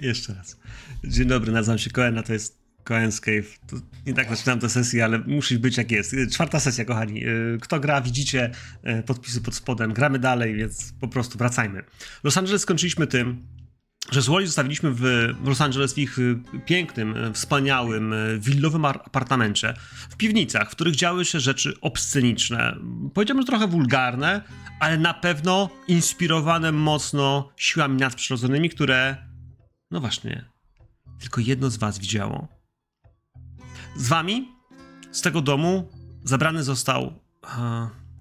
Jeszcze raz. Dzień dobry, nazywam się Coen, a to jest Coen's Cave. To nie tak zaczynam tę sesję, ale musi być jak jest. 4. sesja, kochani. Kto gra, widzicie podpisy pod spodem. Gramy dalej, więc po prostu wracajmy. Los Angeles skończyliśmy tym, że z Wally zostawiliśmy w Los Angeles w ich pięknym, wspaniałym, willowym apartamencie, w piwnicach, w których działy się rzeczy obsceniczne. Powiedziałbym, że trochę wulgarne, ale na pewno inspirowane mocno siłami nadprzyrodzonymi, które, no właśnie, tylko jedno z was widziało. Z wami, z tego domu, zabrany został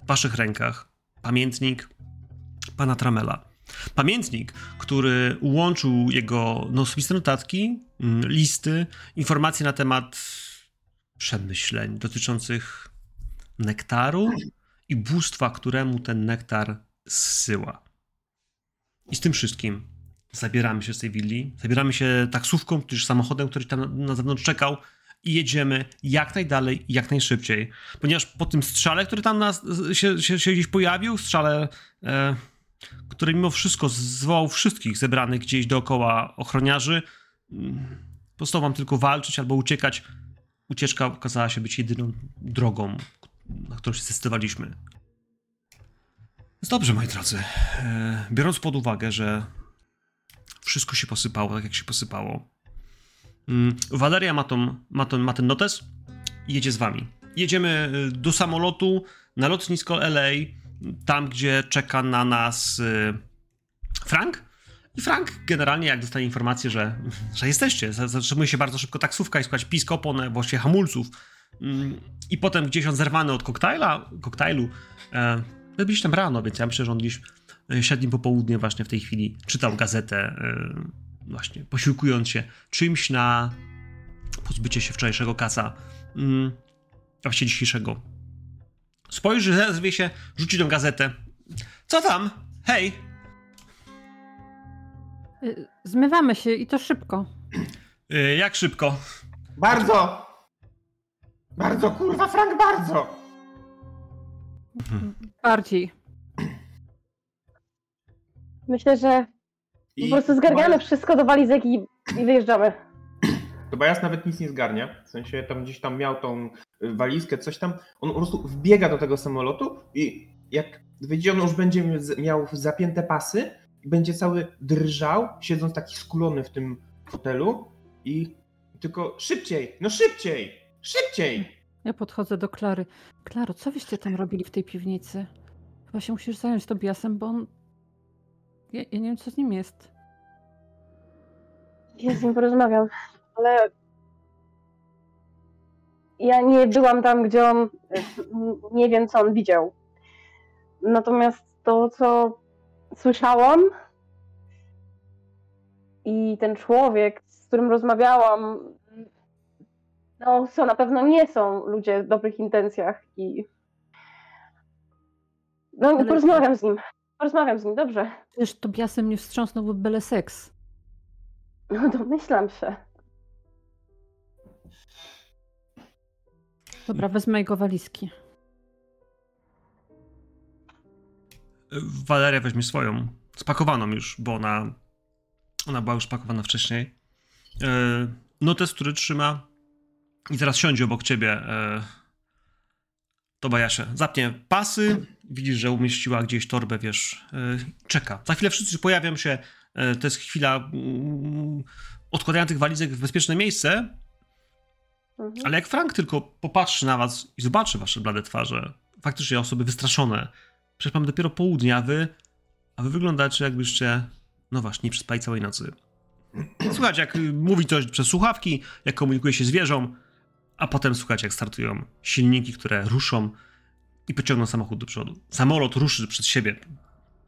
w waszych rękach pamiętnik pana Tramella. Pamiętnik, który łączył jego osobiste notatki, listy, informacje na temat przemyśleń dotyczących nektaru i bóstwa, któremu ten nektar zsyła. I z tym wszystkim zabieramy się z tej willi, zabieramy się taksówką, tudzież samochodem, który tam na zewnątrz czekał i jedziemy jak najdalej i jak najszybciej. Ponieważ po tym strzale, który tam się gdzieś pojawił, strzale... który mimo wszystko zwołał wszystkich zebranych gdzieś dookoła ochroniarzy. Pozostał wam tylko walczyć albo uciekać. Ucieczka okazała się być jedyną drogą, na którą się zdecydowaliśmy. Więc dobrze, moi drodzy. Biorąc pod uwagę, że wszystko się posypało tak, jak się posypało. Valeria ma ten notes i jedzie z wami. Jedziemy do samolotu na lotnisko LA. Tam, gdzie czeka na nas Frank. I Frank generalnie, jak dostanie informację, że jesteście, zatrzymuje się bardzo szybko taksówka i słuchać pisk opon, właśnie hamulców. I potem gdzieś on zerwany od koktajlu. Byliście tam rano, więc ja myślę, że on gdzieś średnim popołudnie właśnie w tej chwili czytał gazetę, właśnie posiłkując się czymś na pozbycie się wczorajszego kasa, a właściwie dzisiejszego. Spojrzy, zezwie się, rzuci tą gazetę. Co tam? Hej! Zmywamy się i to szybko. Jak szybko? Bardzo! Bardzo, kurwa, Frank, bardzo! Bardziej. Myślę, że po prostu zgarniamy wszystko do walizek i wyjeżdżamy. Tobias nawet nic nie zgarnia, w sensie tam gdzieś tam miał tą walizkę, coś tam, on po prostu wbiega do tego samolotu i jak wyjdzie, on już będzie miał zapięte pasy i będzie cały drżał, siedząc taki skulony w tym fotelu i tylko szybciej, no szybciej, szybciej! Ja podchodzę do Klary. Klaro, co wyście tam robili w tej piwnicy? Chyba się musisz zająć Tobiasem, bo on... Ja nie wiem, co z nim jest. Ja z nim porozmawiam. Ale ja nie byłam tam, gdzie on, nie wiem, co on widział. Natomiast to, co słyszałam i ten człowiek, z którym rozmawiałam, no co, na pewno nie są ludzie w dobrych intencjach i no ale... porozmawiam z nim, dobrze. Przecież Tobiasem mnie wstrząsnąłby byle seks. No domyślam się. Dobra, wezmę jego walizki. Valeria weźmie swoją. Spakowaną już, bo ona była już spakowana wcześniej. Notes, który trzyma i teraz siądzie obok ciebie. Tobiasie, zapnie pasy. Widzisz, że umieściła gdzieś torbę, wiesz. Czeka. Za chwilę wszyscy pojawią się. To jest chwila odkładania tych walizek w bezpieczne miejsce. Ale jak Frank tylko popatrzy na was i zobaczy wasze blade twarze, faktycznie osoby wystraszone, przecież mamy dopiero południe, a wy wyglądacie, jakbyście, no właśnie, nie przespali całej nocy. Słuchać, jak mówi coś przez słuchawki, jak komunikuje się z wieżą, a potem słuchać, jak startują silniki, które ruszą i pociągną samochód do przodu. Samolot ruszy przed siebie,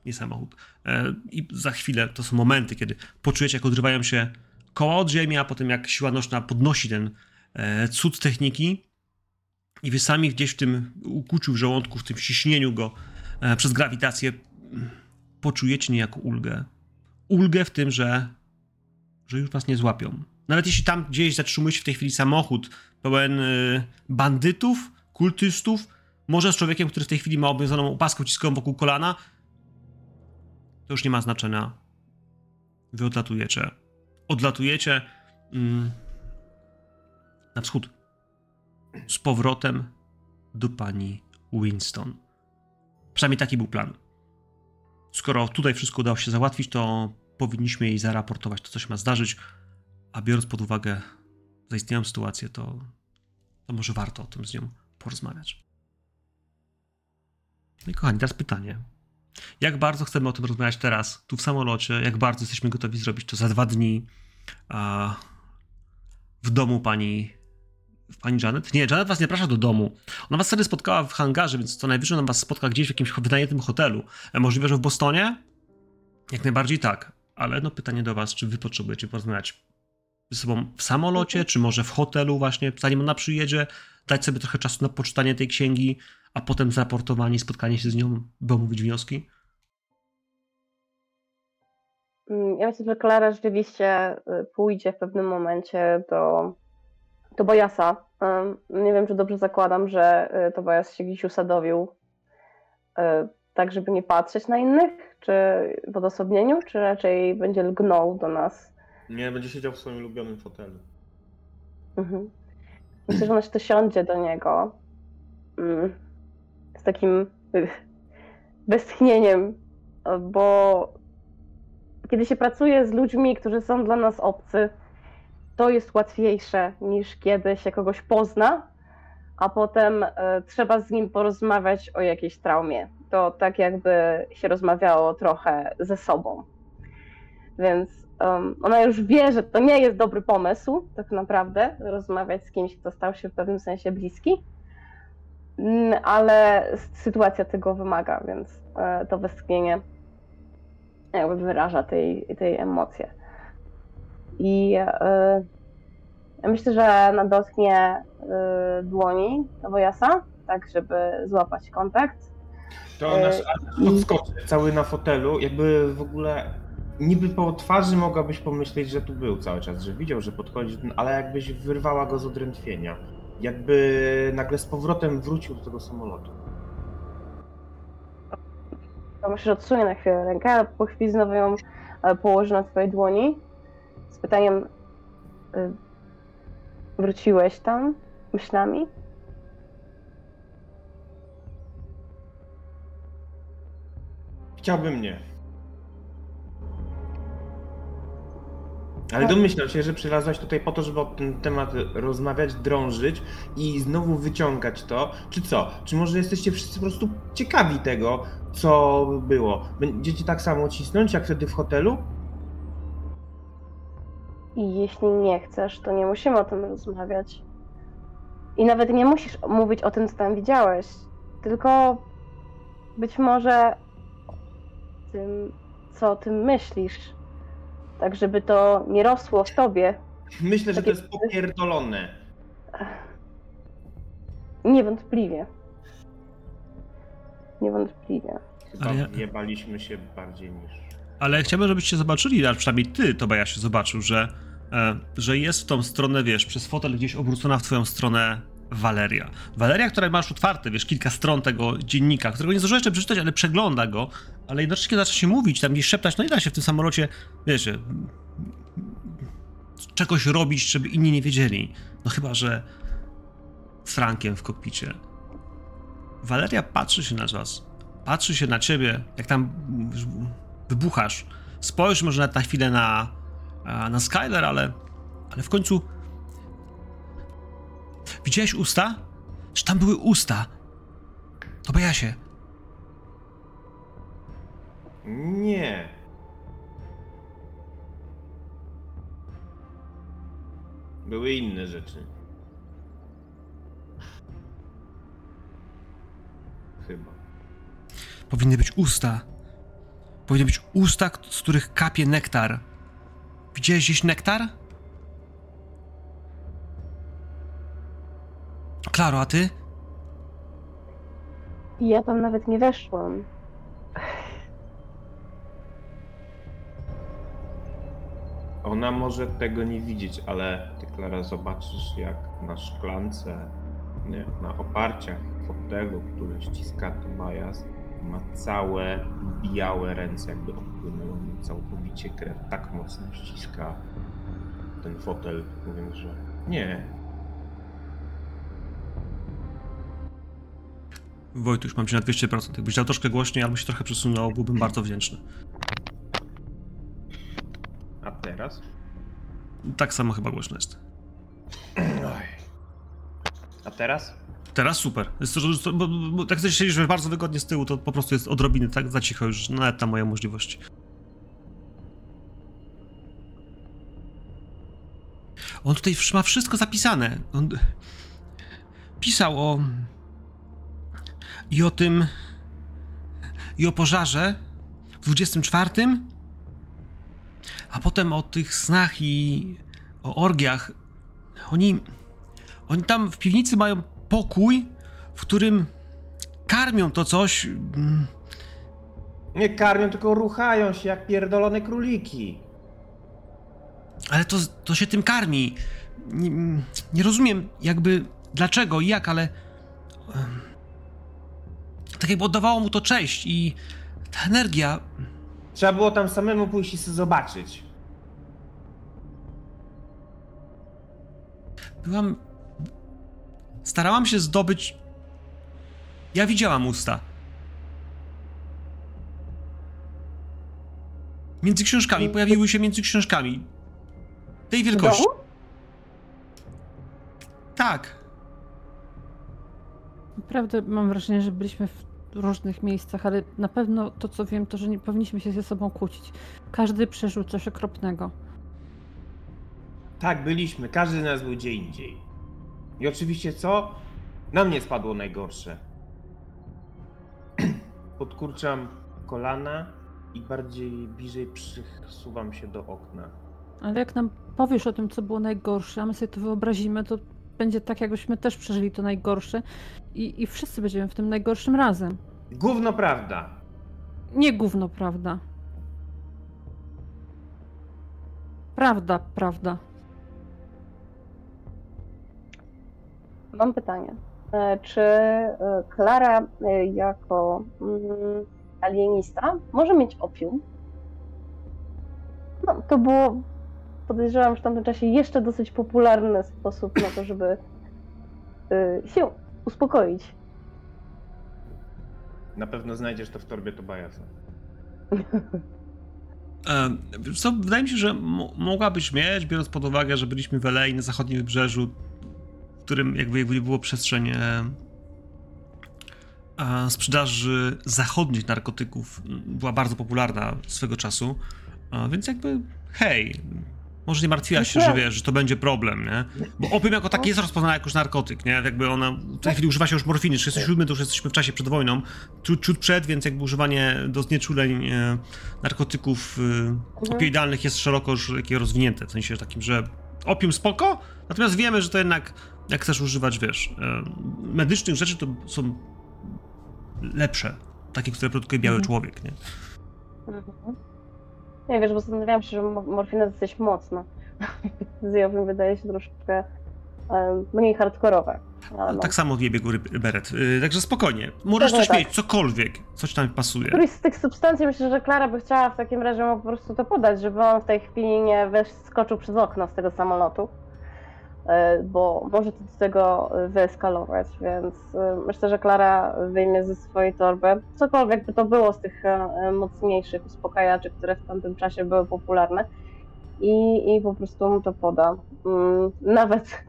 nie samochód. I za chwilę to są momenty, kiedy poczujecie, jak odrywają się koła od ziemi, a potem jak siła nośna podnosi ten cud techniki i wy sami gdzieś w tym ukuciu w żołądku, w tym ściśnieniu go przez grawitację poczujecie niejako ulgę. Ulgę w tym, że już was nie złapią. Nawet jeśli tam gdzieś zatrzymuje się w tej chwili samochód pełen bandytów, kultystów, może z człowiekiem, który w tej chwili ma obwiązaną opaskę uciskową wokół kolana, to już nie ma znaczenia. Wy odlatujecie. odlatujecie na wschód z powrotem do pani Winston. Przynajmniej taki był plan. Skoro tutaj wszystko udało się załatwić, to powinniśmy jej zaraportować to, co się ma zdarzyć, a biorąc pod uwagę zaistniałą sytuację, to może warto o tym z nią porozmawiać. No i kochani, teraz pytanie. Jak bardzo chcemy o tym rozmawiać teraz, tu w samolocie, jak bardzo jesteśmy gotowi zrobić to za 2 dni w domu pani Janet? Nie, Janet was nie zaprasza do domu. Ona was wtedy spotkała w hangarze, więc co najwyżej ona was spotka gdzieś w jakimś wynajętym hotelu. Możliwe, że w Bostonie? Jak najbardziej tak. Ale no pytanie do was, czy wy potrzebujecie porozmawiać ze sobą w samolocie, czy może w hotelu właśnie, zanim ona przyjedzie, dać sobie trochę czasu na poczytanie tej księgi, a potem zaraportowanie, spotkanie się z nią, by omówić wnioski? Ja myślę, że Klara rzeczywiście pójdzie w pewnym momencie do Tobiasa. Nie wiem, czy dobrze zakładam, że Tobias się gdzieś usadowił, tak żeby nie patrzeć na innych, czy w odosobnieniu, czy raczej będzie lgnął do nas? Nie, będzie siedział w swoim ulubionym fotelu. Mhm. Myślę, że ona się to siądzie do niego z takim westchnieniem, bo kiedy się pracuje z ludźmi, którzy są dla nas obcy, to jest łatwiejsze niż kiedy się kogoś pozna, a potem trzeba z nim porozmawiać o jakiejś traumie. To tak jakby się rozmawiało trochę ze sobą. Więc ona już wie, że to nie jest dobry pomysł, tak naprawdę, rozmawiać z kimś, kto stał się w pewnym sensie bliski, ale sytuacja tego wymaga, więc to westchnienie jakby wyraża tej emocje. I myślę, że nadotknie dłoni Tobiasa, tak żeby złapać kontakt. To ona odskoczy cały na fotelu, jakby w ogóle niby po twarzy mogłabyś pomyśleć, że tu był cały czas, że widział, że podchodzi, ale jakbyś wyrwała go z odrętwienia. Jakby nagle z powrotem wrócił do tego samolotu. To myślę, że odsunie na chwilę rękę, a po chwili znowu ją położy na twojej dłoni z pytaniem: wróciłeś tam myślami? Chciałbym nie. Ale domyślam się, że przylazłaś tutaj po to, żeby o ten temat rozmawiać, drążyć i znowu wyciągać to, czy co? Czy może jesteście wszyscy po prostu ciekawi tego, co było? Będziecie tak samo cisnąć, jak wtedy w hotelu? I jeśli nie chcesz, to nie musimy o tym rozmawiać. I nawet nie musisz mówić o tym, co tam widziałeś, tylko być może o tym, co o tym myślisz. Tak, żeby to nie rosło w tobie. Myślę, że to jest popierdolone. Niewątpliwie. Niewątpliwie. Chyba nie baliśmy się bardziej niż... Ale chciałbym, żebyście zobaczyli, a przynajmniej ty, Tobiasie, zobaczył, że jest w tą stronę, wiesz, przez fotel gdzieś obrócona w twoją stronę Valeria. Valeria, która masz otwarte, wiesz, kilka stron tego dziennika, którego nie zdążyłeś jeszcze przeczytać, ale przegląda go, ale jednocześnie zaczyna się mówić, tam gdzieś szeptać, no i da się w tym samolocie, wiesz, czegoś robić, żeby inni nie wiedzieli. No chyba, że z Frankiem w kokpicie. Valeria patrzy się na was, patrzy się na ciebie, jak tam wybuchasz. Spojrzysz może na chwilę na Skylar, ale w końcu... Widziałeś usta? Czy tam były usta? Tobiasie. Nie. Były inne rzeczy. Chyba. Powinny być usta. Powinny być usta, z których kapie nektar. Widziałeś gdzieś nektar? Klaro, a ty? Ja tam nawet nie weszłam. Ona może tego nie widzieć, ale ty, Klara, zobaczysz, jak na szklance, nie, na oparciach fotelu, który ściska Tobias, ma całe białe ręce, jakby opłynęło mu całkowicie krew, tak mocno ściska ten fotel, mówiąc, że nie. Wojtuś, mam cię na 200%. Jakbyś dał troszkę głośniej albo się trochę przesunęło, byłbym bardzo wdzięczny. A teraz? Tak samo chyba głośno jest. Oj. A teraz? Teraz super. Jest to, bo jak chcesz siedzieć bardzo wygodnie z tyłu, to po prostu jest odrobiny tak za cicho już, nawet ta moja możliwość. On tutaj ma wszystko zapisane. On pisał o pożarze w 24, a potem o tych snach i o orgiach. Oni tam w piwnicy mają pokój, w którym karmią to coś. Nie karmią, tylko ruchają się jak pierdolone króliki. Ale to się tym karmi. Nie rozumiem jakby dlaczego i jak, ale... Tak jakby oddawało mu to cześć i ta energia... Trzeba było tam samemu pójść i sobie zobaczyć. Starałam się zdobyć... Ja widziałam usta. Między książkami, pojawiły się między książkami. Tej wielkości. Tak. Naprawdę mam wrażenie, że byliśmy w różnych miejscach, ale na pewno to, co wiem, to, że nie powinniśmy się ze sobą kłócić. Każdy przeżył coś okropnego. Tak, byliśmy. Każdy z nas był gdzie indziej. I oczywiście co? Na mnie spadło najgorsze. Podkurczam kolana i bliżej przysuwam się do okna. Ale jak nam powiesz o tym, co było najgorsze, a my sobie to wyobrazimy, to będzie tak, jakbyśmy też przeżyli to najgorsze i wszyscy będziemy w tym najgorszym razem. Gówno prawda. Nie gówno prawda. Prawda, prawda. Mam pytanie. Czy Klara jako alienista może mieć opium? No, to było... Podejrzewam, że w tamtym czasie jeszcze dosyć popularny sposób na to, żeby się uspokoić. Na pewno znajdziesz to w torbie Tobiasa. Co, wydaje mi się, że mogłabyś mieć, biorąc pod uwagę, że byliśmy w Elei na zachodnim wybrzeżu, w którym jakby było przestrzeń sprzedaży zachodnich narkotyków. Była bardzo popularna swego czasu, więc jakby hej, może nie martwiłaś się, że wiesz, że to będzie problem, nie? Bo opium jako taki jest rozpoznana jako narkotyk, nie? Jakby ona, w tej chwili używa się już morfiny, 67, to już jesteśmy w czasie przed wojną, ciut przed, więc jakby używanie do znieczuleń narkotyków opioidalnych jest szeroko już takie rozwinięte, w sensie takim, że opium spoko, natomiast wiemy, że to jednak, jak chcesz używać, wiesz, medycznych rzeczy, to są lepsze, takie, które produkuje biały człowiek, nie? Nie wiesz, bo zastanawiałam się, że morfina jest dosyć mocna. Zjawem wydaje się troszeczkę mniej hardkorowe. No. Tak samo w biegu beret. Także spokojnie. Możesz coś mieć, cokolwiek, coś tam pasuje. Któryś z tych substancji myślę, że Klara by chciała w takim razie mu po prostu to podać, żeby on w tej chwili nie wyskoczył przez okno z tego samolotu. Bo może to do tego wyeskalować, więc myślę, że Klara wyjmie ze swojej torby cokolwiek by to było z tych mocniejszych uspokajaczy, które w tamtym czasie były popularne i po prostu mu to poda, nawet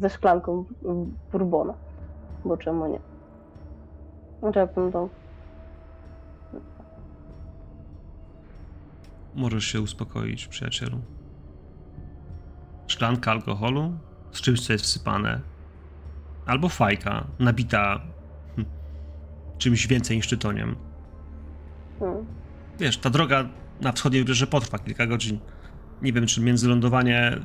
ze szklanką bourbona, bo czemu nie? Możesz się uspokoić, przyjacielu. Szklanka alkoholu, z czymś, co jest wsypane, albo fajka nabita czymś więcej niż tytoniem. Wiesz, ta droga na wschodniej wybrzeże potrwa kilka godzin. Nie wiem, czy międzylądowanie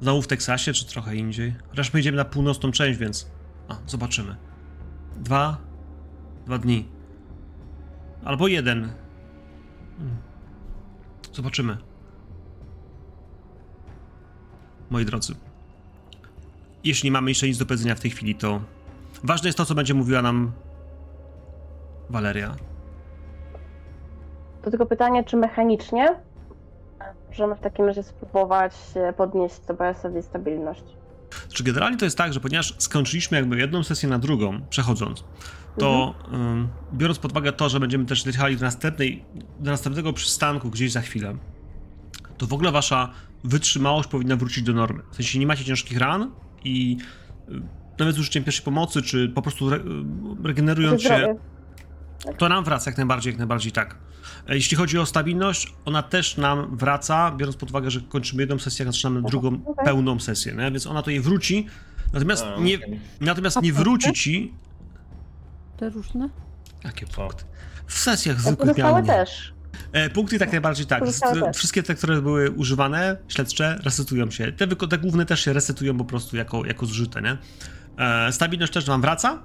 znowu w Teksasie, czy trochę indziej. Chociaż my idziemy na północną część, więc zobaczymy. Dwa dni. Albo jeden. Zobaczymy. Moi drodzy, jeśli nie mamy jeszcze nic do powiedzenia w tej chwili, to ważne jest to, co będzie mówiła nam Valeria. To tylko pytanie, czy mechanicznie Możemy w takim razie spróbować podnieść Tobiasowi stabilność. Znaczy generalnie to jest tak, że ponieważ skończyliśmy jakby jedną sesję na drugą, przechodząc, to biorąc pod uwagę to, że będziemy też jechali do następnego przystanku gdzieś za chwilę, to w ogóle wasza wytrzymałość powinna wrócić do normy. W sensie nie macie ciężkich ran i nawet z użyciem pierwszej pomocy, czy po prostu regenerując się, to nam wraca jak najbardziej tak. Jeśli chodzi o stabilność, ona też nam wraca, biorąc pod uwagę, że kończymy jedną sesję, a zaczynamy drugą pełną sesję, nie? Więc ona to jej wróci, natomiast nie wróci ci... Te różne? Jakie punkty? W sesjach zwykłych miałem. Też. Punkty tak najbardziej tak. Wszystkie te, które były używane, śledcze, resetują się. Te główne też się resetują po prostu jako zużyte, nie? Stabilność też nam wraca,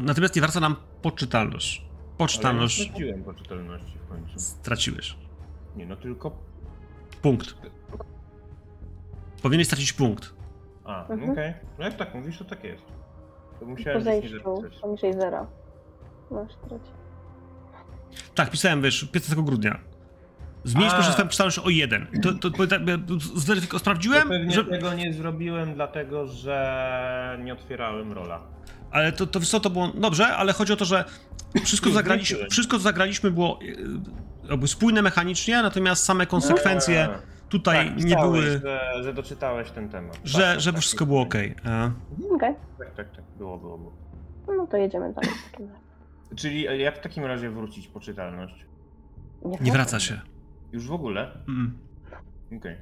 natomiast nie wraca nam poczytalność. Poczytalność. Ale ja straciłem poczytalności w końcu. Straciłeś. Nie, no tylko... Punkt. Powinieneś stracić punkt. A, okej. No jak tak mówisz, to tak jest. To musiałem gdzieś nie zapisać. Poniżej zera. Masz stracić. Tak, pisałem, wiesz, 15 grudnia. Zmniejsz poczytalność o 1. To sprawdziłem, to że... tego nie zrobiłem, dlatego że nie otwierałem rola. Ale to wiesz co, to było dobrze, ale chodzi o to, że wszystko, co zagraliśmy było jakby spójne mechanicznie, natomiast same konsekwencje tutaj tak, nie były... że doczytałeś ten temat. Że wszystko było okej. Okej. Tak, było. No to jedziemy dalej. Czyli jak w takim razie wrócić poczytalność? Nie wraca się. Już w ogóle? Okej.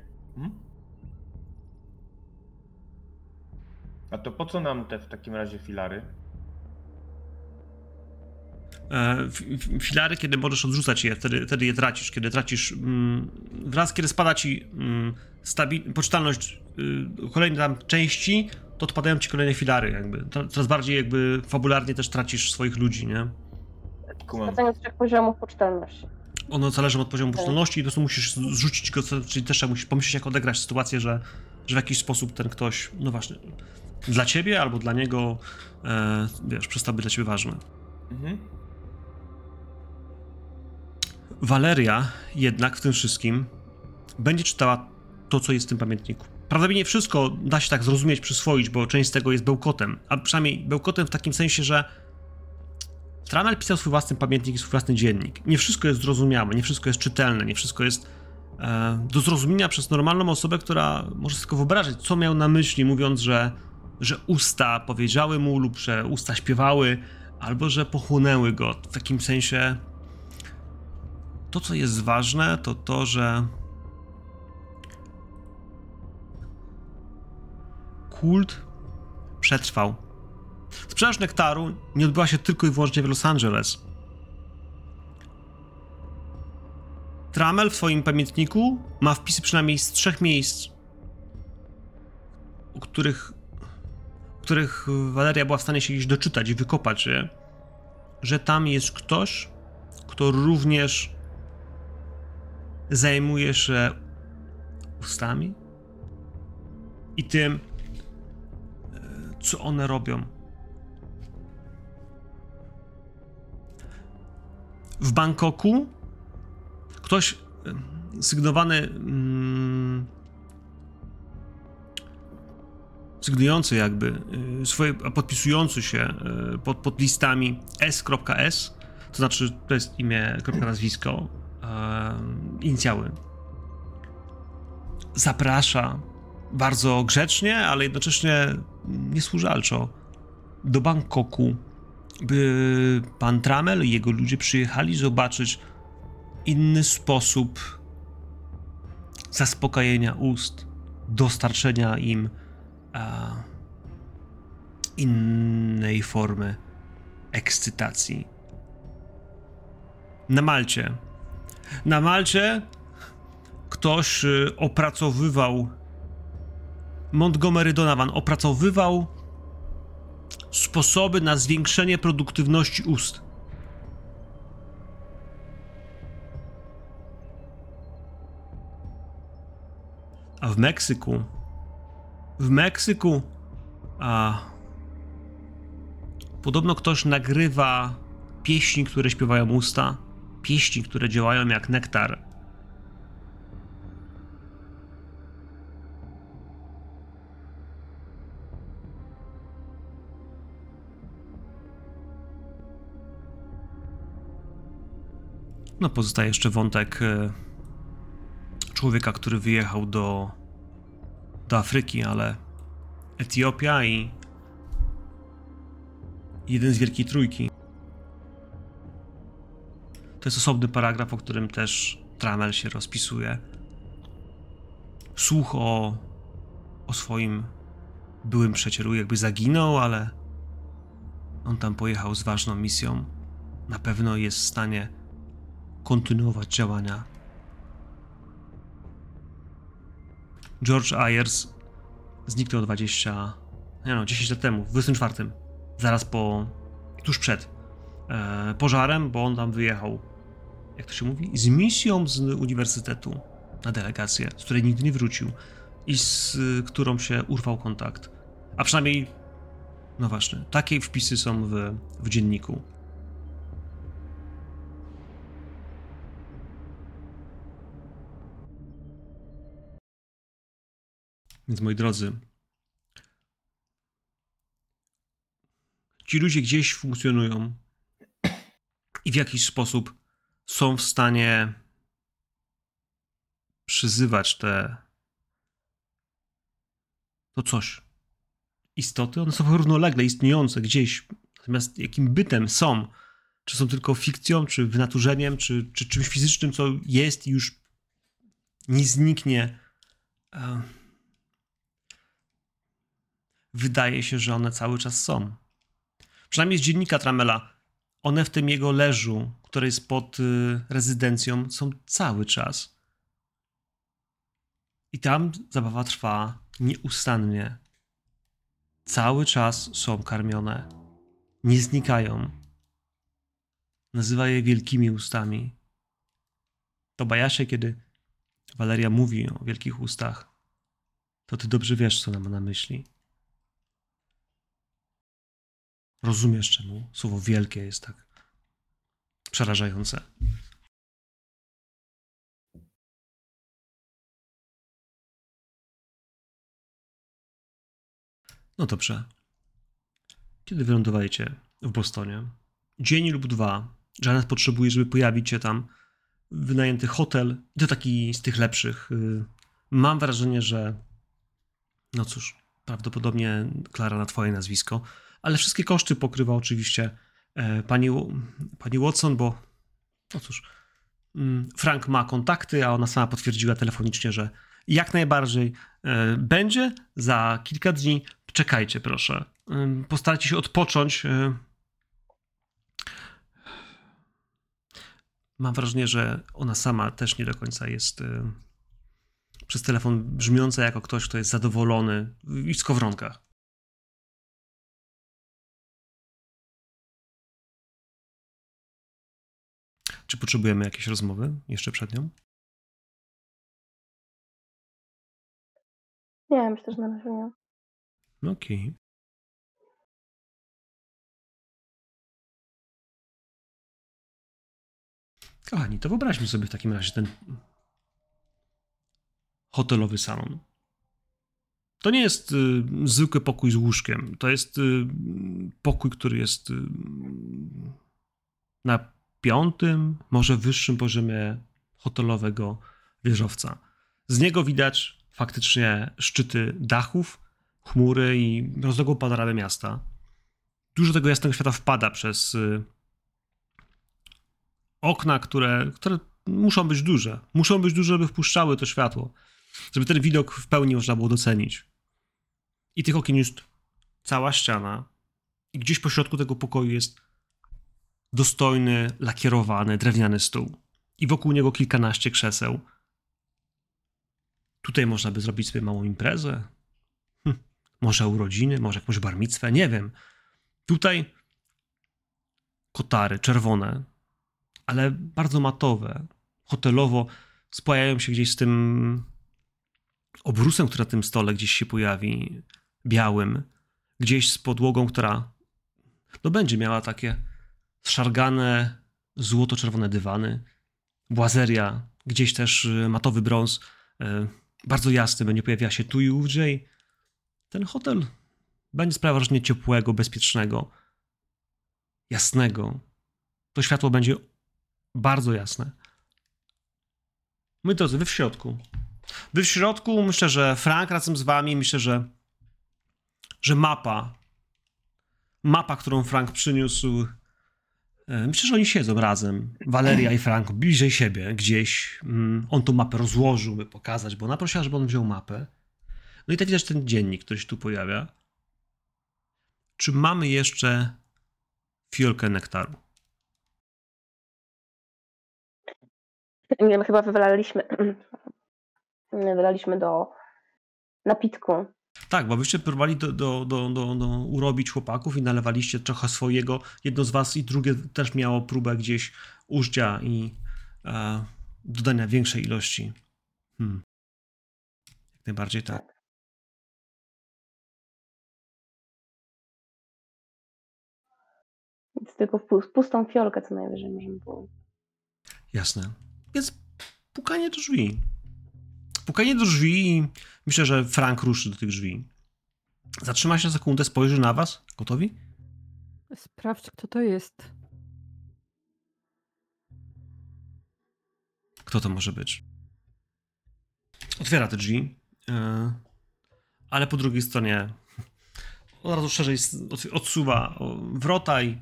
A to po co nam te w takim razie filary? Filary, kiedy możesz odrzucać je, wtedy je tracisz. Kiedy tracisz, kiedy spada ci poczytalność kolejnej tam części, to odpadają ci kolejne filary jakby. Coraz bardziej jakby fabularnie też tracisz swoich ludzi, nie? Spadają z 3 poziomów poczytalności. Ono zależy od poziomu poczytalności i po prostu musisz zrzucić go, czyli też musisz pomyśleć, jak odegrać sytuację, że w jakiś sposób ten ktoś, no właśnie, dla ciebie albo dla niego, wiesz, przestał być dla ciebie ważny. Valeria jednak w tym wszystkim będzie czytała to, co jest w tym pamiętniku. Prawdopodobnie wszystko da się tak zrozumieć, przyswoić, bo część z tego jest bełkotem, a przynajmniej bełkotem w takim sensie, że Tramell pisał swój własny pamiętnik i swój własny dziennik. Nie wszystko jest zrozumiałe, nie wszystko jest czytelne, nie wszystko jest do zrozumienia przez normalną osobę, która może sobie tylko wyobrazić, co miał na myśli, mówiąc, że usta powiedziały mu lub że usta śpiewały, albo że pochłonęły go. W takim sensie to, co jest ważne, to to, że kult przetrwał. Sprzedaż nektaru nie odbyła się tylko i wyłącznie w Los Angeles. Tramell w swoim pamiętniku ma wpisy przynajmniej z 3 miejsc, o których Valeria była w stanie się gdzieś doczytać i wykopać, nie? Że tam jest ktoś, kto również zajmuje się ustami i tym, co one robią. W Bangkoku ktoś sygnujący jakby, podpisujący się pod listami S.S., to znaczy to jest imię, nazwisko, inicjały, zaprasza bardzo grzecznie, ale jednocześnie niesłużalczo do Bangkoku, by pan Tramell i jego ludzie przyjechali zobaczyć inny sposób zaspokajania ust, dostarczenia im innej formy ekscytacji. Na Malcie ktoś Montgomery Donovan opracowywał sposoby na zwiększenie produktywności ust. A w Meksyku podobno ktoś nagrywa pieśni, które śpiewają usta, pieśni, które działają jak nektar. No, pozostaje jeszcze wątek człowieka, który wyjechał do Afryki, ale Etiopia i jeden z Wielkiej Trójki. To jest osobny paragraf, o którym też Tramell się rozpisuje. Słuch o swoim byłym przyjacielu jakby zaginął, ale on tam pojechał z ważną misją. Na pewno jest w stanie kontynuować działania. George Ayers zniknął 10 lat temu, w 24. Zaraz tuż przed pożarem, bo on tam wyjechał, jak to się mówi, z misją z uniwersytetu na delegację, z której nigdy nie wrócił i z którą się urwał kontakt. A przynajmniej, no właśnie, takie wpisy są w dzienniku. Więc, moi drodzy, ci ludzie gdzieś funkcjonują i w jakiś sposób są w stanie przyzywać to coś. Istoty, one są równolegle istniejące gdzieś, natomiast jakim bytem są, czy są tylko fikcją, czy wynaturzeniem, czy czymś fizycznym, co jest i już nie zniknie. Wydaje się, że one cały czas są. Przynajmniej z dziennika Tramella, one w tym jego leżu, który jest pod rezydencją, są cały czas. I tam zabawa trwa nieustannie. Cały czas są karmione. Nie znikają. Nazywa je wielkimi ustami. Tobiasie, kiedy Valeria mówi o wielkich ustach, to ty dobrze wiesz, co ona ma na myśli. Rozumiesz, czemu słowo wielkie jest tak przerażające. No dobrze. Kiedy wylądowaliście w Bostonie? Dzień lub dwa. Janet potrzebuje, żeby pojawić się tam. Wynajęty hotel. I to taki z tych lepszych. Mam wrażenie, że... No cóż, prawdopodobnie Klara na twoje nazwisko. Ale wszystkie koszty pokrywa oczywiście pani Watson, bo no cóż, Frank ma kontakty, a ona sama potwierdziła telefonicznie, że jak najbardziej będzie za kilka dni. Czekajcie proszę, postarajcie się odpocząć. Mam wrażenie, że ona sama też nie do końca jest przez telefon brzmiąca jako ktoś, kto jest zadowolony i w skowronkach. Czy potrzebujemy jakiejś rozmowy jeszcze przed nią? Nie, myślę, że na razie nie. Okej. Kochani, to wyobraźmy sobie w takim razie ten hotelowy salon. To nie jest zwykły pokój z łóżkiem. To jest pokój, który jest na 5., może wyższym poziomie hotelowego wieżowca. Z niego widać faktycznie szczyty dachów, chmury i rozległą panoramę miasta. Dużo tego jasnego świata wpada przez okna, które muszą być duże. Muszą być duże, żeby wpuszczały to światło. Żeby ten widok w pełni można było docenić. I tych okien jest cała ściana. I gdzieś pośrodku tego pokoju jest dostojny, lakierowany, drewniany stół. I wokół niego kilkanaście krzeseł. Tutaj można by zrobić sobie małą imprezę. Może urodziny, może jakąś bar micwę, nie wiem. Tutaj kotary czerwone, ale bardzo matowe, hotelowo spajają się gdzieś z tym obrusem, który na tym stole gdzieś się pojawi, białym. Gdzieś z podłogą, która no będzie miała takie szargane, złoto-czerwone dywany. Błazeria, gdzieś też matowy brąz, bardzo jasny, będzie pojawiała się tu i ówdzie. I ten hotel będzie sprawiał wrażenie ciepłego, bezpiecznego, jasnego. To światło będzie bardzo jasne. Moi drodzy, wy w środku. Wy w środku, myślę, że Frank razem z wami, myślę, że mapa, którą Frank przyniósł, myślę, że oni siedzą razem, Valeria i Frank, bliżej siebie gdzieś. On tą mapę rozłożył, by pokazać, bo ona prosiła, żeby on wziął mapę. No i tak widać ten dziennik, który się tu pojawia. Czy mamy jeszcze fiolkę nektaru? Nie, chyba wylaliśmy do napitku. Tak, bo byście próbowali do urobić chłopaków i nalewaliście trochę swojego. Jedno z was i drugie też miało próbę gdzieś użycia i dodania większej ilości. Jak najbardziej tak. Więc tylko w pustą fiolkę co najwyżej możemy było. Jasne. Więc pukanie do drzwi. Pukanie do drzwi i myślę, że Frank ruszy do tych drzwi. Zatrzyma się na sekundę, spojrzy na was. Gotowi? Sprawdź, kto to jest. Kto to może być? Otwiera te drzwi, ale po drugiej stronie od razu szerzej odsuwa wrota i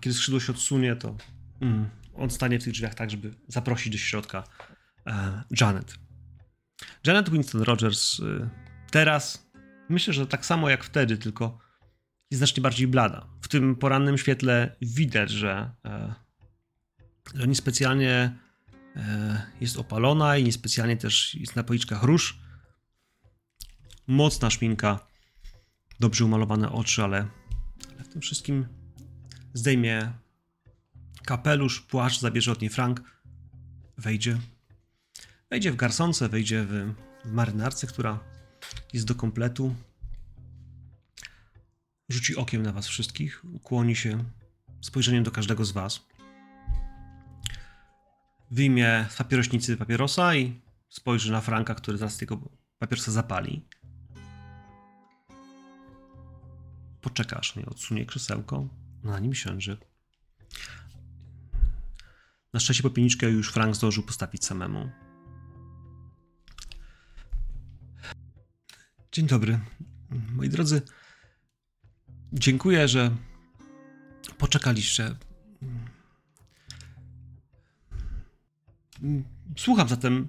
kiedy skrzydło się odsunie, to on stanie w tych drzwiach tak, żeby zaprosić do środka Janet. Janet Winston-Rogers teraz, myślę, że tak samo jak wtedy, tylko jest znacznie bardziej blada. W tym porannym świetle widać, że niespecjalnie jest opalona i niespecjalnie też jest na policzkach róż. Mocna szminka, dobrze umalowane oczy, ale w tym wszystkim zdejmie kapelusz, płaszcz, zabierze od niej Frank, wejdzie. Wejdzie w garsonce, wejdzie w marynarce, która jest do kompletu. Rzuci okiem na was wszystkich, ukłoni się spojrzeniem do każdego z was. Wyjmie z papierośnicy papierosa i spojrzy na Franka, który zaraz tego papierosa zapali. Poczeka, aż nie odsunie krzesełko, na nim siądzie. Na szczęście popielniczkę już Frank zdążył postawić samemu. Dzień dobry, moi drodzy. Dziękuję, że poczekaliście. Słucham zatem,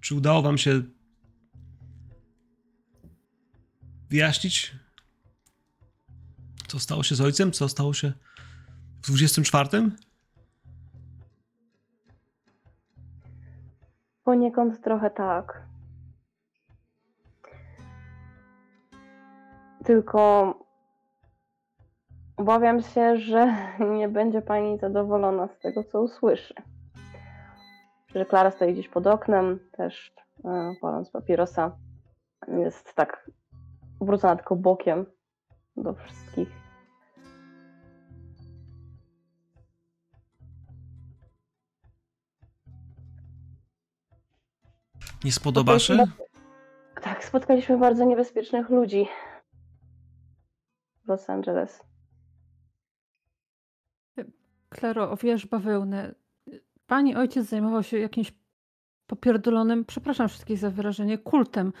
czy udało wam się wyjaśnić, co stało się z ojcem, co stało się w 24? Poniekąd trochę tak. Tylko obawiam się, że nie będzie pani zadowolona z tego, co usłyszy. Że Klara stoi gdzieś pod oknem, też paląc papierosa. Jest tak obrócona tylko bokiem do wszystkich. Nie spodoba się? Tak, spotkaliśmy bardzo niebezpiecznych ludzi. Los Angeles. Klaro, owijasz bawełnę. Pani ojciec zajmował się jakimś popierdolonym, przepraszam wszystkich za wyrażenie, kultem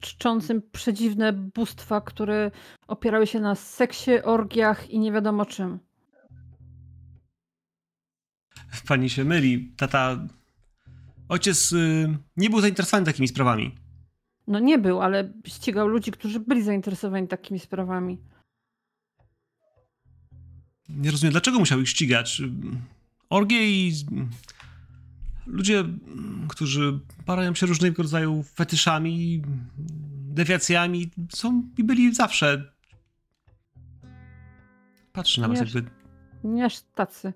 czczącym przedziwne bóstwa, które opierały się na seksie, orgiach i nie wiadomo czym. Pani się myli. Tata... Ojciec nie był zainteresowany takimi sprawami. No nie był, ale ścigał ludzi, którzy byli zainteresowani takimi sprawami. Nie rozumiem, dlaczego musiał ich ścigać. Orgie i ludzie, którzy parają się różnego rodzaju fetyszami, dewiacjami, są i byli zawsze. Patrzę na was jakby... Nie aż tacy.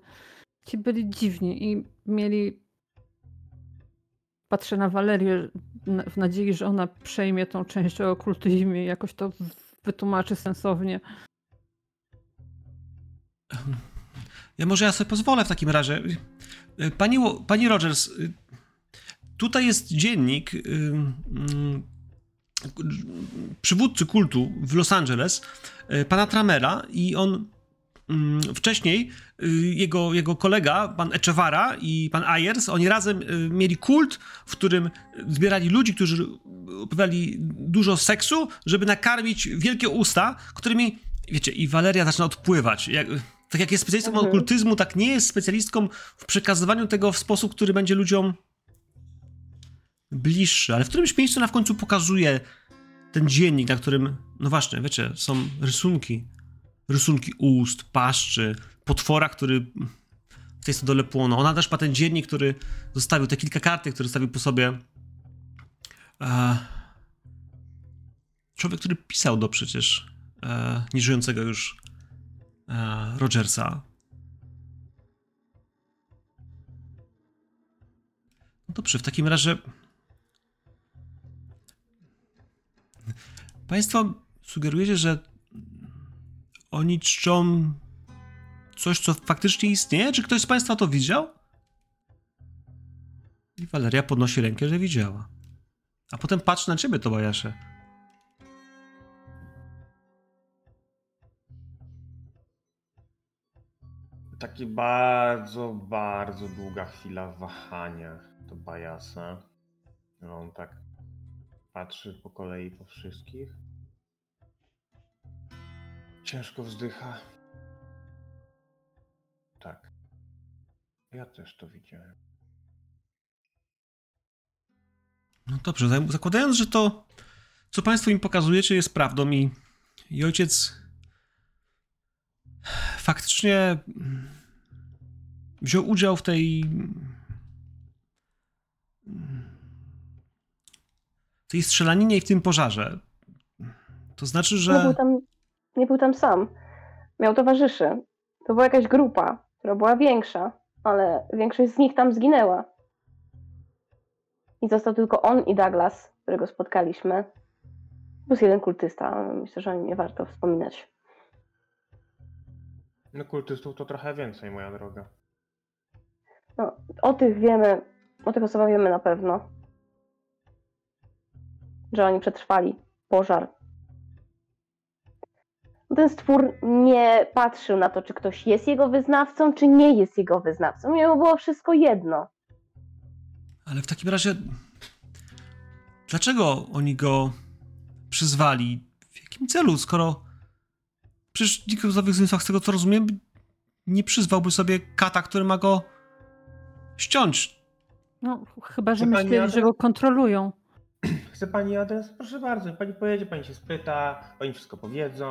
Ci byli dziwni i mieli... Patrzę na Valerię w nadziei, że ona przejmie tą część o okultyzmie i jakoś to wytłumaczy sensownie. Może ja sobie pozwolę w takim razie. Pani Rogers, tutaj jest dziennik przywódcy kultu w Los Angeles, pana Tramella, i on wcześniej jego kolega, pan Echevara i pan Ayers, oni razem mieli kult, w którym zbierali ludzi, którzy uprawiali dużo seksu, żeby nakarmić wielkie usta, którymi, wiecie, i Valeria zaczyna odpływać. Tak jak jest specjalistką okultyzmu, tak nie jest specjalistką w przekazywaniu tego w sposób, który będzie ludziom bliższy, ale w którymś miejscu ona w końcu pokazuje ten dziennik, na którym, no właśnie, wiecie, są rysunki ust, paszczy, potwora, który w tej stodole płonął. Ona też ma ten dziennik, który zostawił, te kilka kartek, które zostawił po sobie człowiek, który pisał do przecież nieżyjącego już Rogersa. No dobrze, w takim razie państwo sugerujecie, że oni czczą coś, co faktycznie istnieje? Czy ktoś z państwa to widział? I Valeria podnosi rękę, że widziała. A potem patrzy na ciebie, Tobiasie. Taki bardzo, bardzo długa chwila wahania Tobiasa. No on tak patrzy po kolei po wszystkich. Ciężko wzdycha. Tak. Ja też to widziałem. No dobrze, zakładając, że to, co państwo im pokazujecie, jest prawdą i ojciec faktycznie wziął udział w tej strzelaninie i w tym pożarze. To znaczy, że... Nie był tam sam. Miał towarzyszy. To była jakaś grupa, która była większa, ale większość z nich tam zginęła. I został tylko on i Douglas, którego spotkaliśmy. Plus jeden kultysta. Myślę, że o nim nie warto wspominać. No kultystów to trochę więcej, moja droga. No, o tych wiemy, o tych osobach wiemy na pewno. Że oni przetrwali pożar. Ten stwór nie patrzył na to, czy ktoś jest jego wyznawcą, czy nie jest jego wyznawcą. Jemu było wszystko jedno. Ale w takim razie, dlaczego oni go przyzwali? W jakim celu, skoro przecież nikt z nowych zmysłach, z tego co rozumiem, nie przyzwałby sobie kata, który ma go ściąć. No, chyba że myśleli, że go kontrolują. Chce pani adres? Proszę bardzo, pani pojedzie, pani się spyta, oni wszystko powiedzą.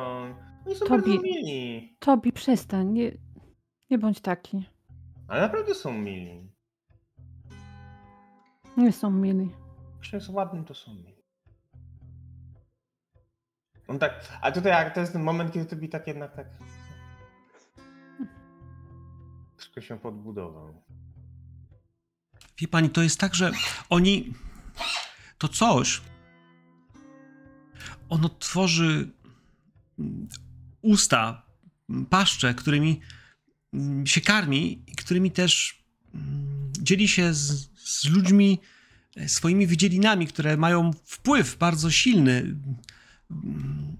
Oni są bardzo mili. Tobi, przestań, nie bądź taki. Ale naprawdę są mili. Nie są mili. Właśnie są ładni, to są mili. On tak, a tutaj to jest ten moment, kiedy Tobi tak jednak tak... Wszystko się podbudował. Wie pani, to jest tak, że oni... To coś, ono tworzy usta, paszcze, którymi się karmi i którymi też dzieli się z ludźmi swoimi wydzielinami, które mają wpływ bardzo silny,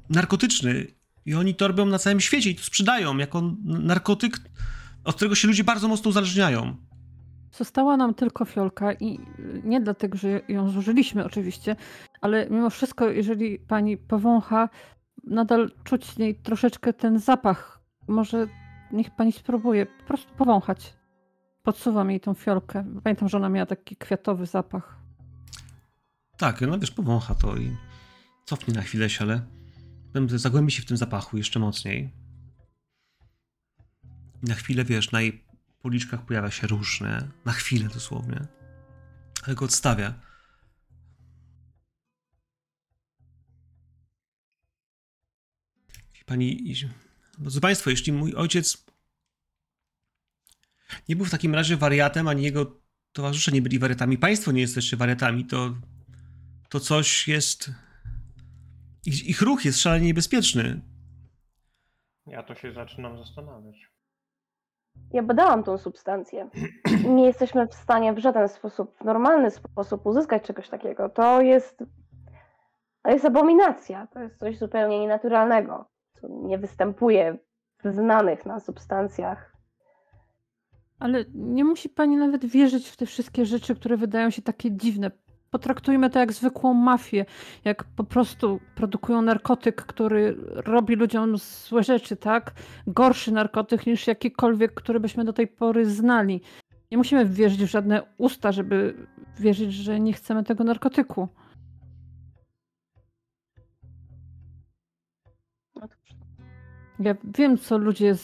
narkotyczny i oni to robią na całym świecie i to sprzedają jako narkotyk, od którego się ludzie bardzo mocno uzależniają. Została nam tylko fiolka i nie dlatego, że ją zużyliśmy oczywiście, ale mimo wszystko, jeżeli pani powącha, nadal czuć w niej troszeczkę ten zapach. Może niech pani spróbuje po prostu powąchać. Podsuwam jej tą fiolkę. Pamiętam, że ona miała taki kwiatowy zapach. Tak, no wiesz, powącha to i cofnie na chwilę się, ale zagłębi się w tym zapachu jeszcze mocniej. Na chwilę, wiesz, na jej policzkach pojawia się różne, na chwilę dosłownie, ale go odstawia. Pani, drodzy państwo, jeśli mój ojciec nie był w takim razie wariatem, ani jego towarzysze nie byli wariatami, państwo nie jesteście wariatami, to coś jest... Ich ruch jest szalenie niebezpieczny. Ja to się zaczynam zastanawiać. Ja badałam tą substancję. Nie jesteśmy w stanie w żaden sposób, w normalny sposób uzyskać czegoś takiego. To jest abominacja. To jest coś zupełnie nienaturalnego, co nie występuje znanych na substancjach. Ale nie musi pani nawet wierzyć w te wszystkie rzeczy, które wydają się takie dziwne. Potraktujmy to jak zwykłą mafię, jak po prostu produkują narkotyk, który robi ludziom złe rzeczy, tak? Gorszy narkotyk niż jakikolwiek, który byśmy do tej pory znali. Nie musimy wierzyć w żadne usta, żeby wierzyć, że nie chcemy tego narkotyku. Ja wiem, co ludzie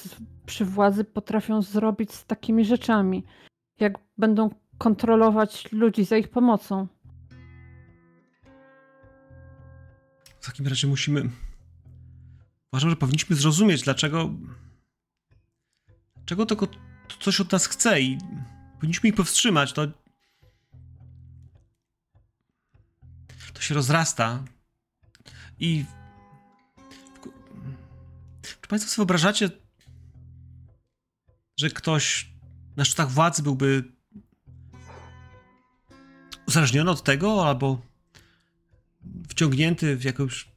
przy władzy potrafią zrobić z takimi rzeczami. Jak będą kontrolować ludzi za ich pomocą. W takim razie musimy... Uważam, że powinniśmy zrozumieć, dlaczego tylko coś od nas chce i powinniśmy ich powstrzymać. To się rozrasta i... Czy państwo sobie wyobrażacie, że ktoś na szczytach władzy byłby uzależniony od tego, albo wciągnięty w jakąś,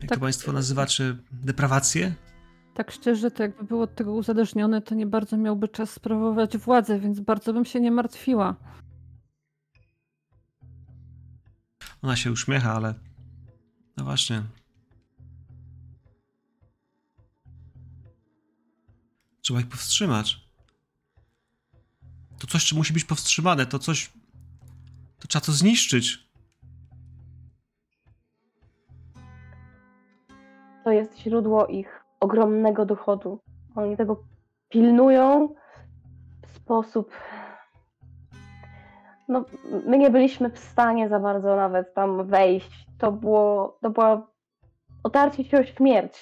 jak tak, to państwo nazywa, czy deprawację? Tak szczerze, to jakby był od tego uzależniony, to nie bardzo miałby czas sprawować władzę, więc bardzo bym się nie martwiła. Ona się uśmiecha, ale no właśnie... Trzeba ich powstrzymać. To coś, co musi być powstrzymane, to coś... To trzeba to zniszczyć. To jest źródło ich ogromnego dochodu. Oni tego pilnują w sposób... No, my nie byliśmy w stanie za bardzo nawet tam wejść. To było otarcie się o śmierć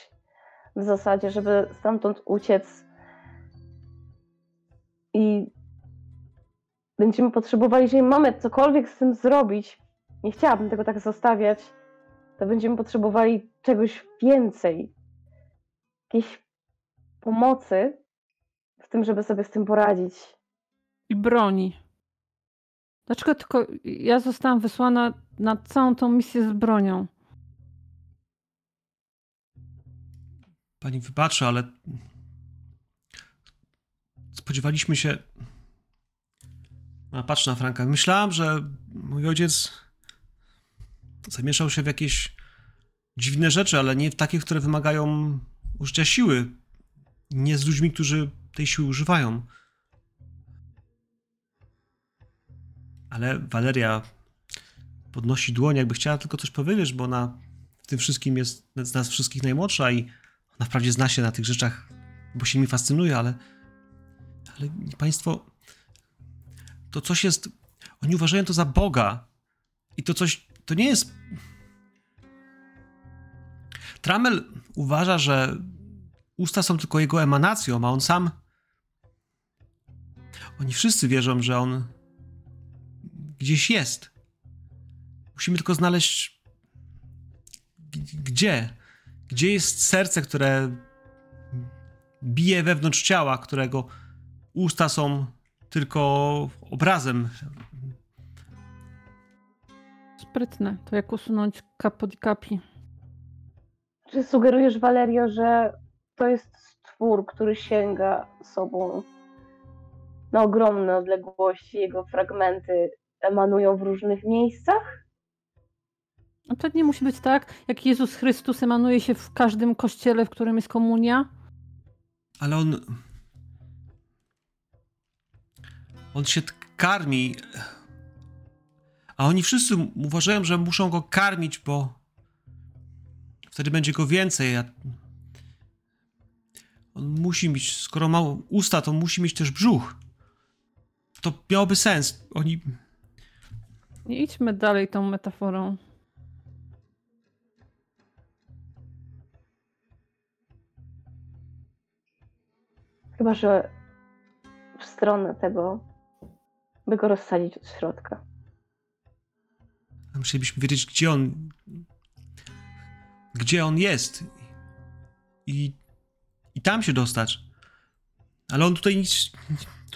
w zasadzie, żeby stamtąd uciec. I będziemy potrzebowali, jeżeli mamy cokolwiek z tym zrobić, nie chciałabym tego tak zostawiać, to będziemy potrzebowali czegoś więcej, jakiejś pomocy w tym, żeby sobie z tym poradzić. I broni. Dlaczego tylko ja zostałam wysłana na całą tą misję z bronią? Pani wybaczy, ale... Spodziewaliśmy się... A patrz na Franka. Myślałam, że mój ojciec zamieszał się w jakieś dziwne rzeczy, ale nie w takich, które wymagają użycia siły. Nie z ludźmi, którzy tej siły używają. Ale Valeria podnosi dłoń, jakby chciała tylko coś powiedzieć, bo ona w tym wszystkim jest z nas wszystkich najmłodsza i ona wprawdzie zna się na tych rzeczach, bo się mi fascynuje, ale państwo, to coś jest... Oni uważają to za Boga. I to coś... To nie jest... Tramell uważa, że usta są tylko jego emanacją, a on sam... Oni wszyscy wierzą, że on gdzieś jest. Musimy tylko znaleźć... Gdzie? Gdzie jest serce, które bije wewnątrz ciała, którego... Usta są tylko obrazem. Sprytne. To jak usunąć kapot i kapi. Czy sugerujesz, Valerio, że to jest stwór, który sięga sobą na ogromne odległości? Jego fragmenty emanują w różnych miejscach? No to nie musi być tak, jak Jezus Chrystus emanuje się w każdym kościele, w którym jest komunia. Ale on... On się karmi, a oni wszyscy uważają, że muszą go karmić, bo wtedy będzie go więcej. On musi mieć, skoro ma usta, to musi mieć też brzuch. To miałoby sens. Oni... Nie idźmy dalej tą metaforą. Chyba, że w stronę tego... by go rozsadzić od środka. Musielibyśmy wiedzieć, gdzie on jest i tam się dostać. Ale on tutaj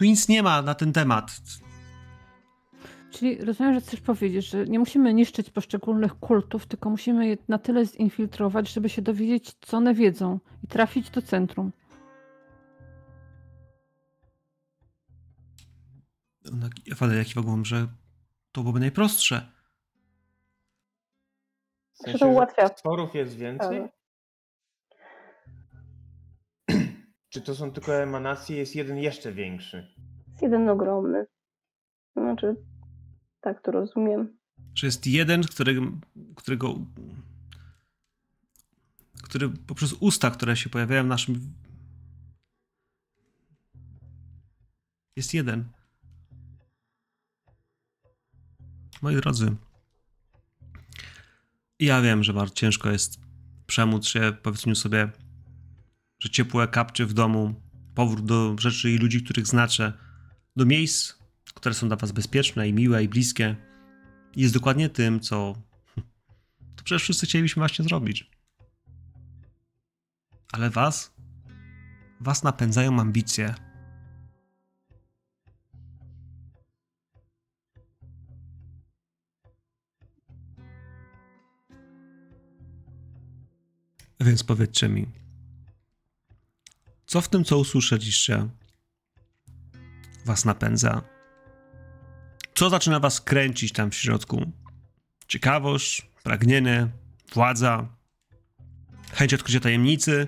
nic nie ma na ten temat. Czyli rozumiem, że chcesz powiedzieć, że nie musimy niszczyć poszczególnych kultów, tylko musimy je na tyle zinfiltrować, żeby się dowiedzieć, co one wiedzą i trafić do centrum. Waleria kiwa głową, że to byłoby najprostsze. W sensie, to ułatwia. Sporów jest więcej? Ale. Czy to są tylko emanacje? Jest jeden jeszcze większy. Jest jeden ogromny. Znaczy, tak to rozumiem. Że jest jeden, który poprzez usta, które się pojawiają w naszym... Jest jeden. Moi drodzy, ja wiem, że bardzo ciężko jest przemóc się, powiedzmy sobie, że ciepłe kapcie w domu, powrót do rzeczy i ludzi, których znacie, do miejsc, które są dla was bezpieczne i miłe i bliskie, jest dokładnie tym, co to przecież wszyscy chcielibyśmy właśnie zrobić. Ale was napędzają ambicje. Więc powiedzcie mi, co w tym, co usłyszeliście, was napędza? Co zaczyna was kręcić tam w środku? Ciekawość, pragnienie, władza, chęć odkrycia tajemnicy,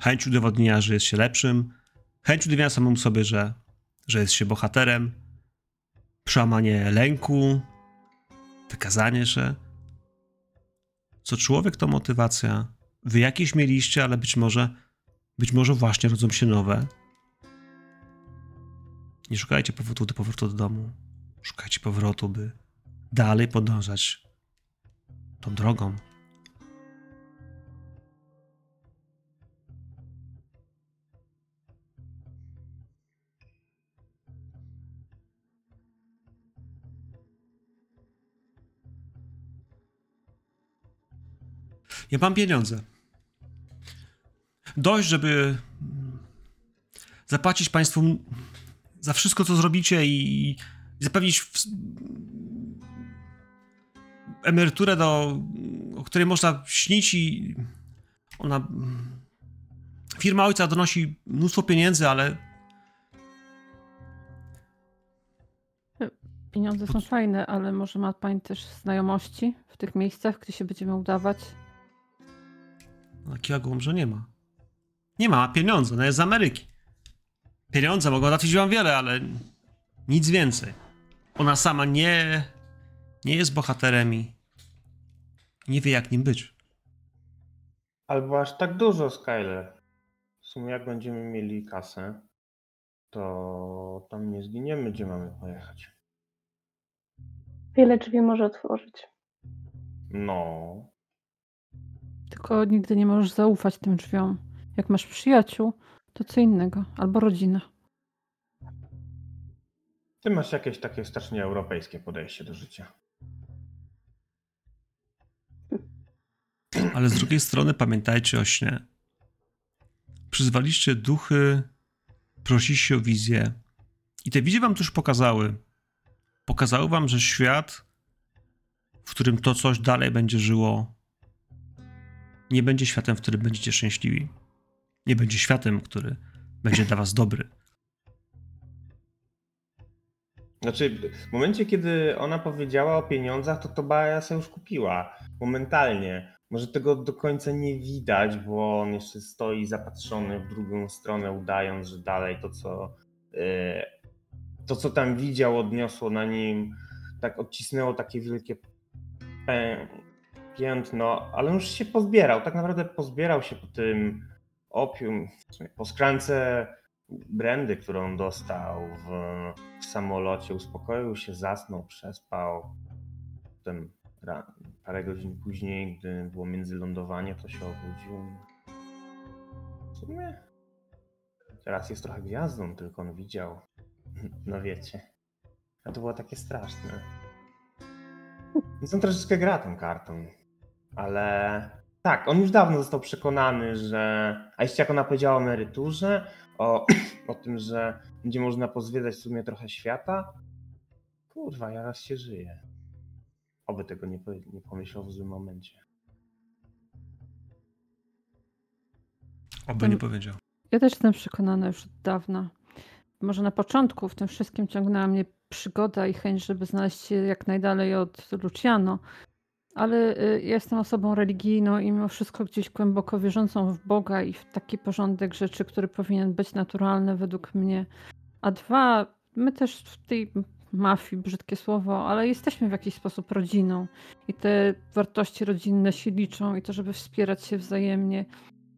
chęć udowodnienia, że jest się lepszym, chęć udowodnienia samemu sobie, że jest się bohaterem, przełamanie lęku, wykazanie się. Co człowiek, to motywacja. Wy jakieś mieliście, ale być może właśnie rodzą się nowe. Nie szukajcie powrotu do domu. Szukajcie powrotu, by dalej podążać tą drogą. Ja mam pieniądze. Dość, żeby zapłacić państwu za wszystko, co zrobicie i zapewnić emeryturę, o której można śnić i ona... Firma ojca donosi mnóstwo pieniędzy, ale... Pieniądze są fajne, ale może ma pani też znajomości w tych miejscach, gdzie się będziemy udawać? Ona kiwa głową, że nie ma. Nie ma pieniądze, ona jest z Ameryki. Pieniądze mogą dać wam wiele, ale nic więcej. Ona sama nie jest bohaterem i nie wie, jak nim być. Albo aż tak dużo, Skylar. W sumie jak będziemy mieli kasę, to tam nie zginiemy, gdzie mamy pojechać. Wiele drzwi może otworzyć. No. Tylko nigdy nie możesz zaufać tym drzwiom. Jak masz przyjaciół, to co innego. Albo rodzinę. Ty masz jakieś takie strasznie europejskie podejście do życia. Ale z drugiej strony pamiętajcie o śnie. Przyzwaliście duchy, prosiliście o wizję. I te wizje wam też pokazały. Pokazały wam, że świat, w którym to coś dalej będzie żyło, nie będzie światem, w którym będziecie szczęśliwi. Nie będzie światem, który będzie dla was dobry. Znaczy, w momencie, kiedy ona powiedziała o pieniądzach, to Tobias już kupiła. Momentalnie. Może tego do końca nie widać, bo on jeszcze stoi zapatrzony w drugą stronę, udając, że dalej to, co tam widział, odniosło na nim, tak odcisnęło takie wielkie piętno, ale już się pozbierał. Tak naprawdę pozbierał się po tym opium, po skrzance brandy, którą dostał w samolocie. Uspokoił się, zasnął, przespał. Potem parę godzin później, gdy było międzylądowanie, to się obudził. W sumie teraz jest trochę gwiazdą, tylko on widział. No wiecie. A to było takie straszne. Więc on troszeczkę gra tą kartą. Ale tak, on już dawno został przekonany, że... A jeszcze jak ona powiedziała o emeryturze, o tym, że będzie można pozwiedzać w sumie trochę świata, Kurwa, ja raz się żyję. Oby tego nie pomyślał w złym momencie. Oby nie powiedział. Ja też jestem przekonana już od dawna. Może na początku w tym wszystkim ciągnęła mnie przygoda i chęć, żeby znaleźć się jak najdalej od Luciano. Ale ja jestem osobą religijną i mimo wszystko gdzieś głęboko wierzącą w Boga i w taki porządek rzeczy, który powinien być naturalny według mnie. A dwa, my też w tej mafii, brzydkie słowo, ale jesteśmy w jakiś sposób rodziną i te wartości rodzinne się liczą i to, żeby wspierać się wzajemnie.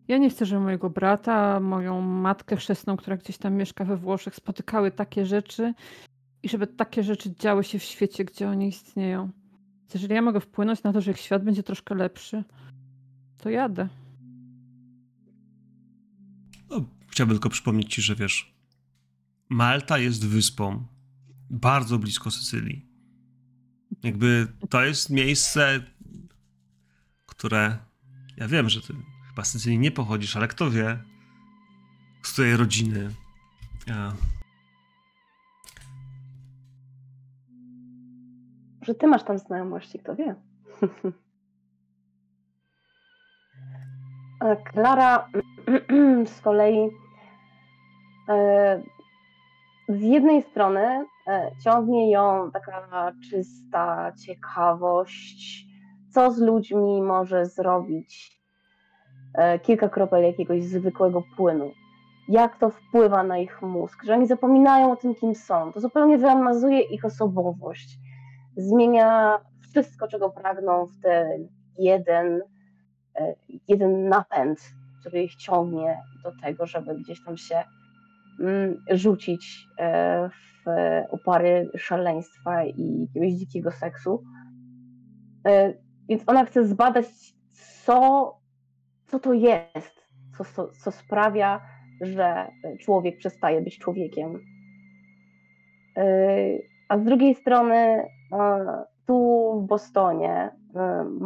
Ja nie chcę, żeby mojego brata, moją matkę chrzestną, która gdzieś tam mieszka we Włoszech, spotykały takie rzeczy i żeby takie rzeczy działy się w świecie, gdzie oni istnieją. Jeżeli ja mogę wpłynąć na to, że ich świat będzie troszkę lepszy, to jadę. No, chciałbym tylko przypomnieć ci, że wiesz, Malta jest wyspą bardzo blisko Sycylii. Jakby to jest miejsce, które... Ja wiem, że ty chyba z Sycylii nie pochodzisz, ale kto wie, z której rodziny... Że ty masz tam znajomości, kto wie. Klara z kolei z jednej strony ciągnie ją taka czysta ciekawość, co z ludźmi może zrobić kilka kropel jakiegoś zwykłego płynu. Jak to wpływa na ich mózg, że oni zapominają o tym, kim są. To zupełnie wymazuje ich osobowość. Zmienia wszystko, czego pragną w ten jeden napęd, który ich ciągnie do tego, żeby gdzieś tam się rzucić w opary szaleństwa i jakiegoś dzikiego seksu. Więc ona chce zbadać, co to jest, co sprawia, że człowiek przestaje być człowiekiem. A z drugiej strony tu w Bostonie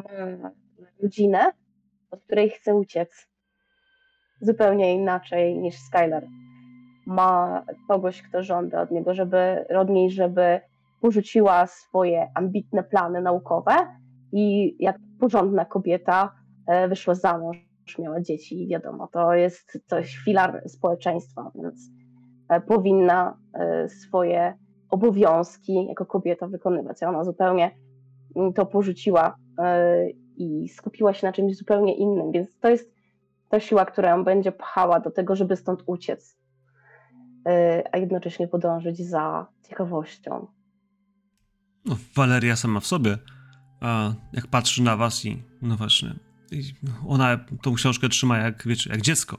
mam rodzinę, od której chcę uciec. Zupełnie inaczej niż Skylar. Ma kogoś, kto żąda od niej, żeby porzuciła swoje ambitne plany naukowe i jak porządna kobieta wyszła za mąż, miała dzieci i wiadomo, to jest coś, filar społeczeństwa, więc powinna swoje obowiązki jako kobieta wykonywać, a ona zupełnie to porzuciła i skupiła się na czymś zupełnie innym, więc to jest ta siła, która ją będzie pchała do tego, żeby stąd uciec, a jednocześnie podążyć za ciekawością. No, Valeria sama w sobie, a jak patrzy na was i no właśnie, i ona tą książkę trzyma jak, wiecie, jak dziecko.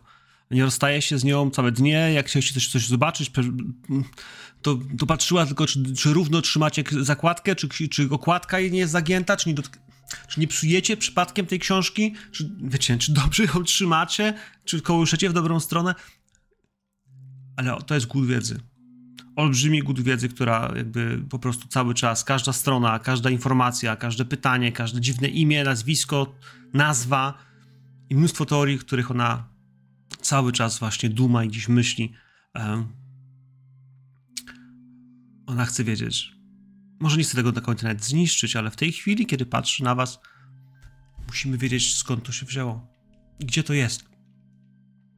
Nie rozstaje się z nią całe dnie, jak chcieliście coś zobaczyć, to patrzyła tylko, czy równo trzymacie zakładkę, czy okładka jej nie jest zagięta, czy nie psujecie przypadkiem tej książki, czy wiecie, czy dobrze ją trzymacie, czy kołyszecie w dobrą stronę. Ale to jest głód wiedzy. Olbrzymi głód wiedzy, która jakby po prostu cały czas, każda strona, każda informacja, każde pytanie, każde dziwne imię, nazwisko, nazwa i mnóstwo teorii, których ona cały czas właśnie duma i gdzieś myśli. Ona chce wiedzieć. Może nie chce tego do końca nawet zniszczyć, ale w tej chwili, kiedy patrzy na was, musimy wiedzieć, skąd to się wzięło. I gdzie to jest.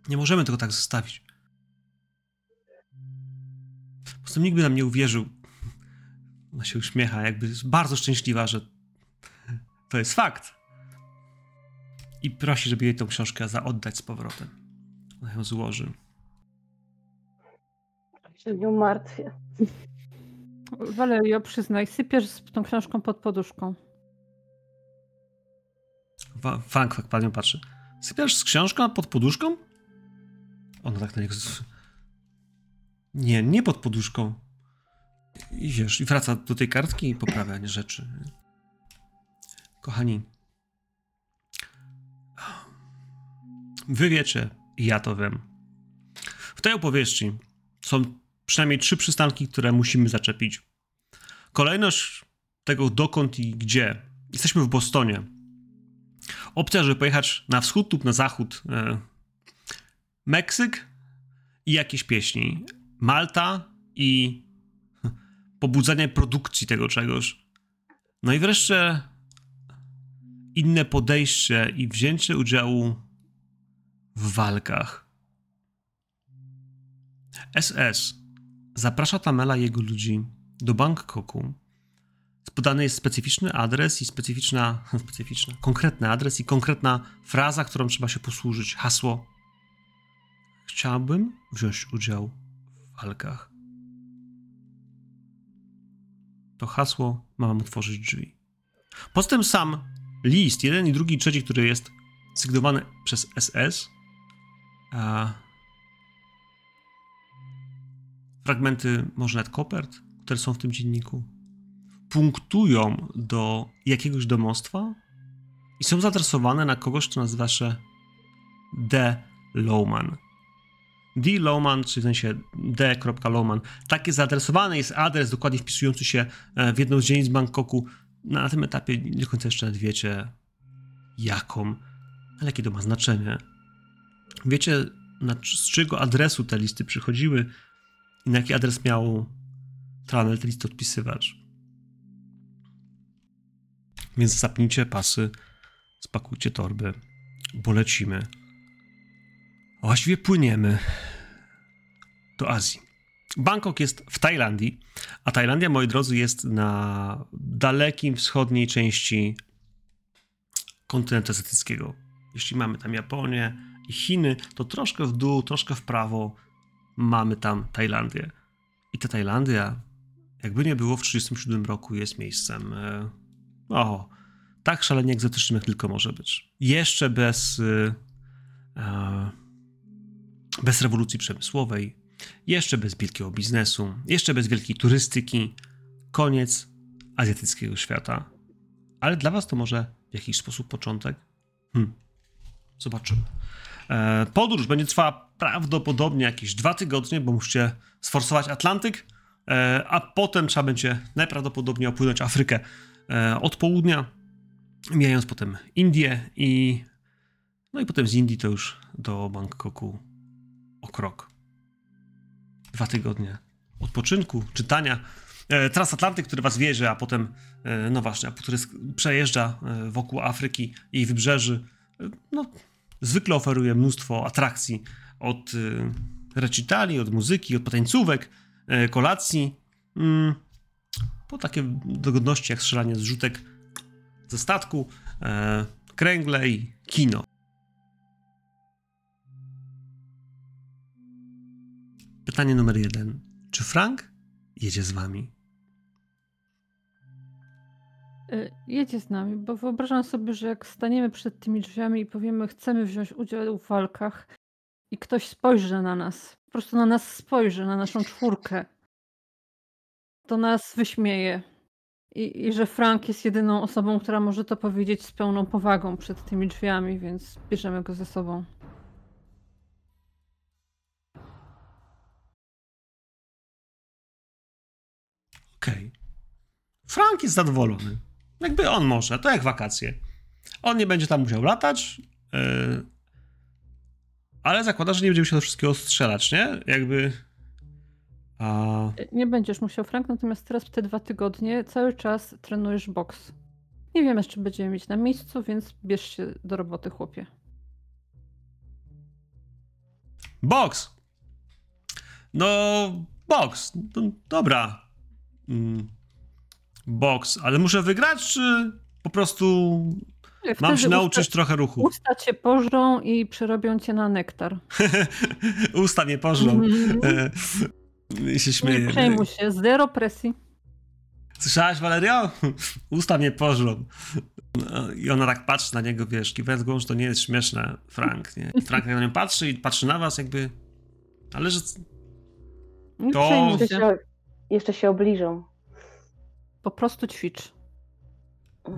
Nie możemy tego tak zostawić. Po prostu nikt by nam nie uwierzył. Ona się uśmiecha, jakby jest bardzo szczęśliwa, że to jest fakt. I prosi, żeby jej tą książkę oddać z powrotem. Ona ją złoży. Że nią martwię. Valerio, przyznaj, sypiesz z tą książką pod poduszką. Frank tak pan ją patrzy. Sypiasz z książką pod poduszką? Ona tak na niego... Nie pod poduszką. I wiesz, i wraca do tej kartki i poprawia rzeczy. Kochani. Wy wiecie, ja to wiem. W tej opowieści są przynajmniej 3 przystanki, które musimy zaczepić. Kolejność tego dokąd i gdzie. Jesteśmy w Bostonie. Opcja, żeby pojechać na wschód lub na zachód. Meksyk i jakieś pieśni. Malta i pobudzania produkcji tego czegoś. No i wreszcie inne podejście i wzięcie udziału w walkach. S.S. zaprasza Tramella i jego ludzi do Bangkoku. Podany jest specyficzny adres i konkretny adres i konkretna fraza, którą trzeba się posłużyć. Hasło. Chciałbym wziąć udział w walkach. To hasło ma wam otworzyć drzwi. Poza tym sam list, jeden i drugi i trzeci, który jest sygnowany przez SS. Fragmenty może nawet kopert, które są w tym dzienniku, punktują do jakiegoś domostwa i są zaadresowane na kogoś, kto nazywa się D. Lohman. D. Lohman, czy w sensie D. Lohman. Taki zaadresowany jest adres, dokładnie wpisujący się w jedną z dzielnic Bangkoku. Na tym etapie nie do końca jeszcze wiecie jaką, ale jakie to ma znaczenie. Wiecie, z czyjego adresu te listy przychodziły i na jaki adres miał Tramell te listy odpisywać. Więc zapnijcie pasy, spakujcie torby, bo lecimy. A właściwie płyniemy do Azji. Bangkok jest w Tajlandii, a Tajlandia, moi drodzy, jest na dalekim wschodniej części kontynentu azjatyckiego. Jeśli mamy tam Japonię i Chiny, to troszkę w dół, troszkę w prawo mamy tam Tajlandię. I ta Tajlandia, jakby nie było, w 1937 roku jest miejscem... tak szalenie egzotycznym, jak tylko może być. Jeszcze bez rewolucji przemysłowej, jeszcze bez wielkiego biznesu, jeszcze bez wielkiej turystyki. Koniec azjatyckiego świata. Ale dla was to może w jakiś sposób początek? Zobaczymy. Podróż będzie trwała prawdopodobnie jakieś 2 tygodnie, bo musicie sforsować Atlantyk, a potem trzeba będzie najprawdopodobniej opłynąć Afrykę od południa, mijając potem Indię i potem z Indii to już do Bangkoku o krok. 2 tygodnie odpoczynku, czytania. Transatlantyk, który was wiezie, a potem, który przejeżdża wokół Afryki i jej wybrzeży, zwykle oferuje mnóstwo atrakcji od recitali, od muzyki, od potańcówek, kolacji, po takie dogodności jak strzelanie zrzutek ze statku, kręgle i kino. Pytanie numer 1. Czy Frank jedzie z wami? Jedzie z nami, bo wyobrażam sobie, że jak staniemy przed tymi drzwiami i powiemy, chcemy wziąć udział w walkach i ktoś spojrzy na nas, po prostu na nas spojrzy, na naszą czwórkę, to nas wyśmieje. I że Frank jest jedyną osobą, która może to powiedzieć z pełną powagą przed tymi drzwiami, więc bierzemy go ze sobą. Okej. Frank jest zadowolony. Jakby on może, to jak wakacje. On nie będzie tam musiał latać, ale zakłada, że nie będzie musiał do wszystkiego strzelać, nie? Jakby... Nie będziesz musiał, Frank, natomiast teraz w te 2 tygodnie cały czas trenujesz boks. Nie wiem jeszcze, czy będziemy mieć na miejscu, więc bierz się do roboty, chłopie. Boks! Boks. Dobra. Boks, ale muszę wygrać, czy po prostu mam się nauczyć trochę ruchu? Usta cię pożrą i przerobią cię na nektar. Usta mnie pożrą. Nie przejmuj się, zero presji. Słyszałaś, Valerio? Usta mnie pożrą. I ona tak patrzy na niego, wiesz, kiwając głową, że to nie jest śmieszne, Frank, nie? Frank tak na nią patrzy i patrzy na was jakby... Ale że... To... Jeszcze się obliżą. Po prostu ćwicz.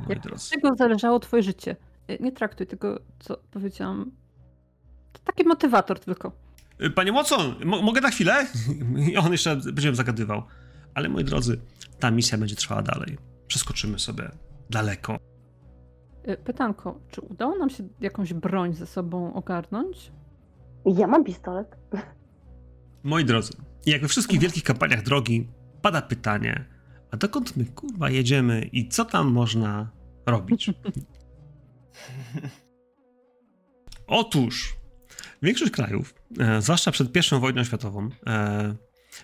Jak z tego zależało twoje życie. Nie traktuj tego, co powiedziałam. To taki motywator tylko. Panie Watson, mogę na chwilę? I on jeszcze będzie zagadywał. Ale moi drodzy, ta misja będzie trwała dalej. Przeskoczymy sobie daleko. Pytanko, czy udało nam się jakąś broń ze sobą ogarnąć? Ja mam pistolet. Moi drodzy, jak we wszystkich wielkich kampaniach drogi pada pytanie, a dokąd my kurwa jedziemy i co tam można robić? Otóż większość krajów, zwłaszcza przed I wojną światową,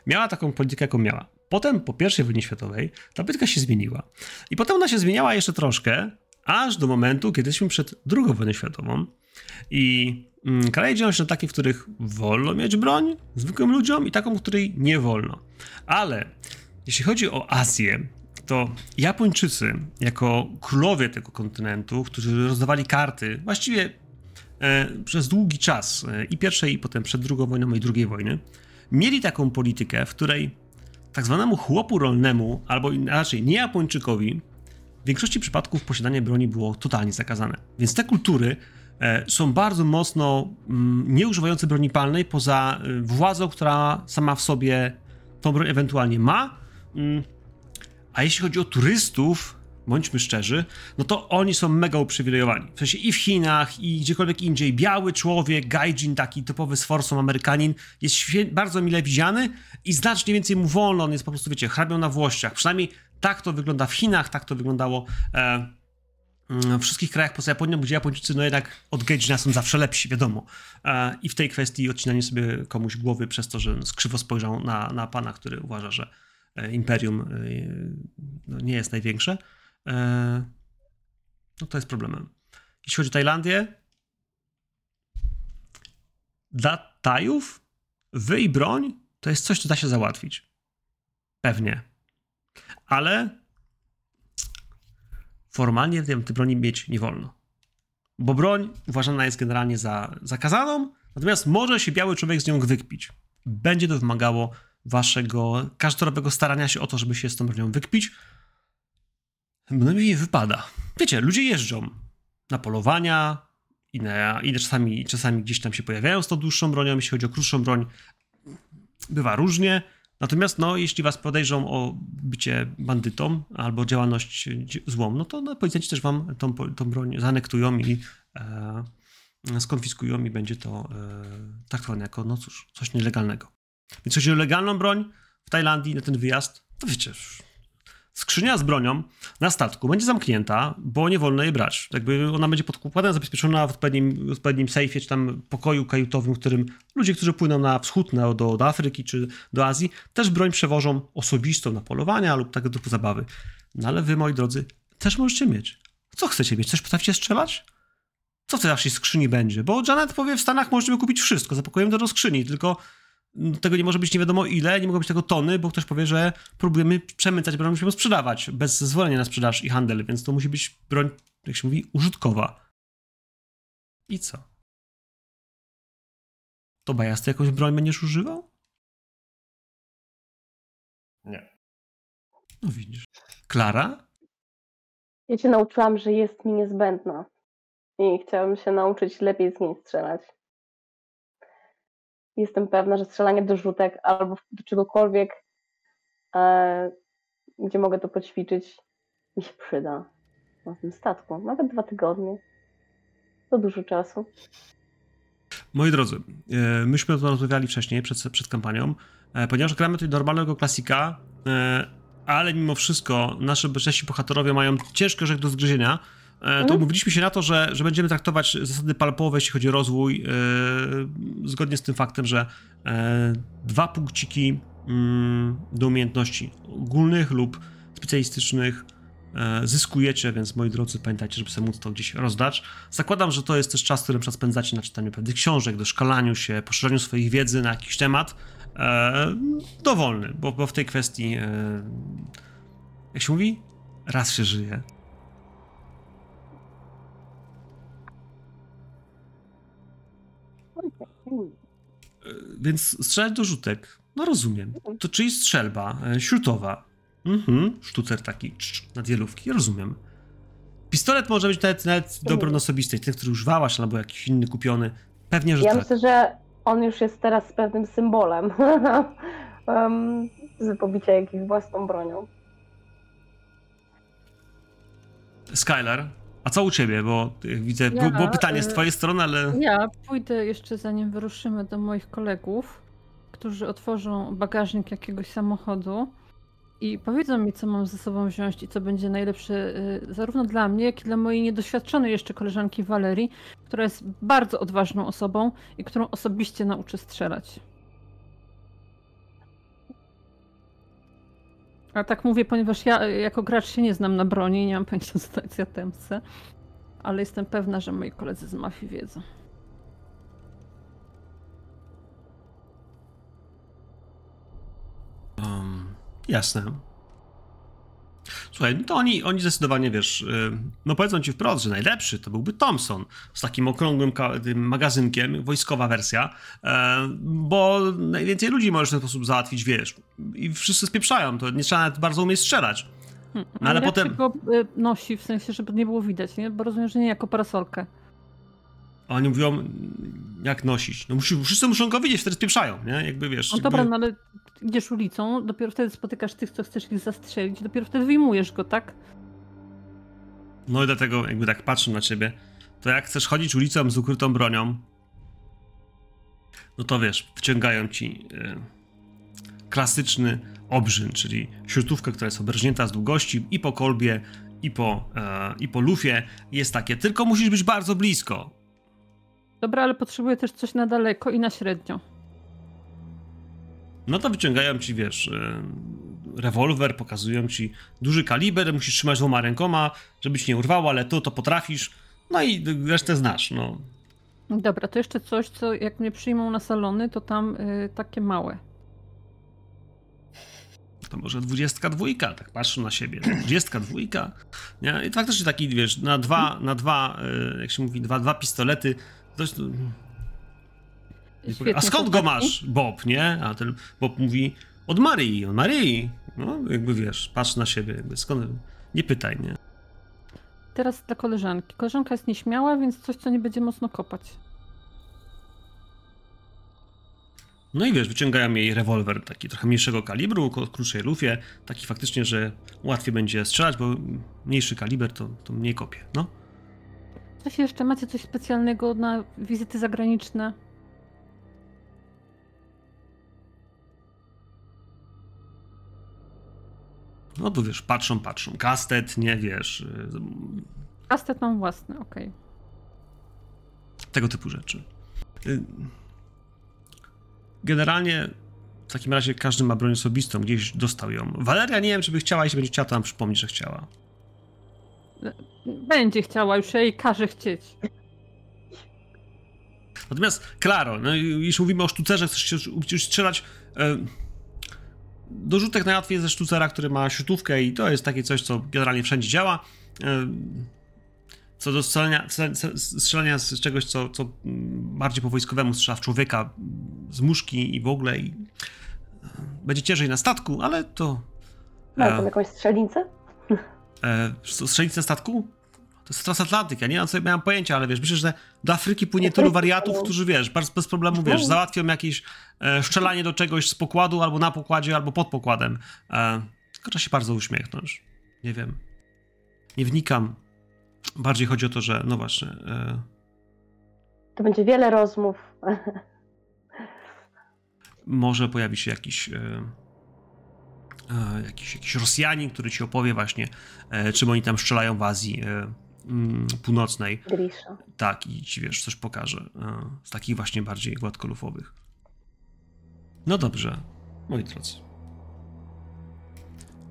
miała taką politykę, jaką miała. Potem po I wojnie światowej ta polityka się zmieniła. I potem ona się zmieniała jeszcze troszkę, aż do momentu, kiedy jesteśmy przed II wojną światową i kraje dzielą się na takie, w których wolno mieć broń zwykłym ludziom i taką, w której nie wolno. Ale jeśli chodzi o Azję, to Japończycy, jako królowie tego kontynentu, którzy rozdawali karty właściwie przez długi czas, i pierwszej, i potem przed II wojną, i II wojny, mieli taką politykę, w której tak zwanemu chłopu rolnemu, albo raczej nie Japończykowi, w większości przypadków posiadanie broni było totalnie zakazane. Więc te kultury są bardzo mocno nieużywające broni palnej poza władzą, która sama w sobie tą broń ewentualnie ma. A jeśli chodzi o turystów, bądźmy szczerzy, no to oni są mega uprzywilejowani. W sensie i w Chinach, i gdziekolwiek indziej biały człowiek, gaijin, taki typowy z forsą Amerykanin, jest bardzo mile widziany i znacznie więcej mu wolno, on jest po prostu, wiecie, hrabią na włościach. Przynajmniej tak to wygląda w Chinach, tak to wyglądało w wszystkich krajach poza Japonią, gdzie Japończycy no jednak od gaijina są zawsze lepsi, wiadomo. I w tej kwestii odcinanie sobie komuś głowy przez to, że krzywo spojrzał na pana, który uważa, że imperium no nie jest największe, no to jest problemem. Jeśli chodzi o Tajlandię, dla Tajów wy i broń to jest coś, co da się załatwić. Pewnie. Ale formalnie tej broni mieć nie wolno. Bo broń uważana jest generalnie za zakazaną, natomiast może się biały człowiek z nią wykpić. Będzie to wymagało waszego każdorodowego starania się o to, żeby się z tą bronią wykpić. No mi wypada. Wiecie, ludzie jeżdżą na polowania i czasami gdzieś tam się pojawiają z tą dłuższą bronią, jeśli chodzi o krótszą broń. Bywa różnie. Natomiast no, jeśli was podejrzą o bycie bandytą albo działalność złą, no to no, policjanci też wam tą broń zanektują i skonfiskują i będzie to traktowane jako, no cóż, coś nielegalnego. Więc chodzi o legalną broń w Tajlandii na ten wyjazd, to wiecie, skrzynia z bronią na statku będzie zamknięta, bo nie wolno jej brać. Jakby ona będzie pod układem zabezpieczona w odpowiednim sejfie, czy tam pokoju kajutowym, w którym ludzie, którzy płyną na wschód, do Afryki czy do Azji, też broń przewożą osobistą na polowania lub tego typu zabawy. No ale wy, moi drodzy, też możecie mieć. Co chcecie mieć? Coś potraficie strzelać? Co w tej waszej skrzyni będzie? Bo Janet powie, w Stanach możemy kupić wszystko, zapakujemy to do skrzyni, tylko tego nie może być nie wiadomo ile, nie mogą być tego tony, bo ktoś powie, że próbujemy przemycać broń, musimy ją sprzedawać bez zezwolenia na sprzedaż i handel, więc to musi być broń, jak się mówi, użytkowa. I co? Tobias, ty jakąś broń będziesz używał? Nie. No widzisz. Klara? Ja się nauczyłam, że jest mi niezbędna i chciałabym się nauczyć lepiej z niej strzelać. Jestem pewna, że strzelanie do rzutek albo do czegokolwiek, gdzie mogę to poćwiczyć, mi się przyda na tym statku. Nawet 2 tygodnie. To dużo czasu. Moi drodzy, myśmy to rozmawiali wcześniej, przed kampanią, ponieważ gramy tutaj normalnego klasika, ale mimo wszystko nasi bohaterowie mają ciężkie rzeczy do zgryzienia, to umówiliśmy się na to, że będziemy traktować zasady palpowe, jeśli chodzi o rozwój, zgodnie z tym faktem, że 2 punkciki do umiejętności ogólnych lub specjalistycznych zyskujecie, więc moi drodzy, pamiętajcie, żeby sobie móc to gdzieś rozdać. Zakładam, że to jest też czas, który spędzacie na czytaniu pewnych książek, doszkalaniu się, poszerzaniu swojej wiedzy na jakiś temat. Dowolny, bo w tej kwestii, jak się mówi, raz się żyje. Więc strzelać do rzutek, no rozumiem, to czyli strzelba, śrutowa, sztucer taki, nadjelówki, rozumiem. Pistolet może być nawet do broni osobistej, ten, który używałaś, albo jakiś inny kupiony, pewnie, że ja tak. Ja myślę, że on już jest teraz pewnym symbolem z pobicia jakiejś własną bronią. Skylar? A co u ciebie? Bo widzę, było pytanie z twojej strony, ale... Ja pójdę jeszcze, zanim wyruszymy, do moich kolegów, którzy otworzą bagażnik jakiegoś samochodu i powiedzą mi, co mam ze sobą wziąć i co będzie najlepsze zarówno dla mnie, jak i dla mojej niedoświadczonej jeszcze koleżanki Valerii, która jest bardzo odważną osobą i którą osobiście nauczę strzelać. A tak mówię, ponieważ ja jako gracz się nie znam na broni, nie mam pojęcia o sytuacji atomce, ale jestem pewna, że moi koledzy z mafii wiedzą. Jasne. Słuchaj, no to oni zdecydowanie, wiesz, no powiedzą ci wprost, że najlepszy to byłby Thompson z takim okrągłym magazynkiem, wojskowa wersja, bo najwięcej ludzi możesz w ten sposób załatwić, wiesz, i wszyscy spieprzają, to nie trzeba nawet bardzo umieć strzelać. No, ale potem... go nosi, w sensie, żeby nie było widać, nie? Bo rozumiem, że nie jako parasolkę. A oni mówią, jak nosić. No wszyscy muszą go widzieć, wtedy spieprzają, nie? Jakby, wiesz... No jakby... dobra, no ale idziesz ulicą, dopiero wtedy spotykasz tych, co chcesz ich zastrzelić, dopiero wtedy wyjmujesz go, tak? No i dlatego jakby tak patrzą na ciebie, to jak chcesz chodzić ulicą z ukrytą bronią, no to wiesz, wciągają ci klasyczny obrzyn, czyli śrutówkę, która jest obrżnięta z długości i po kolbie, i po lufie. Jest takie, tylko musisz być bardzo blisko. Dobra, ale potrzebuję też coś na daleko i na średnio. No to wyciągają ci, wiesz, rewolwer, pokazują ci duży kaliber, musisz trzymać dwoma rękoma, żeby ci nie urwało, ale to potrafisz, no i resztę znasz, no. Dobra, to jeszcze coś, co jak mnie przyjmą na salony, to tam takie małe. To może 22, tak patrzą na siebie, 22, nie? I faktycznie taki, wiesz, na dwa, jak się mówi, dwa pistolety, dość... Świetnie, a skąd go masz, Bob, nie? A ten Bob mówi, od Maryi. No, jakby wiesz, patrz na siebie, jakby skąd, nie pytaj, nie? Teraz dla koleżanki. Koleżanka jest nieśmiała, więc coś, co nie będzie mocno kopać. No i wiesz, wyciągają jej rewolwer, taki trochę mniejszego kalibru, o krótszej lufie, taki faktycznie, że łatwiej będzie strzelać, bo mniejszy kaliber to mniej kopie, no. Coś jeszcze? Macie coś specjalnego na wizyty zagraniczne? No to wiesz, patrzą. Kastet, nie wiesz. Kastet mam własny, okej. Tego typu rzeczy. Generalnie w takim razie każdy ma broń osobistą, gdzieś dostał ją. Valeria, nie wiem, czy by chciała, jeśli będzie chciała, to nam przypomni, że chciała. Będzie chciała, już jej każe chcieć. Natomiast, Klaro, no, jeśli mówimy o sztucerze, chcesz się uczyć strzelać... Do rzutek najłatwiej jest ze sztucera, który ma siódówkę i to jest takie coś, co generalnie wszędzie działa. Co do strzelania z czegoś, co bardziej po wojskowemu strzela w człowieka, z muszki i w ogóle. I będzie ciężej na statku, ale to... Mają tam jakąś strzelnicę? Strzelnicę na statku? To jest transatlantyk, ja nie wiem, co miałem pojęcia, ale wiesz, myślę, że do Afryki płynie tylu wariatów, którzy wiesz, bez problemu wiesz, załatwią jakieś szczelanie do czegoś z pokładu, albo na pokładzie, albo pod pokładem. Tylko trzeba się bardzo uśmiechnąć. Nie wiem. Nie wnikam. Bardziej chodzi o to, że no właśnie. To będzie wiele rozmów. Może pojawi się jakiś Rosjanin, który ci opowie właśnie, czym oni tam strzelają w Azji Północnej. Grisza. Tak, i ci wiesz, coś pokażę. Z takich właśnie bardziej gładkolufowych. No dobrze, moi drodzy.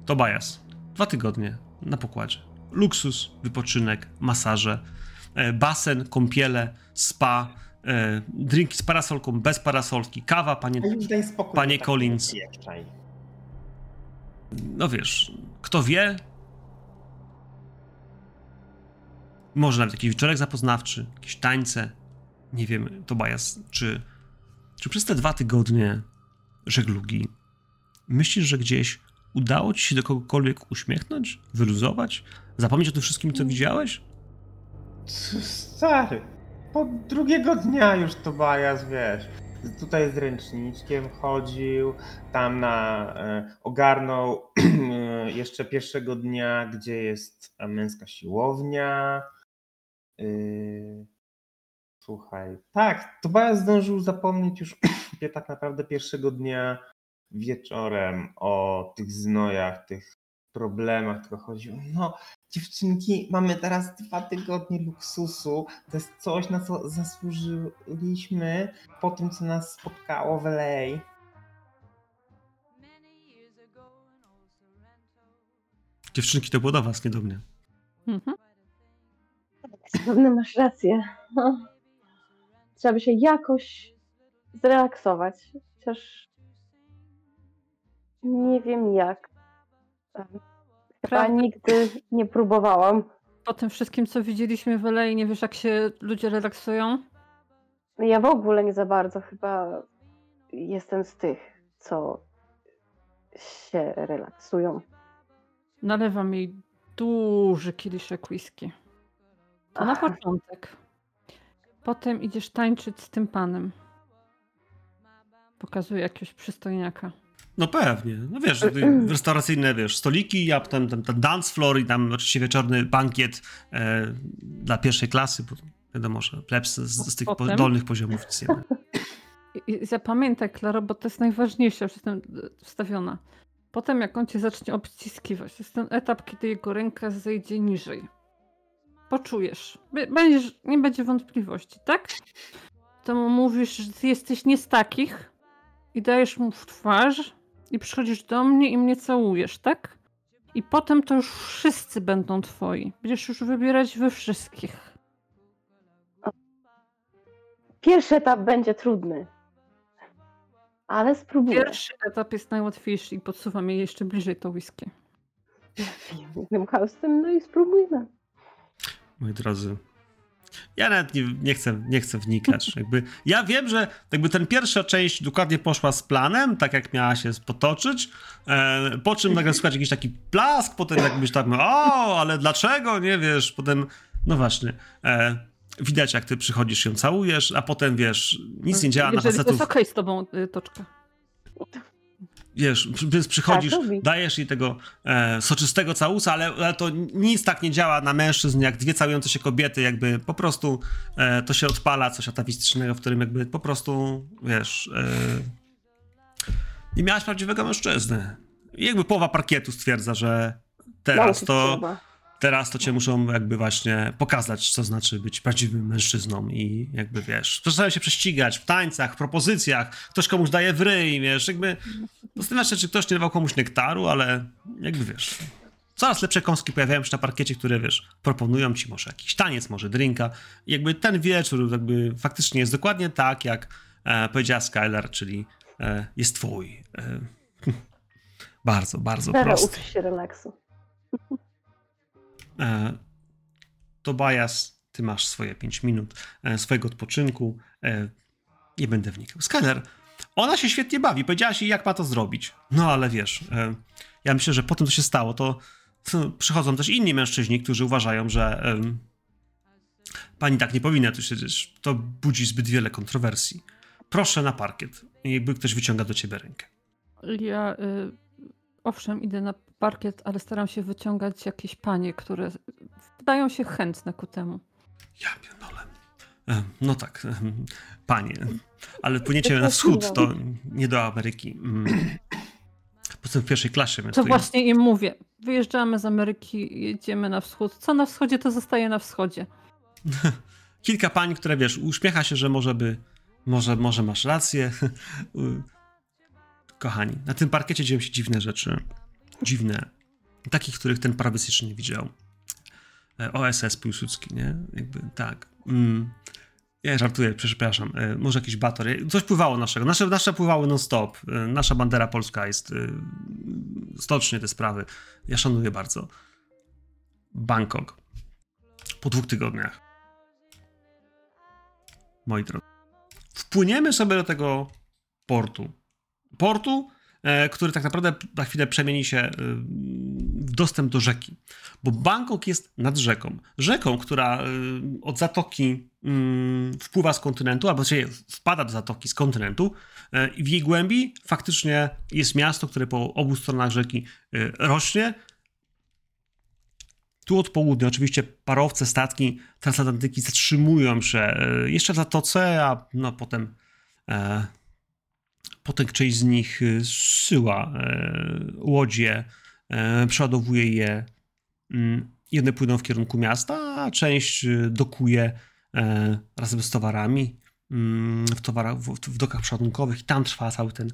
Tobias. 2 tygodnie na pokładzie. Luksus, wypoczynek, masaże, basen, kąpiele, spa, drinki z parasolką, bez parasolki, kawa, panie Collins. No wiesz, kto wie, może nawet jakiś wieczorek zapoznawczy, jakieś tańce, nie wiem, Tobias, czy przez te 2 tygodnie żeglugi myślisz, że gdzieś udało ci się do kogokolwiek uśmiechnąć, wyluzować, zapomnieć o tym wszystkim, co widziałeś? Stary, po 2 dnia już Tobias, wiesz, tutaj z ręczniczkiem chodził, tam ogarnął jeszcze 1 dnia, gdzie jest męska siłownia. Słuchaj, tak, Tobias zdążył zapomnieć już tak naprawdę 1 dnia wieczorem o tych znojach, tych problemach, tylko chodziło. No, dziewczynki, mamy teraz 2 tygodnie luksusu. To jest coś, na co zasłużyliśmy po tym, co nas spotkało w LA. Dziewczynki, to było do was, nie do mnie. Mhm. Pewnie masz rację. No. Trzeba by się jakoś zrelaksować. Chociaż nie wiem jak. Chyba nigdy nie próbowałam. Po tym wszystkim, co widzieliśmy w LA, nie wiesz, jak się ludzie relaksują? Ja w ogóle nie za bardzo chyba jestem z tych, co się relaksują. Nalewam jej duży kieliszek whisky. To na początek. Potem idziesz tańczyć z tym panem. Pokazuje jakiegoś przystojniaka. No pewnie. No wiesz, restauracyjne, wiesz, stoliki, ja potem ten dance floor i tam oczywiście wieczorny bankiet dla pierwszej klasy, bo wiadomo, że plebs z tych dolnych poziomów nic nie ma. I zapamiętaj, Klaro, bo to jest najważniejsze, już jestem wstawiona. Potem jak on cię zacznie obciskiwać, to jest ten etap, kiedy jego ręka zejdzie niżej. Poczujesz. Będziesz, nie będzie wątpliwości, tak? To mu mówisz, że jesteś nie z takich i dajesz mu w twarz i przychodzisz do mnie i mnie całujesz, tak? I potem to już wszyscy będą twoi. Będziesz już wybierać we wszystkich. Pierwszy etap będzie trudny. Ale spróbuję. Pierwszy etap jest najłatwiejszy i podsuwam jej jeszcze bliżej to whisky. Jednym haustem, no i spróbujmy. Moi drodzy, ja nawet nie chcę wnikać. Jakby, ja wiem, że jakby ten pierwsza część dokładnie poszła z planem, tak jak miała się potoczyć, po czym nagle słychać jakiś taki plask, potem jakbyś tak, o, ale dlaczego, nie wiesz, potem, no właśnie, widać jak ty przychodzisz, ją całujesz, a potem wiesz, nic nie działa na facetów. To jest okej z tobą, Toczka. Wiesz, więc przychodzisz, dajesz jej tego soczystego całusa, ale to nic tak nie działa na mężczyzn, jak dwie całujące się kobiety, jakby po prostu to się odpala, coś atawistycznego, w którym jakby po prostu, wiesz, nie miałaś prawdziwego mężczyzny. I jakby połowa parkietu stwierdza, że teraz to cię muszą jakby właśnie pokazać, co znaczy być prawdziwym mężczyzną i jakby, wiesz, przestają się prześcigać w tańcach, w propozycjach, ktoś komuś daje w ryj, wiesz, jakby zastanawiasz się, czy ktoś nie dawał komuś nektaru, ale jakby, wiesz, coraz lepsze kąski pojawiają się na parkiecie, które, wiesz, proponują ci może jakiś taniec, może drinka. I jakby ten wieczór jakby faktycznie jest dokładnie tak, jak powiedziała Skylar, czyli jest twój. Bardzo, bardzo prosty. Ucz się relaksu. Tobias, ty masz swoje 5 minut swojego odpoczynku. Nie będę wnikał. Skylar, ona się świetnie bawi. Powiedziałaś jej, jak ma to zrobić. No ale wiesz, ja myślę, że po tym, co się stało, to przychodzą też inni mężczyźni, którzy uważają, że pani tak nie powinna tu siedzieć. To budzi zbyt wiele kontrowersji. Proszę na parkiet. Jakby ktoś wyciąga do ciebie rękę. Ja... Owszem, idę na parkiet, ale staram się wyciągać jakieś panie, które wydają się chętne ku temu. Ja pierdolę. No tak, panie, ale płyniecie na wschód, to nie do Ameryki. Poza tym w pierwszej klasie. To właśnie im mówię. Wyjeżdżamy z Ameryki, jedziemy na wschód. Co na wschodzie, to zostaje na wschodzie. Kilka pań, które, wiesz, uśmiecha się, że może masz rację. Kochani, na tym parkiecie dzieją się dziwne rzeczy. Dziwne. Takich, których ten prawiec jeszcze nie widział. O.S.S. Piłsudski, nie? Jakby tak. Ja żartuję, przepraszam. Może jakiś bator. Coś pływało naszego. Nasze pływały non-stop. Nasza bandera polska jest stocznie te sprawy. Ja szanuję bardzo. Bangkok. Po 2 tygodniach. Moi drodzy. Wpłyniemy sobie do tego portu, który tak naprawdę na chwilę przemieni się w dostęp do rzeki, bo Bangkok jest nad rzeką, która od zatoki wpływa z kontynentu, albo właściwie wpada do zatoki z kontynentu i w jej głębi faktycznie jest miasto, które po obu stronach rzeki rośnie. Tu od południa oczywiście parowce, statki transatlantyki zatrzymują się jeszcze w zatoce, a no potem Potem część z nich zsyła łodzie, przeładowuje je. Jedne płyną w kierunku miasta, a część dokuje razem z towarami w dokach przeładunkowych i tam trwa cały ten,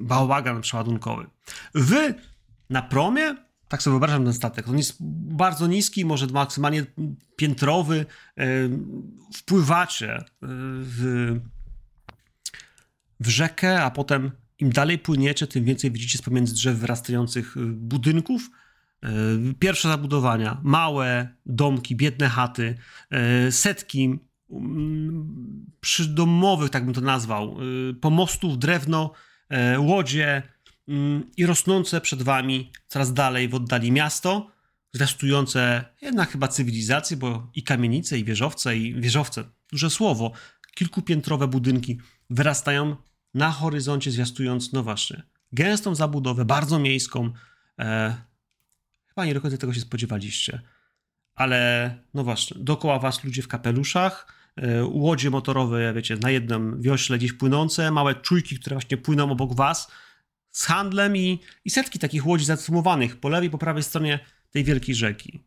bałagan przeładunkowy. Wy na promie, tak sobie wyobrażam ten statek, on jest bardzo niski, może maksymalnie piętrowy, wpływacie w rzekę, a potem im dalej płyniecie, tym więcej widzicie z pomiędzy drzew wyrastających budynków. Pierwsze zabudowania, małe domki, biedne chaty, setki przydomowych, tak bym to nazwał, pomostów, drewno, łodzie i rosnące przed wami coraz dalej w oddali miasto, zwiastujące jednak chyba cywilizację, bo i kamienice, i wieżowce, duże słowo, kilkupiętrowe budynki wyrastają na horyzoncie, zwiastując, no właśnie, gęstą zabudowę, bardzo miejską. Chyba nie do końca tego się spodziewaliście. Ale, no właśnie, dookoła was ludzie w kapeluszach, łodzie motorowe, na jednym wiośle gdzieś płynące, małe czujki, które właśnie płyną obok was z handlem i setki takich łodzi zacumowanych po lewej, po prawej stronie tej wielkiej rzeki.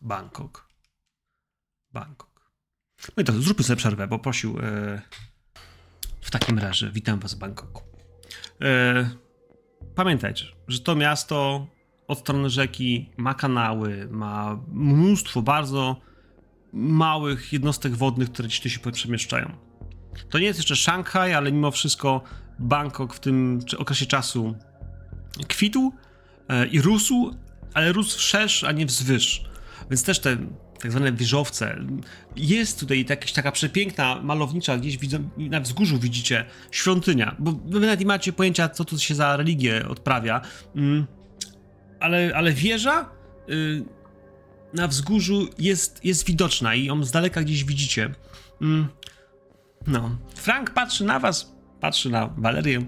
Bangkok. No i to, zróbmy sobie przerwę, bo prosił... W takim razie witam was w Bangkoku. Pamiętajcie, że to miasto od strony rzeki ma kanały, ma mnóstwo bardzo małych jednostek wodnych, które się przemieszczają. To nie jest jeszcze Szanghaj, ale mimo wszystko Bangkok w tym okresie czasu kwitł i rósł, ale rósł wszerz, a nie wzwyż. Więc też te tak zwane wieżowce. Jest tutaj taka przepiękna, malownicza, gdzieś na wzgórzu widzicie świątynia, bo wy nawet nie macie pojęcia, co tu się za religię odprawia, ale wieża na wzgórzu jest widoczna i ją z daleka gdzieś widzicie. No. Frank patrzy na was, patrzy na Valerię,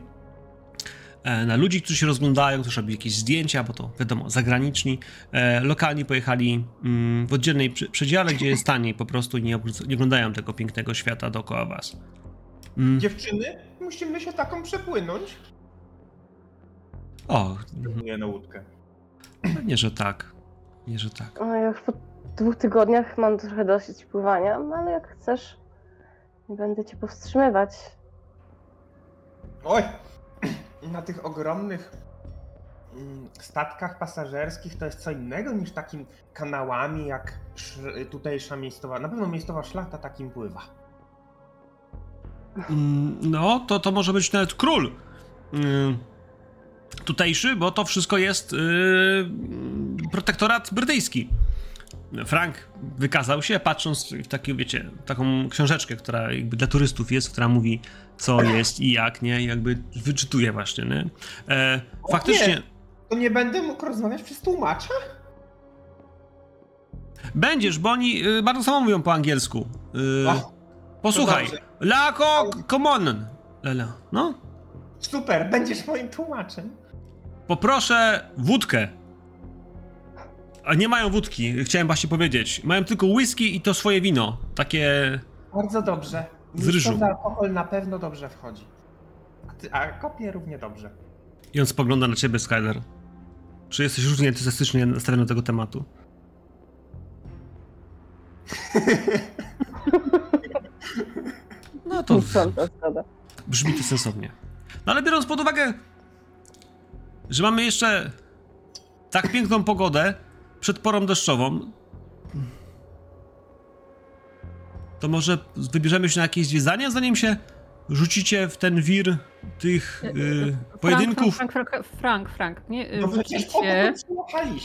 na ludzi, którzy się rozglądają, którzy robią jakieś zdjęcia, bo to wiadomo, zagraniczni. Lokalni pojechali w oddzielnej przedziale, gdzie jest taniej po prostu i nie oglądają tego pięknego świata dookoła was. Dziewczyny, musimy się taką przepłynąć. O. Proponuję na łódkę. Nie, że tak. O, ja już po 2 tygodniach mam trochę dosyć pływania, ale jak chcesz, nie będę cię powstrzymywać. Oj! Na tych ogromnych statkach pasażerskich to jest co innego niż takim kanałami jak tutejsza miejscowa, na pewno miejscowa szlachta takim pływa. No, to może być nawet król tutejszy, bo to wszystko jest protektorat brytyjski. Frank wykazał się, patrząc w taką książeczkę, która jakby dla turystów jest, która mówi co jest i jak, nie? I jakby wyczytuje właśnie, nie? Faktycznie... Nie. To nie będę mógł rozmawiać przez tłumacza? Będziesz, bo oni bardzo samo mówią po angielsku. Posłuchaj. Lako, come on. No? Super, będziesz moim tłumaczem. Poproszę wódkę. A nie mają wódki, chciałem właśnie powiedzieć. Mają tylko whisky i to swoje wino. Takie... Bardzo dobrze. Z ryżu. Alkohol na pewno dobrze wchodzi. A kopie równie dobrze. I on spogląda na ciebie, Skylar. Czy jesteś równie entuzjastycznie nastawiony do tego tematu? No to... Brzmi to sensownie. No ale biorąc pod uwagę, że mamy jeszcze tak piękną pogodę, przed porą deszczową, to może wybierzemy się na jakieś zwiedzanie, zanim się rzucicie w ten wir tych pojedynków. Frank, nie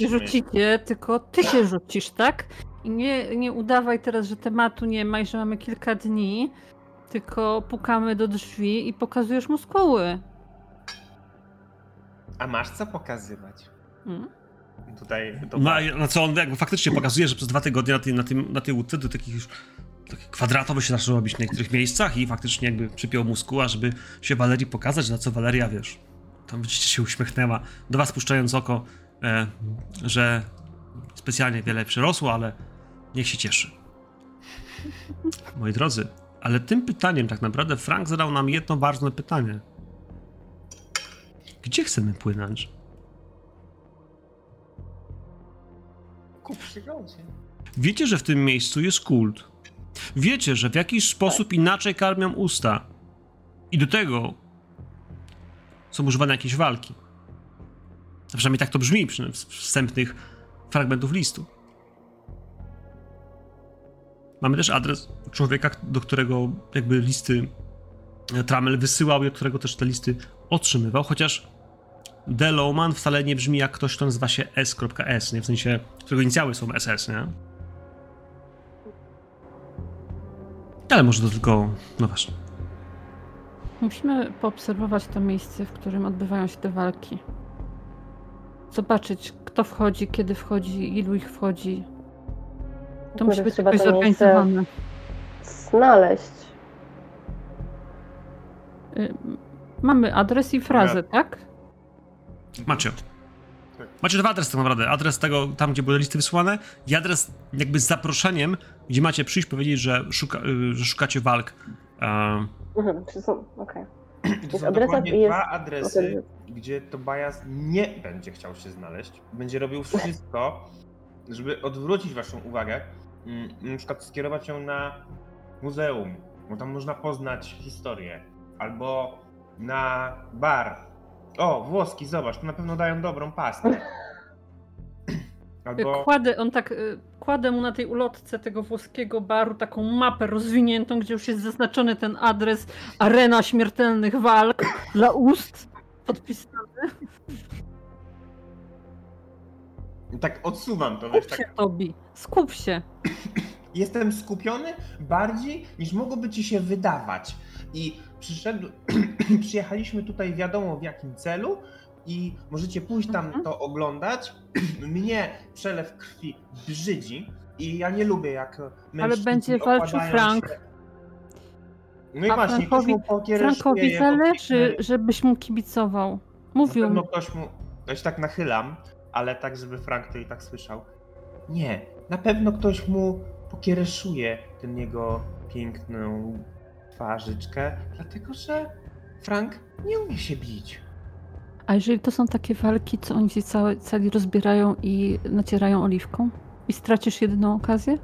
rzucicie, tylko ty się rzucisz, tak? I nie udawaj teraz, że tematu nie ma i że mamy kilka dni, tylko pukamy do drzwi i pokazujesz mu szkoły. A masz co pokazywać? Tutaj na co on jakby faktycznie pokazuje, że przez 2 tygodnie na tej łódce do takich już kwadratowy się zaczął robić w niektórych miejscach i faktycznie jakby przypiął muskuła, żeby się Valerii pokazać, na co Valeria, tam widzicie, się uśmiechnęła do was, puszczając oko, że specjalnie wiele przyrosło, ale niech się cieszy. Moi drodzy, Ale tym pytaniem tak naprawdę Frank zadał nam jedno ważne pytanie. Gdzie chcemy płynąć? Ku przygodzie. Wiecie, że w tym miejscu jest kult. Wiecie, że w jakiś sposób inaczej karmią usta. I do tego są używane jakieś walki. Przynajmniej tak to brzmi przy wstępnych fragmentów listu. Mamy też adres człowieka, do którego jakby listy Tramell wysyłał i od którego też te listy otrzymywał, chociaż D. Lohman wcale nie brzmi jak ktoś, kto nazywa się S.S., nie? W sensie, którego inicjały są S.S., nie? Ale może to tylko... no właśnie. Musimy poobserwować to miejsce, w którym odbywają się te walki. Zobaczyć, kto wchodzi, kiedy wchodzi, ilu ich wchodzi. To musi być jakoś zorganizowane. Znaleźć. Mamy adres i frazę, tak? Macie. Macie dwa adresy tak naprawdę. Adres tego, tam gdzie były listy wysłane i adres jakby z zaproszeniem, gdzie macie przyjść, powiedzieć, że, szukacie walk. Okej. To są dokładnie dwa adresy, gdzie Tobias nie będzie chciał się znaleźć. Będzie robił wszystko, żeby odwrócić waszą uwagę, na przykład skierować ją na muzeum, bo tam można poznać historię, albo na bar. O, włoski, zobacz, tu na pewno dają dobrą pastę. Albo... Kładę mu na tej ulotce tego włoskiego baru taką mapę rozwiniętą, gdzie już jest zaznaczony ten adres Arena Śmiertelnych Walk dla ust, podpisany. Tak odsuwam to. Skup się, Tobi. Skup się. Jestem skupiony bardziej niż mogłoby ci się wydawać. I przyjechaliśmy tutaj wiadomo w jakim celu i możecie pójść tam to oglądać. Mnie przelew krwi brzydzi i ja nie lubię jak mężczyźni. Ale będzie walczył Frank. Się. No i właśnie, Frankowi zależy, żebyś mu kibicował. Mówił. No ktoś mu, ja się tak nachylam. Ale tak, żeby Frank to i tak słyszał. Nie, na pewno ktoś mu pokiereszuje ten jego piękną twarzyczkę, dlatego że Frank nie umie się bić. A jeżeli to są takie walki, co oni się cali rozbierają i nacierają oliwką? I stracisz jedną okazję?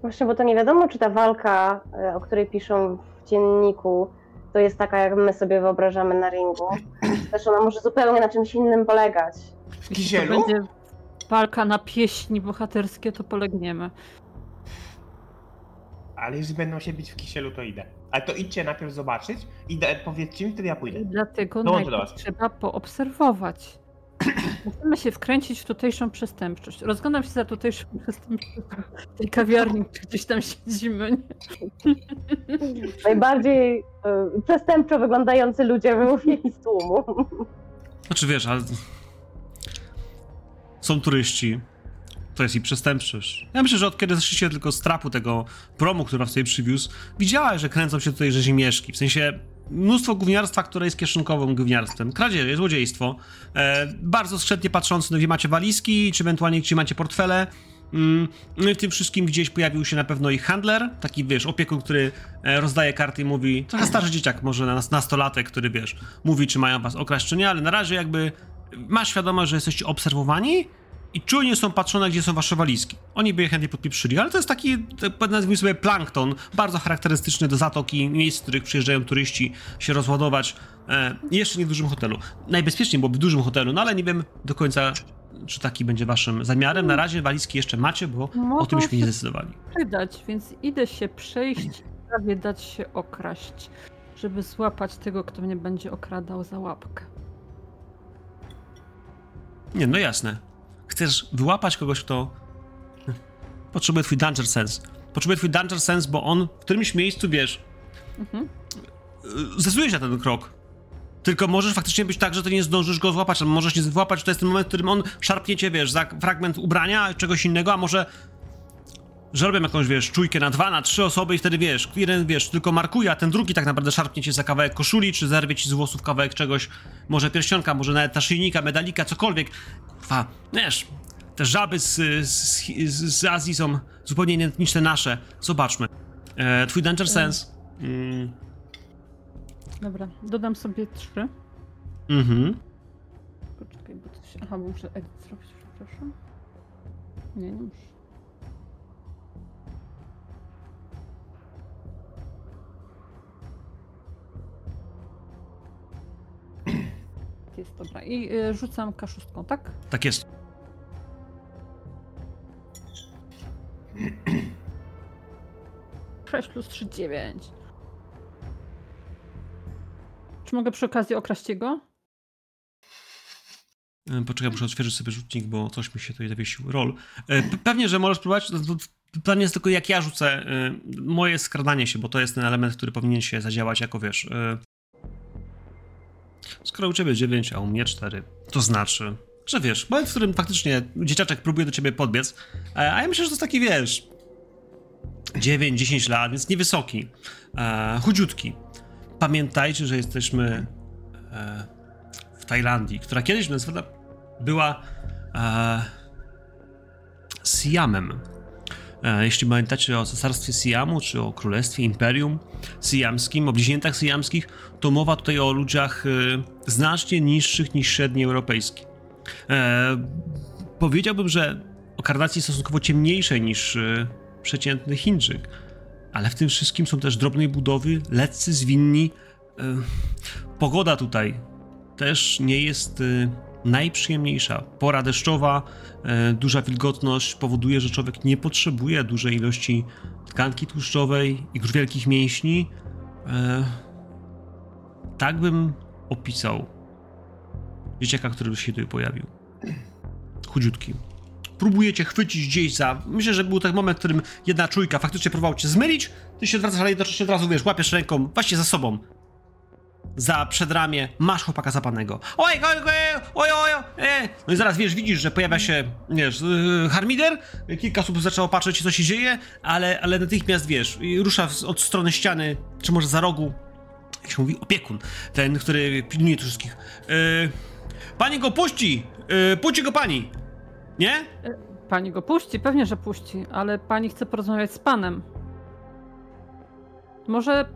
Właśnie, bo to nie wiadomo, czy ta walka, o której piszą w dzienniku, to jest taka, jak my sobie wyobrażamy na ringu. Też ona może zupełnie na czymś innym polegać. W kisielu? Jeśli to będzie walka na pieśni bohaterskie, to polegniemy. Ale jeżeli będą się bić w kisielu, to idę. Ale to idźcie najpierw zobaczyć i powiedzcie mi, wtedy ja pójdę. I dlatego najpierw trzeba poobserwować. Musimy się wkręcić w tutejszą przestępczość. Rozglądam się za tutejszą przestępczością w tej kawiarni, gdzieś tam siedzimy. Nie? Najbardziej przestępczo wyglądający ludzie wyłówili z tłumu. Znaczy wiesz, ale są turyści, to jest i przestępczość. Ja myślę, że od kiedy zeszliście tylko z trapu tego promu, który was tutaj przywiózł, widziałeś, że kręcą się tutaj rzezimieszki, w sensie mnóstwo gówniarstwa, które jest kieszonkowym gówniarstwem. Kradzieże, złodziejstwo. Bardzo skrzętnie patrzący, no gdzie macie walizki, czy ewentualnie gdzie macie portfele. No i w tym wszystkim gdzieś pojawił się na pewno ich handler, taki wiesz, opiekun, który rozdaje karty i mówi, trochę starszy dzieciak, może nastolatek, który wiesz, mówi, czy mają was okraść, czy nie, ale na razie jakby ma świadomość, że jesteście obserwowani i czujnie są patrzone, gdzie są wasze walizki. Oni by je chętnie podpieprzyli, ale to jest taki, nazwijmy sobie, plankton, bardzo charakterystyczny do zatoki, miejsc, w których przyjeżdżają turyści się rozładować. Jeszcze nie w dużym hotelu. Najbezpieczniej byłoby w dużym hotelu, no ale nie wiem do końca, czy taki będzie waszym zamiarem. Na razie walizki jeszcze macie, bo mogą o tym byśmy nie zdecydowali. Przydać, więc idę się przejść, prawie dać się okraść, żeby złapać tego, kto mnie będzie okradał za łapkę. Nie, no jasne. Chcesz wyłapać kogoś, kto potrzebuje twój danger sense. Potrzebuje twój danger sense, bo on w którymś miejscu, wiesz, zesuje się na ten krok. Tylko możesz faktycznie być tak, że ty nie zdążysz go złapać, albo możesz nie złapać, to jest ten moment, w którym on szarpnie cię, wiesz, za fragment ubrania, czegoś innego, a może że robią jakąś, wiesz, czujkę na 2, na 3 osoby i wtedy, wiesz, jeden, wiesz, tylko markuje, a ten drugi tak naprawdę szarpnie cię za kawałek koszuli, czy zerwie ci z włosów kawałek czegoś, może pierścionka, może nawet naszyjnika, medalika, cokolwiek. Wiesz, Te żaby z Azji są zupełnie identyczne nasze. Zobaczmy. Twój danger sense. Dobra, dodam sobie 3. Mhm. Poczekaj, bo coś... Aha, bo muszę edit zrobić, przepraszam. Nie, nie muszę. Jest, dobra. I rzucam K6, tak? Tak jest. +3, 9. Czy mogę przy okazji okraść jego? Poczekaj, muszę odświeżyć sobie rzutnik, bo coś mi się tutaj zawiesił. Roll. Pewnie, że możesz próbować. Pytanie jest tylko, jak ja rzucę moje skradanie się, bo to jest ten element, który powinien się zadziałać, jako wiesz. Skoro u ciebie 9, a u mnie 4, to znaczy, że wiesz, moment, w którym faktycznie dzieciaczek próbuje do ciebie podbiec, a ja myślę, że to jest taki, wiesz, 9-10 lat, więc niewysoki, chudziutki. Pamiętajcie, że jesteśmy w Tajlandii, która kiedyś nazwana była Siamem. Jeśli pamiętacie o cesarstwie Siamu, czy o królestwie, imperium siamskim, o bliźniętach siamskich, to mowa tutaj o ludziach znacznie niższych niż średni europejski. Powiedziałbym, że o karnacji stosunkowo ciemniejszej niż przeciętny Chińczyk, ale w tym wszystkim są też drobnej budowy, leccy, zwinni. Pogoda tutaj też nie jest... najprzyjemniejsza. Pora deszczowa, duża wilgotność powoduje, że człowiek nie potrzebuje dużej ilości tkanki tłuszczowej i wielkich mięśni. Tak bym opisał dzieciaka, który się tutaj pojawił. Chudziutki. Próbujecie chwycić gdzieś za... Myślę, że był ten moment, w którym jedna czujka faktycznie próbował cię zmylić, ty się odwracasz, ale jednocześnie od razu, wiesz, łapiesz ręką właśnie za sobą. Za przedramię masz chłopaka zapanego. Oj. No i zaraz, wiesz, widzisz, że pojawia się, wiesz, harmider. Kilka osób zaczęło patrzeć, co się dzieje, ale natychmiast, wiesz, rusza od strony ściany, czy może za rogu, jak się mówi, opiekun, ten, który pilnuje tu wszystkich. Pani go puści! Puści go pani! Nie? Pani go puści, pewnie, że puści, ale pani chce porozmawiać z panem. Może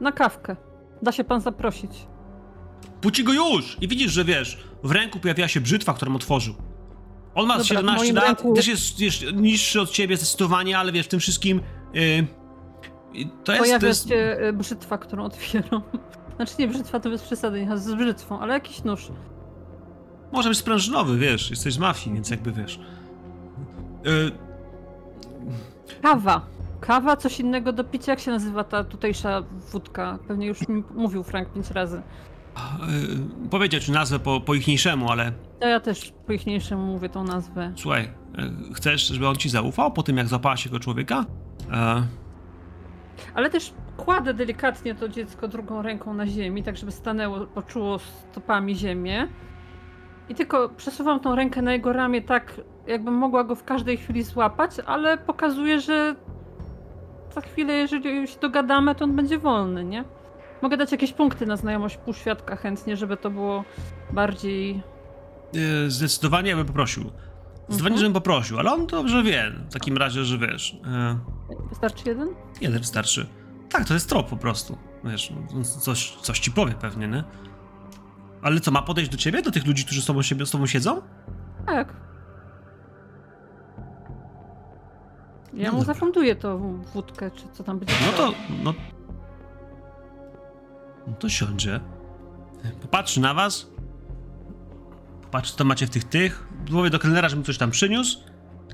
na kawkę. Da się pan zaprosić. Puści go już! I widzisz, że wiesz, w ręku pojawiła się brzytwa, którą otworzył. On ma 17 lat, ręku... też jest niższy od ciebie zdecydowanie, ale wiesz, w tym wszystkim... Pojawia się brzytwa, którą otwieram. Znaczy nie brzytwa, to jest przesady, nie z brzytwą, ale jakiś nóż. Może być sprężynowy, wiesz, jesteś z mafii, więc jakby wiesz... Kawa. Kawa, coś innego do picia? Jak się nazywa ta tutejsza wódka? Pewnie już mi mówił Frank 5 razy. Powiedział ci nazwę po ichniejszemu, ale... Ja też po ichniejszemu mówię tą nazwę. Słuchaj, chcesz, żeby on ci zaufał po tym, jak złapała się go człowieka? Ale też kładę delikatnie to dziecko drugą ręką na ziemi, tak żeby stanęło, poczuło stopami ziemię. I tylko przesuwam tą rękę na jego ramię tak, jakbym mogła go w każdej chwili złapać, ale pokazuję, że... Za chwilę, jeżeli się dogadamy, to on będzie wolny, nie? Mogę dać jakieś punkty na znajomość półświadka chętnie, żeby to było bardziej... Zdecydowanie bym poprosił. Zdecydowanie, żebym poprosił, ale on dobrze wie. W takim razie, że wiesz... Wystarczy jeden? Jeden wystarczy. Tak, to jest trop po prostu. Wiesz, coś ci powie pewnie, nie? Ale co, ma podejść do ciebie? Do tych ludzi, którzy z tobą siedzą? Tak. Ja mu zafunduję tą wódkę, czy co tam będzie. No to siądzie. Popatrzy na was. Popatrzy, co tam macie w tych. Powie do kelnera, żebym coś tam przyniósł.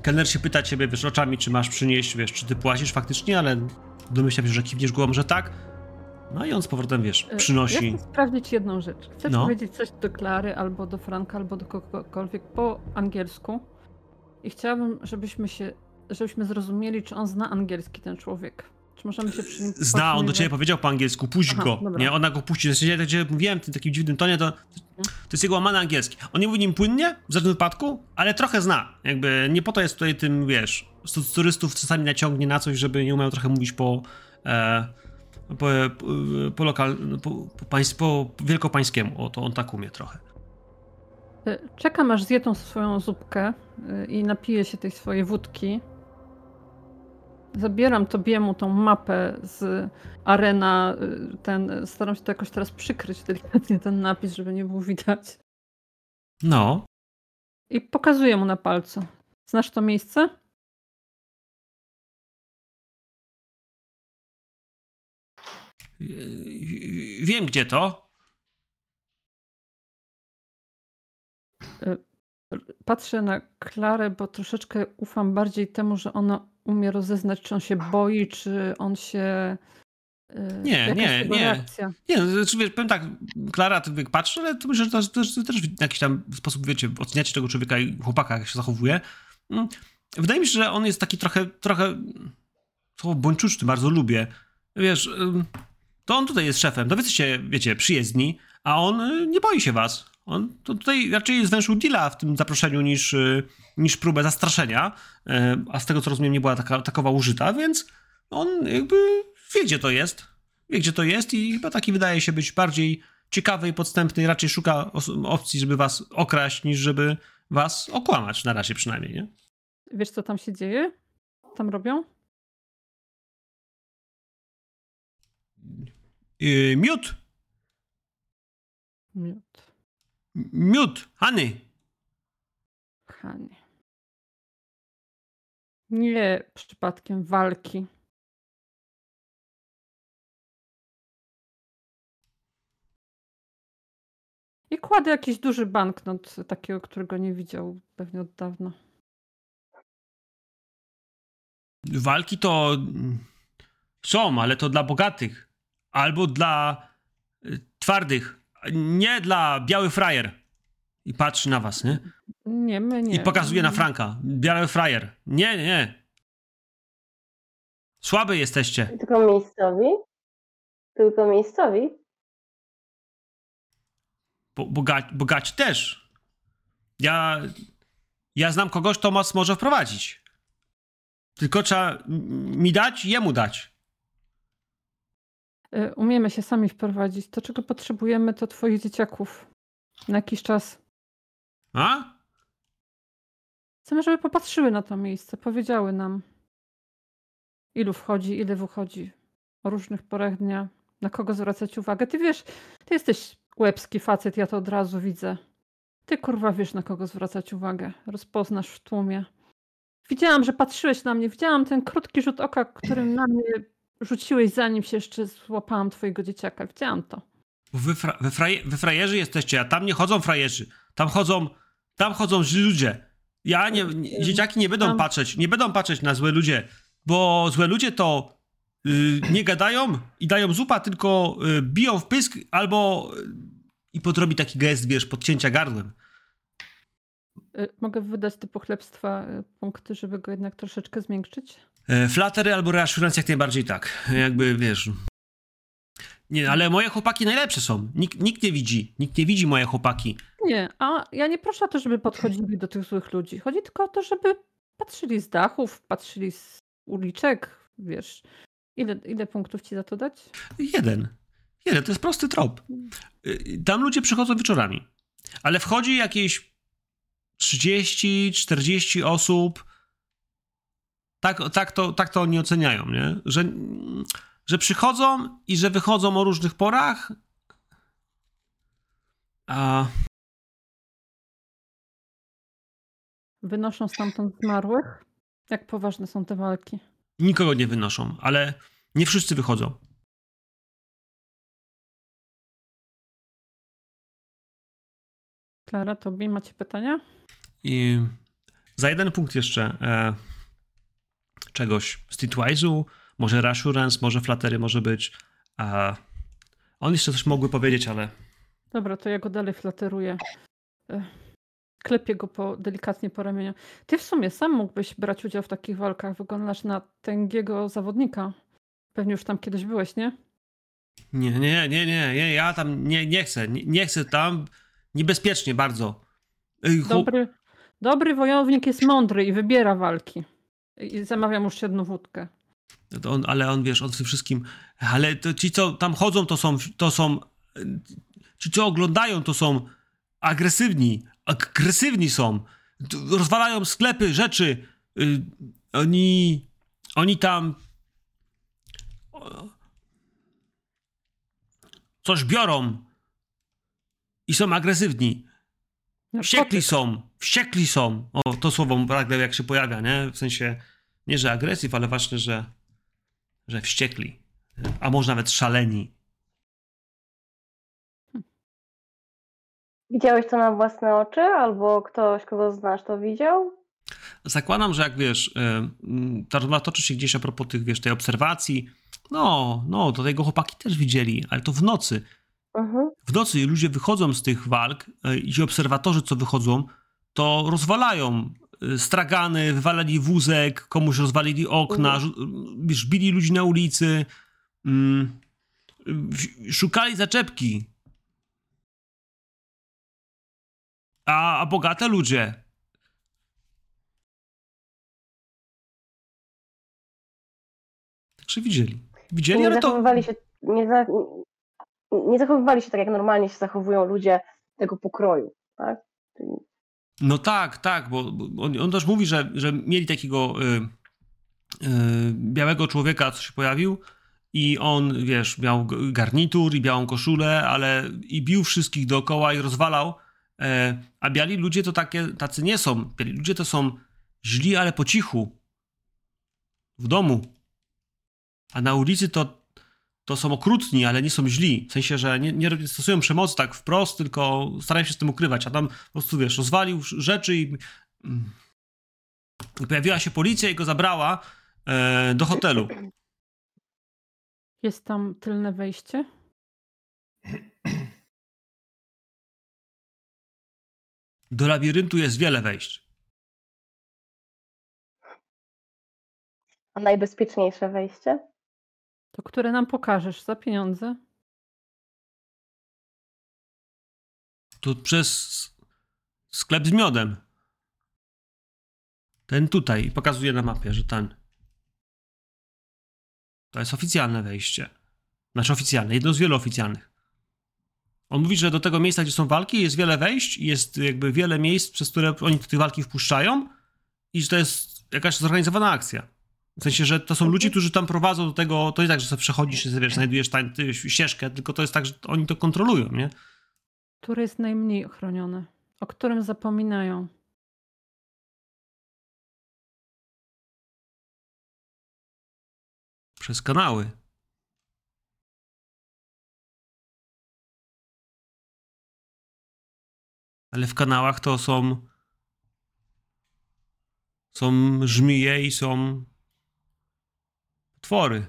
Kelner się pyta ciebie, wiesz, oczami, czy masz przynieść, wiesz, czy ty płacisz faktycznie, ale domyślam się, że kiwniesz głową, że tak. No i on z powrotem, wiesz, przynosi... Ja chcę sprawdzić jedną rzecz. Chcę powiedzieć coś do Klary, albo do Franka, albo do kogokolwiek po angielsku. I chciałabym, żebyśmy zrozumieli, czy on zna angielski, ten człowiek. Czy możemy się przy nim... Zna, on do ciebie powiedział po angielsku, puść go. Dobra. Nie, ona go puści. Ja tak mówiłem w tym takim dziwnym tonie, to jest jego łamany angielski. On nie mówi nim płynnie, w żadnym wypadku, ale trochę zna. Jakby nie po to jest tutaj tym, wiesz, turystów czasami naciągnie na coś, żeby nie umiał trochę mówić po wielkopańskiemu. O, to on tak umie trochę. Czekam, aż zje tą swoją zupkę i napije się tej swojej wódki. Zabieram Tobiemu tą mapę z arena. Staram się to jakoś teraz przykryć delikatnie ten napis, żeby nie było widać. No. I pokazuję mu na palcu. Znasz to miejsce? Wiem, gdzie to. Patrzę na Klarę, bo troszeczkę ufam bardziej temu, że ona umie rozeznać, czy on się boi, czy on się... Nie. Znaczy, powiem tak, Klara, ty patrzy, ale to myślę, że to też w jakiś tam sposób, wiecie, oceniacie tego człowieka i chłopaka, jak się zachowuje. Wydaje mi się, że on jest taki trochę słowo bończuczny, bardzo lubię. Wiesz, to on tutaj jest szefem, dowiecie się, wiecie, przyjezdni, a on nie boi się was. On to tutaj raczej zwęszył deala w tym zaproszeniu niż próbę zastraszenia, a z tego co rozumiem nie była takowa użyta, więc on jakby wie, gdzie to jest. Wie, gdzie to jest i chyba taki wydaje się być bardziej ciekawy i podstępny i raczej szuka opcji, żeby was okraść, niż żeby was okłamać, na razie przynajmniej, nie? Wiesz, co tam się dzieje? Co tam robią? Miód, Hany. Nie przypadkiem walki. I kładę jakiś duży banknot, takiego, którego nie widział pewnie od dawna. Walki to są, ale to dla bogatych. Albo dla twardych. Nie dla biały frajer. I patrzy na was, nie? Nie, my nie. I pokazuje na Franka. Biały frajer. Nie. Słaby jesteście. Tylko miejscowi? Bogaci też. Ja znam kogoś, kto was może wprowadzić. Tylko trzeba mi dać, jemu dać. Umiemy się sami wprowadzić. To, czego potrzebujemy, to twoich dzieciaków. Na jakiś czas. A? Chcemy, żeby popatrzyły na to miejsce. Powiedziały nam, ilu wchodzi, ile wychodzi. O różnych porach dnia. Na kogo zwracać uwagę. Ty wiesz, ty jesteś łebski facet, ja to od razu widzę. Ty, kurwa, wiesz, na kogo zwracać uwagę. Rozpoznasz w tłumie. Widziałam, że patrzyłeś na mnie. Widziałam ten krótki rzut oka, którym na mnie rzuciłeś, zanim się jeszcze złapałam twojego dzieciaka. Widziałam to. Wy frajerzy jesteście, a tam nie chodzą frajerzy. Tam chodzą źli ludzie. Dzieciaki nie będą patrzeć. Nie będą patrzeć na złe ludzie, bo złe ludzie to nie gadają i dają zupa, tylko biją w pysk albo i podrobi taki gest, wiesz, podcięcia gardłem. Mogę wydać typu chlebstwa punkty, żeby go jednak troszeczkę zmiękczyć? Flattery albo reassurance jak najbardziej tak. Jakby, wiesz... Nie, ale moje chłopaki najlepsze są. Nikt nie widzi moje chłopaki. Nie, a ja nie proszę o to, żeby podchodzili do tych złych ludzi. Chodzi tylko o to, żeby patrzyli z dachów, patrzyli z uliczek, wiesz... Ile punktów ci za to dać? 1. To jest prosty trop. Tam ludzie przychodzą wieczorami. Ale wchodzi jakieś 30-40 osób. Tak to oni oceniają, nie? Że przychodzą i że wychodzą o różnych porach. A... Wynoszą stamtąd zmarłych? Jak poważne są te walki? Nikogo nie wynoszą, ale nie wszyscy wychodzą. Klara, tobie macie pytania? I za 1 punkt jeszcze czegoś z Streetwise'u, może Reassurance, może Flattery może być. On jeszcze coś mógłby powiedzieć, ale... Dobra, to ja go dalej flateruję. Klepię go delikatnie po ramieniu. Ty w sumie sam mógłbyś brać udział w takich walkach. Wyglądasz na tęgiego zawodnika. Pewnie już tam kiedyś byłeś, nie? Nie. Ja tam nie chcę. Nie chcę tam. Niebezpiecznie bardzo. Dobry wojownik jest mądry i wybiera walki. I zamawiam już 7 wódkę. On w tym wszystkim... Ale to, ci, co tam chodzą, to są... Ci, co oglądają, to są agresywni. agresywni są, rozwalają sklepy, rzeczy, oni tam coś biorą i są agresywni. Wściekli są. O, to słowo pragnę, jak się pojawia, nie? W sensie, nie, że agresyw, ale właśnie, że wściekli. A może nawet szaleni. Widziałeś to na własne oczy? Albo ktoś, kogo znasz, to widział? Zakładam, że jak wiesz, ta rozmowa toczy się gdzieś a propos tych, wiesz, tej obserwacji. No, to tego chłopaki też widzieli, ale to w nocy. W nocy ludzie wychodzą z tych walk i ci obserwatorzy, co wychodzą, to rozwalają stragany, wywalali wózek, komuś rozwalili okna, bili ludzi na ulicy, szukali zaczepki. A bogate ludzie. Także widzieli, ale to... Nie zachowywali się tak, jak normalnie się zachowują ludzie tego pokroju, tak? No tak, bo on też mówi, że mieli takiego białego człowieka, co się pojawił i on, wiesz, miał garnitur i białą koszulę, ale i bił wszystkich dookoła i rozwalał, a biali ludzie to tacy nie są. Biali ludzie to są źli, ale po cichu. W domu. A na ulicy to są okrutni, ale nie są źli. W sensie, że nie stosują przemocy tak wprost, tylko starają się z tym ukrywać. A tam po prostu, wiesz, rozwalił rzeczy i pojawiła się policja i go zabrała do hotelu. Jest tam tylne wejście? Do labiryntu jest wiele wejść. A najbezpieczniejsze wejście? To, które nam pokażesz za pieniądze? Tu przez sklep z miodem. Ten tutaj. Pokazuje na mapie, że ten. To jest oficjalne wejście. Znaczy oficjalne. Jedno z wielu oficjalnych. On mówi, że do tego miejsca, gdzie są walki, jest wiele wejść i jest jakby wiele miejsc, przez które oni do tych walki wpuszczają i że to jest jakaś zorganizowana akcja. W sensie, że to są ludzie, którzy tam prowadzą do tego, to nie tak, że sobie przechodzisz i wiesz, znajdujesz tam ścieżkę, tylko to jest tak, że oni to kontrolują, nie? Który jest najmniej ochroniony? O którym zapominają? Przez kanały. Ale w kanałach to są żmije i są twory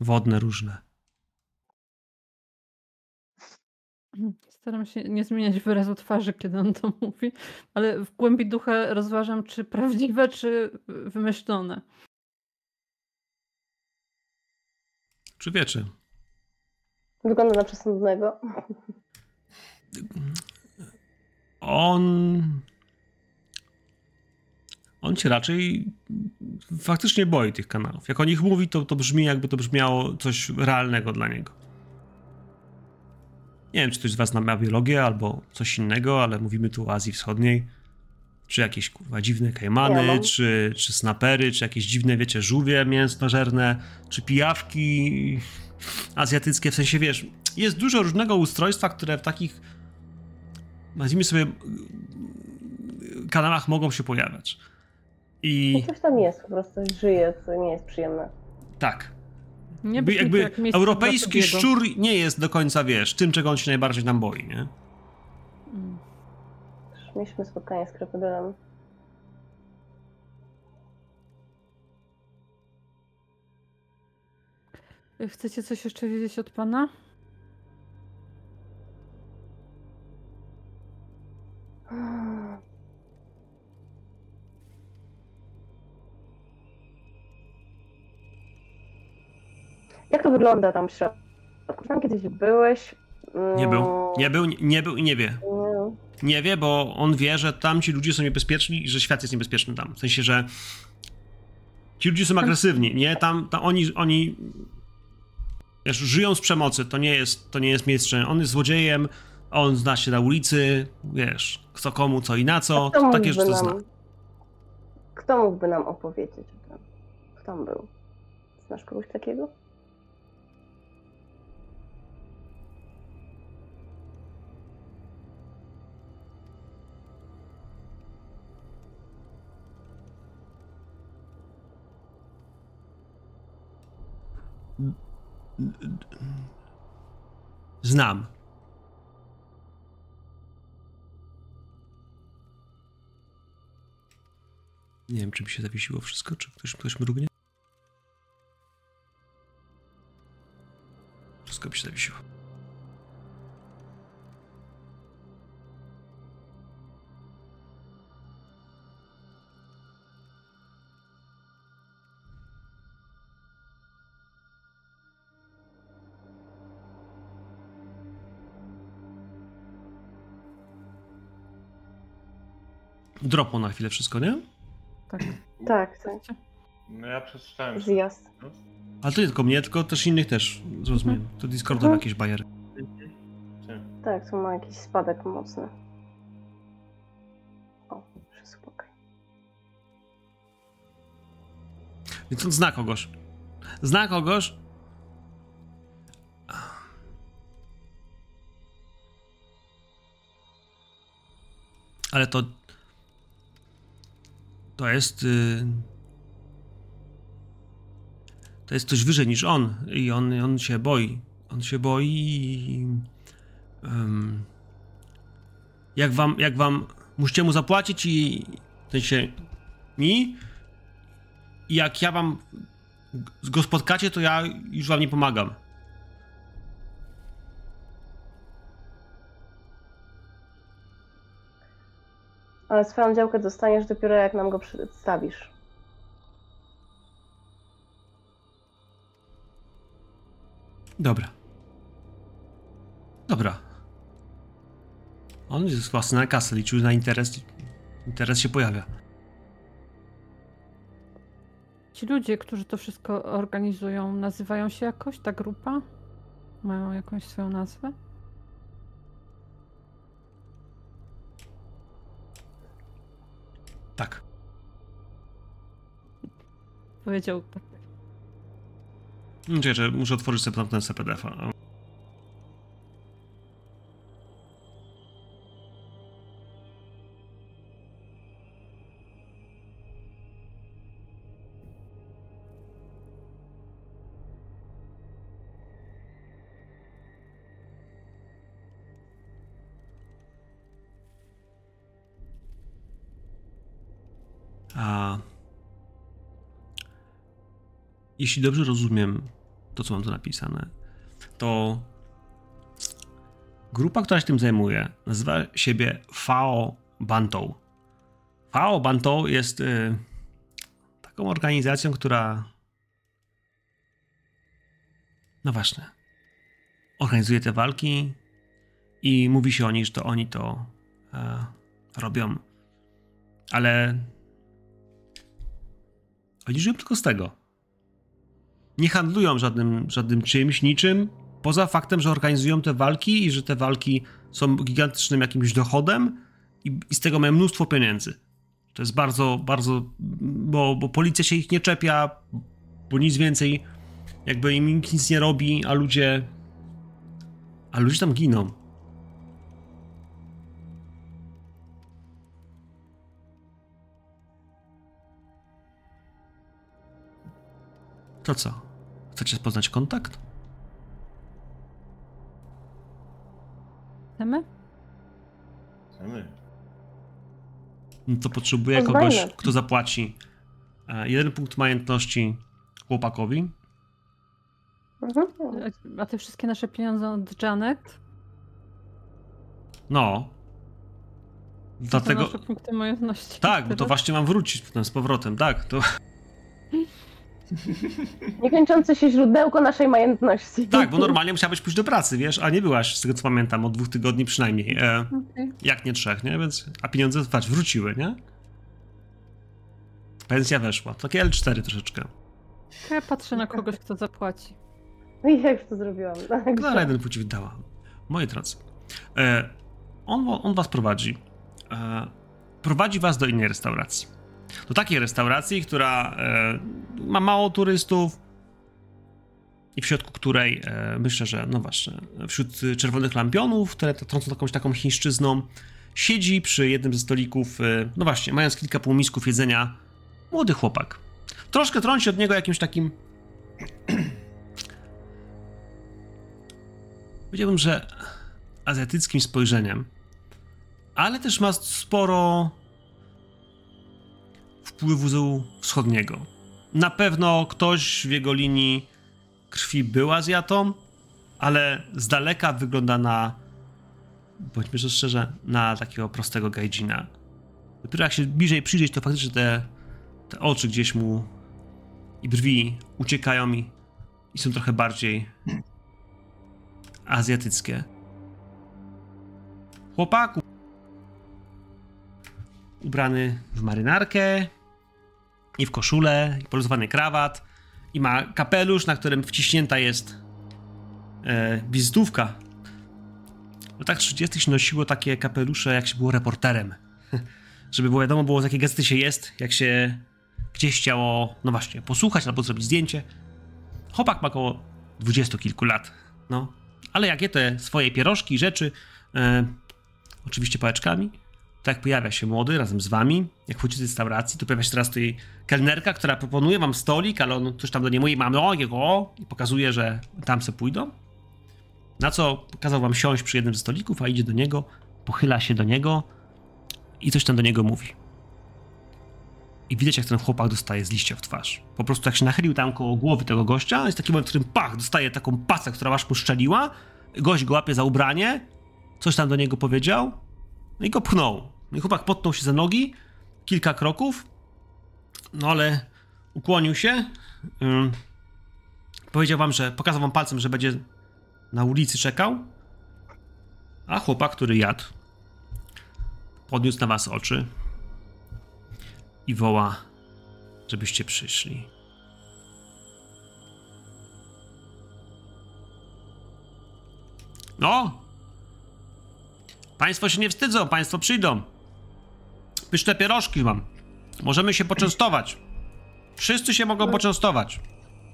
wodne różne. Staram się nie zmieniać wyrazu twarzy, kiedy on to mówi, ale w głębi ducha rozważam, czy prawdziwe, czy wymyślone. Czy wiecie? Wygląda na przesądnego. On się raczej faktycznie boi tych kanałów. Jak o nich mówi, to brzmi, jakby to brzmiało coś realnego dla niego. Nie wiem, czy ktoś z was ma biologię albo coś innego, ale mówimy tu o Azji Wschodniej. Czy jakieś kurwa dziwne kajmany, czy snapery, czy jakieś dziwne, wiecie, żółwie mięsnożerne, czy pijawki azjatyckie. W sensie, wiesz, jest dużo różnego ustrojstwa, które w takich, nazwijmy sobie, kanałach mogą się pojawiać. I coś tam jest, po prostu żyje, co nie jest przyjemne. Tak. Nie by, jakby europejski szczur nie jest do końca, wiesz, tym, czego on się najbardziej tam boi, nie? Mieliśmy spotkanie z krokodylem. Chcecie coś jeszcze wiedzieć od pana? Jak to wygląda tam w środku? Tam kiedyś byłeś? Nie był i nie wie. Nie wie, bo on wie, że tam ci ludzie są niebezpieczni i że świat jest niebezpieczny tam. W sensie, że ci ludzie są agresywni, nie? Tam oni wiesz, żyją z przemocy, to nie jest miejsce. On jest złodziejem, On zna się na ulicy, wiesz, kto komu, co i na co, takie rzeczy zna. Kto mógłby nam opowiedzieć o tym? Kto tam był? Znasz kogoś takiego? Znam. Nie wiem, czy mi się zawiesiło wszystko, czy ktoś mrugnie. Wszystko mi się zawiesiło. Dropo na chwilę wszystko, nie? Tak. Tak. No ja przeczytałem. Zjazd. Ale to nie tylko mnie, tylko też innych też. Zrozumiem. To Discordowe jakieś bajery. Tak, to ma jakiś spadek mocny. O, wszystko okej. Więc on zna kogoś. Ale To jest coś wyżej niż on i on się boi. On się boi i... Jak wam... Musicie mu zapłacić i... W sensie... Mi? I jak ja wam... Go spotkacie, to ja już wam nie pomagam. Ale swoją działkę dostaniesz dopiero jak nam go przedstawisz. Dobra. On jest własny na kasę, liczył na interes. Interes się pojawia. Ci ludzie, którzy to wszystko organizują, nazywają się jakoś? Ta grupa? Mają jakąś swoją nazwę? Tak. Powiedział tak. Że muszę otworzyć sobie tamten CPDF-a. Jeśli dobrze rozumiem to, co mam tu napisane, to grupa, która się tym zajmuje, nazywa siebie VO Bantou. VO Bantou jest taką organizacją, która... No właśnie. Organizuje te walki i mówi się o nich, że to oni to robią. Ale... Oni żyją tylko z tego. Nie handlują żadnym czymś, niczym, poza faktem, że organizują te walki i że te walki są gigantycznym jakimś dochodem i z tego mają mnóstwo pieniędzy. To jest bardzo, bardzo... Bo policja się ich nie czepia, bo nic więcej, jakby im nic nie robi, a ludzie... A ludzie tam giną. To co? Chcecie poznać kontakt? Chcemy. No to potrzebuję kogoś, kto zapłaci 1 punkt majątności chłopakowi. A te wszystkie nasze pieniądze od Janet? No. Dlatego... To nasze punkty majątności. Tak, bo to właśnie mam wrócić potem z powrotem, tak. To... Niekończące się źródełko naszej majętności. Tak, bo normalnie musiałabyś pójść do pracy, wiesz, a nie byłaś, z tego co pamiętam, od 2 tygodni przynajmniej. Okay. Jak nie 3, nie? Więc, a pieniądze wróciły, nie? Pensja weszła. Takie L4 troszeczkę. Ja patrzę na kogoś, kto zapłaci. No i jak to zrobiłam? Tak? No, ale 1 płci wydała. Moi drodzy, On was prowadzi. Prowadzi was do innej restauracji. Do takiej restauracji, która ma mało turystów i w środku której, myślę, że no właśnie, wśród czerwonych lampionów, które trącą jakąś taką chińszczyzną, siedzi przy jednym ze stolików, no właśnie, mając kilka półmisków jedzenia, młody chłopak. Troszkę trąci od niego jakimś takim... Powiedziałbym, że azjatyckim spojrzeniem, ale też ma sporo wpływu wschodniego. Na pewno ktoś w jego linii krwi był Azjatą, ale z daleka wygląda na, bądźmy szczerze, na takiego prostego gajdzina. Dopiero jak się bliżej przyjrzeć, to faktycznie te oczy gdzieś mu i brwi uciekają i są trochę bardziej azjatyckie. Chłopaku, ubrany w marynarkę i w koszulę, i poluzowany krawat, i ma kapelusz, na którym wciśnięta jest wizytówka. No tak w 30-tych się nosiło takie kapelusze, jak się było reporterem. Żeby było wiadomo było, z jakiej gazety się jest, jak się gdzieś chciało, no właśnie, posłuchać albo zrobić zdjęcie. Chłopak ma około 20 kilku lat, no. Ale jak je te swoje pierożki i rzeczy, oczywiście pałeczkami, tak pojawia się młody razem z wami. Jak wchodzicie z restauracji, to pojawia się teraz tutaj kelnerka, która proponuje wam stolik, ale on coś tam do niej mówi, mamy jego, i pokazuje, że tam se pójdą. Na co kazał wam siąść przy jednym ze stolików, a idzie do niego, pochyla się do niego i coś tam do niego mówi. I widać, jak ten chłopak dostaje z liścia w twarz. Po prostu jak się nachylił tam koło głowy tego gościa, jest taki moment, w którym pach, dostaje taką pacę, która aż mu szczeliła, gość go łapie za ubranie, coś tam do niego powiedział, no i go pchnął. I chłopak potknął się za nogi, kilka kroków, no ale ukłonił się, powiedział wam, że pokazał wam palcem, że będzie na ulicy czekał, a chłopak, który jadł, podniósł na was oczy i woła, żebyście przyszli. No! Państwo się nie wstydzą, państwo przyjdą. Pyszne pierożki mam. Możemy się poczęstować. Wszyscy się mogą poczęstować.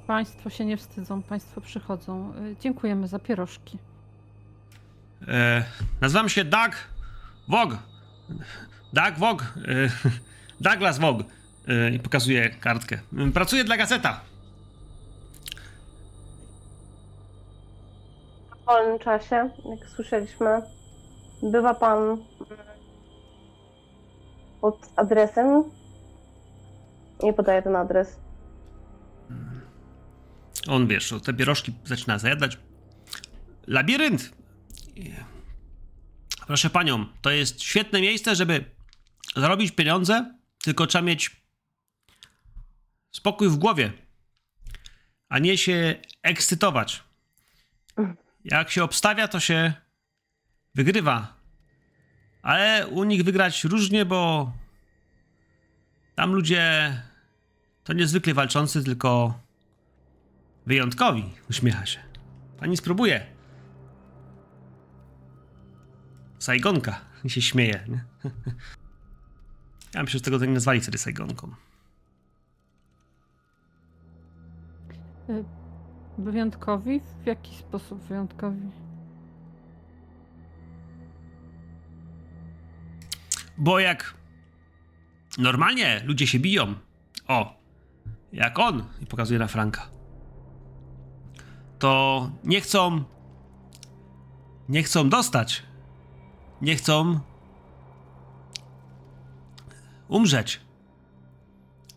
Państwo się nie wstydzą, państwo przychodzą. Dziękujemy za pierożki. Nazywam się Doug Vogue. Doug Vogue. Douglas Vogue. I pokazuje kartkę. Pracuję dla Gazeta. W wolnym czasie, jak słyszeliśmy, bywa pan pod adresem. Nie podaję ten adres. On, wiesz, te pierożki zaczyna zajadać. Labirynt! Proszę panią, to jest świetne miejsce, żeby zarobić pieniądze, tylko trzeba mieć spokój w głowie, a nie się ekscytować. Jak się obstawia, to się wygrywa. Ale u nich wygrać różnie, bo tam ludzie to niezwykle walczący, tylko wyjątkowi. Uśmiecha się. Pani spróbuje. Sajgonka. I się śmieje, nie? Ja myślę, że tego nie nazwali wtedy Sajgonką. Wyjątkowi? W jaki sposób wyjątkowi? Bo jak normalnie ludzie się biją, o, jak on, i pokazuje na Franka, to nie chcą dostać, nie chcą umrzeć,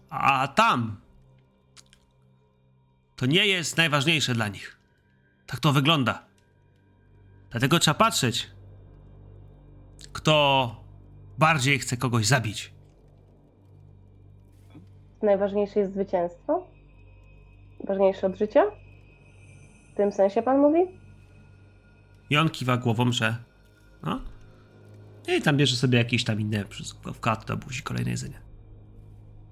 a tam to nie jest najważniejsze dla nich. Tak to wygląda. Dlatego trzeba patrzeć, kto bardziej chce kogoś zabić. Najważniejsze jest zwycięstwo? Ważniejsze od życia? W tym sensie pan mówi? I on kiwa głową, że no. I tam bierze sobie jakieś tam inne w kart do buzi, kolejne jedzenie.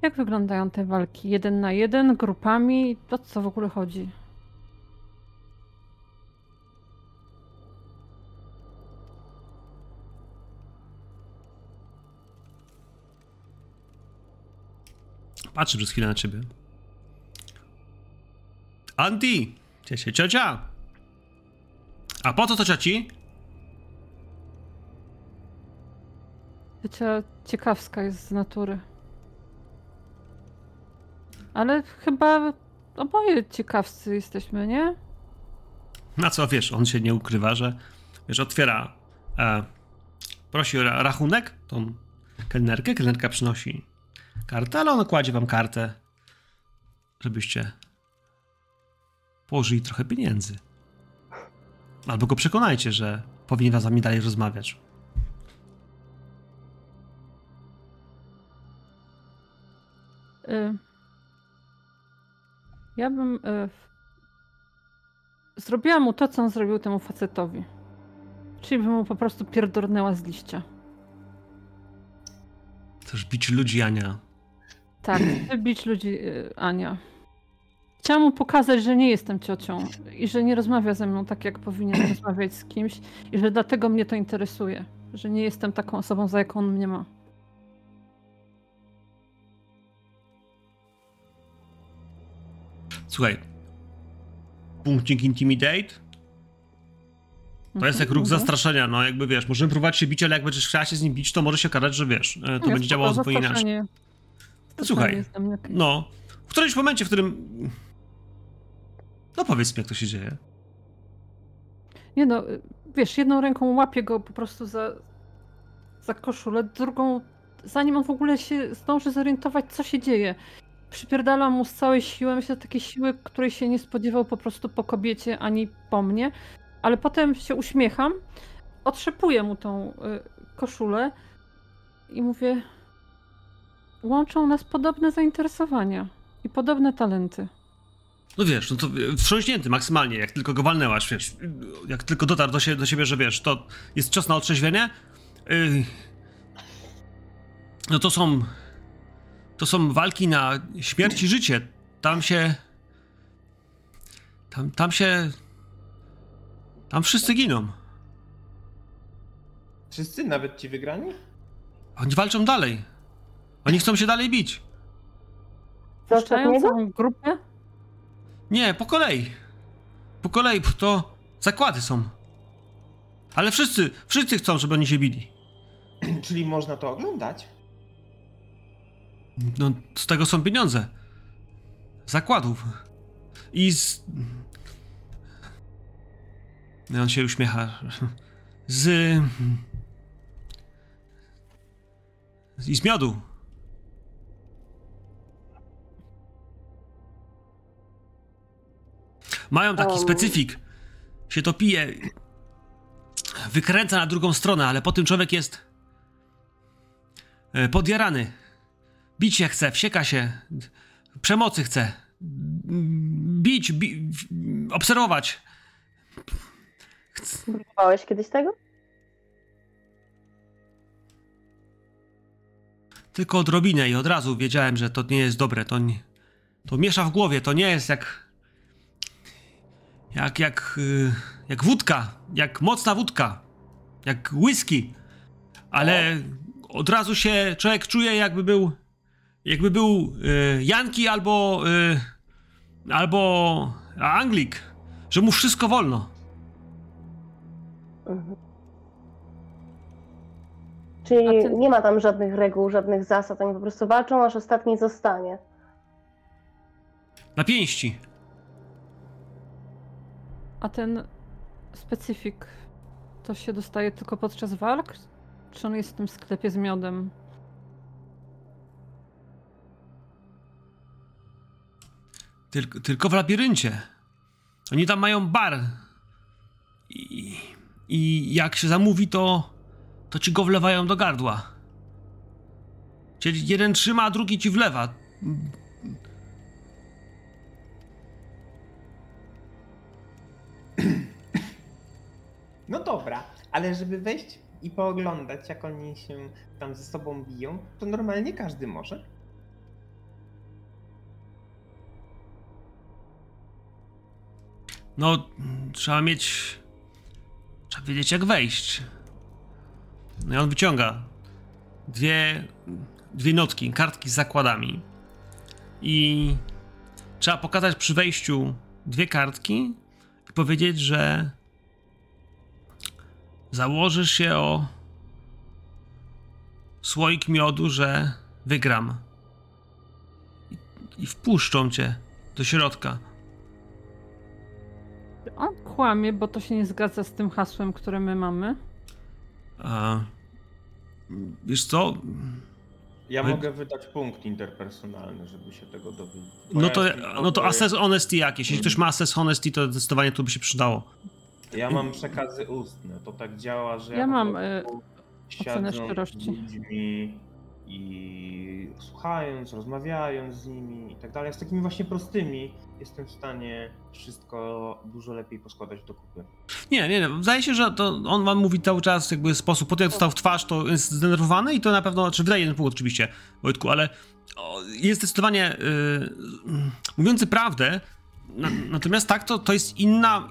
Jak wyglądają te walki? 1 na 1, grupami? O co w ogóle chodzi? patrzy przez chwilę na ciebie. Anti! Ciocia! A po co to cioci? Ciocia ciekawska jest z natury. Ale chyba oboje ciekawscy jesteśmy, nie? Na co, wiesz, on się nie ukrywa, że wiesz, otwiera, prosi o rachunek, tą kelnerkę, kelnerka przynosi kartę, ale on kładzie wam kartę, żebyście położyli trochę pieniędzy. Albo go przekonajcie, że powinien z wami dalej rozmawiać. Ja bym zrobiła mu to, co on zrobił temu facetowi. Czyli bym mu po prostu pierdornęła z liścia. Chcesz bić ludzi, Ania. Tak, chcę bić ludzi, Ania. Chciałam mu pokazać, że nie jestem ciocią i że nie rozmawia ze mną tak, jak powinien rozmawiać z kimś i że dlatego mnie to interesuje, że nie jestem taką osobą, za jaką on mnie ma. Słuchaj, punkcik intimidate, to jest jak róg zastraszenia, no jakby wiesz, możemy próbować się bić, ale jak będziesz chciała się z nim bić, to może się okazać, że wiesz, to jest, będzie działało zupełnie inaczej. Słuchaj, no, w którymś momencie, w którym, no powiedz mi, jak to się dzieje. Nie no, wiesz, jedną ręką łapię go po prostu za koszulę, drugą, zanim on w ogóle się zdąży zorientować, co się dzieje. Przypierdalam mu z całej siły, myślę, że takiej siły, której się nie spodziewał po prostu po kobiecie, ani po mnie. Ale potem się uśmiecham, otrzepuję mu tą koszulę i mówię, łączą nas podobne zainteresowania i podobne talenty. No wiesz, no to wstrząśnięty maksymalnie, jak tylko go walnęłaś, wiesz, jak tylko dotarł do siebie, że wiesz, to jest czas na otrzeźwienie. No to są... To są walki na śmierć i życie. Tam wszyscy giną. Wszyscy? Nawet ci wygrani? Oni walczą dalej. Oni chcą się dalej bić. Zostają całą grupę? Nie, po kolei. Po kolei, bo to zakłady są. Ale wszyscy chcą, żeby oni się bili. Czyli można to oglądać? No, z tego są pieniądze. Zakładów. I z... No, on się uśmiecha. I z miodu. Mają taki specyfik. Się to pije. Wykręca na drugą stronę, ale po tym człowiek jest... podjarany. Bić się chce, wsieka się, przemocy chce, obserwować. Próbowałeś kiedyś tego? Tylko odrobinę i od razu wiedziałem, że to nie jest dobre, to miesza w głowie, to nie jest jak wódka, jak mocna wódka, jak whisky, ale od razu się człowiek czuje, jakby był Janki albo Anglik, że mu wszystko wolno. Mhm. Czyli nie ma tam żadnych reguł, żadnych zasad, oni po prostu walczą, aż ostatni zostanie. Na pięści. A ten specyfik to się dostaje tylko podczas walk? Czy on jest w tym sklepie z miodem? Tylko w labiryncie. Oni tam mają bar. I jak się zamówi, to ci go wlewają do gardła. Czyli jeden trzyma, a drugi ci wlewa. No dobra, ale żeby wejść i pooglądać, jak oni się tam ze sobą biją, to normalnie każdy może. No, trzeba wiedzieć, jak wejść. No i on wyciąga dwie notki, kartki z zakładami. i trzeba pokazać przy wejściu dwie kartki i powiedzieć, że założysz się o słoik miodu, że wygram. I wpuszczą cię do środka. On kłamie, bo to się nie zgadza z tym hasłem, które my mamy. A, wiesz co? Ja mogę wydać punkt interpersonalny, żeby się tego dowiedzieć. No to assess honesty jakieś. Jeśli ktoś ma assess honesty, to zdecydowanie to by się przydało. Ja mam przekazy ustne. To tak działa, że ja mam ocenę szczerości. Ludźmi i słuchając, rozmawiając z nimi i tak dalej. Z takimi właśnie prostymi jestem w stanie wszystko dużo lepiej poskładać do kupy. Nie. Wydaje się, że to on wam mówi cały czas jakby sposób. Po tym jak dostał w twarz, to jest zdenerwowany i to na pewno, czy wydaje jeden punkt oczywiście, Wojtku, ale jest zdecydowanie mówiący prawdę. Natomiast tak, to jest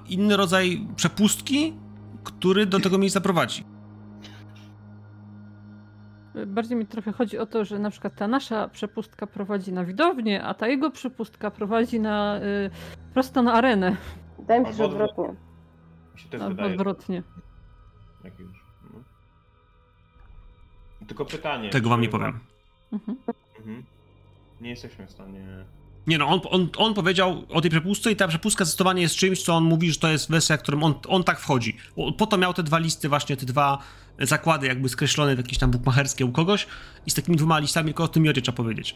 inny rodzaj przepustki, który do tego miejsca prowadzi. Bardziej mi trochę chodzi o to, że na przykład ta nasza przepustka prowadzi na widownię, a ta jego przepustka prowadzi na prosto na arenę. Wydaje mi się, że odwrotnie. Mi się też wydaje. Odwrotnie. Jak już. No. Tylko pytanie. Tego wam nie powiem. Mhm. Nie jesteśmy w stanie... Nie no, on powiedział o tej przepustce i ta przepustka zdecydowanie jest czymś, co on mówi, że to jest wersja, którą on tak wchodzi. Po to miał te dwa listy właśnie, te dwa zakłady jakby skreślone w jakieś tam bukmacherskie u kogoś i z takimi dwoma listami tylko o tym miodzie trzeba powiedzieć.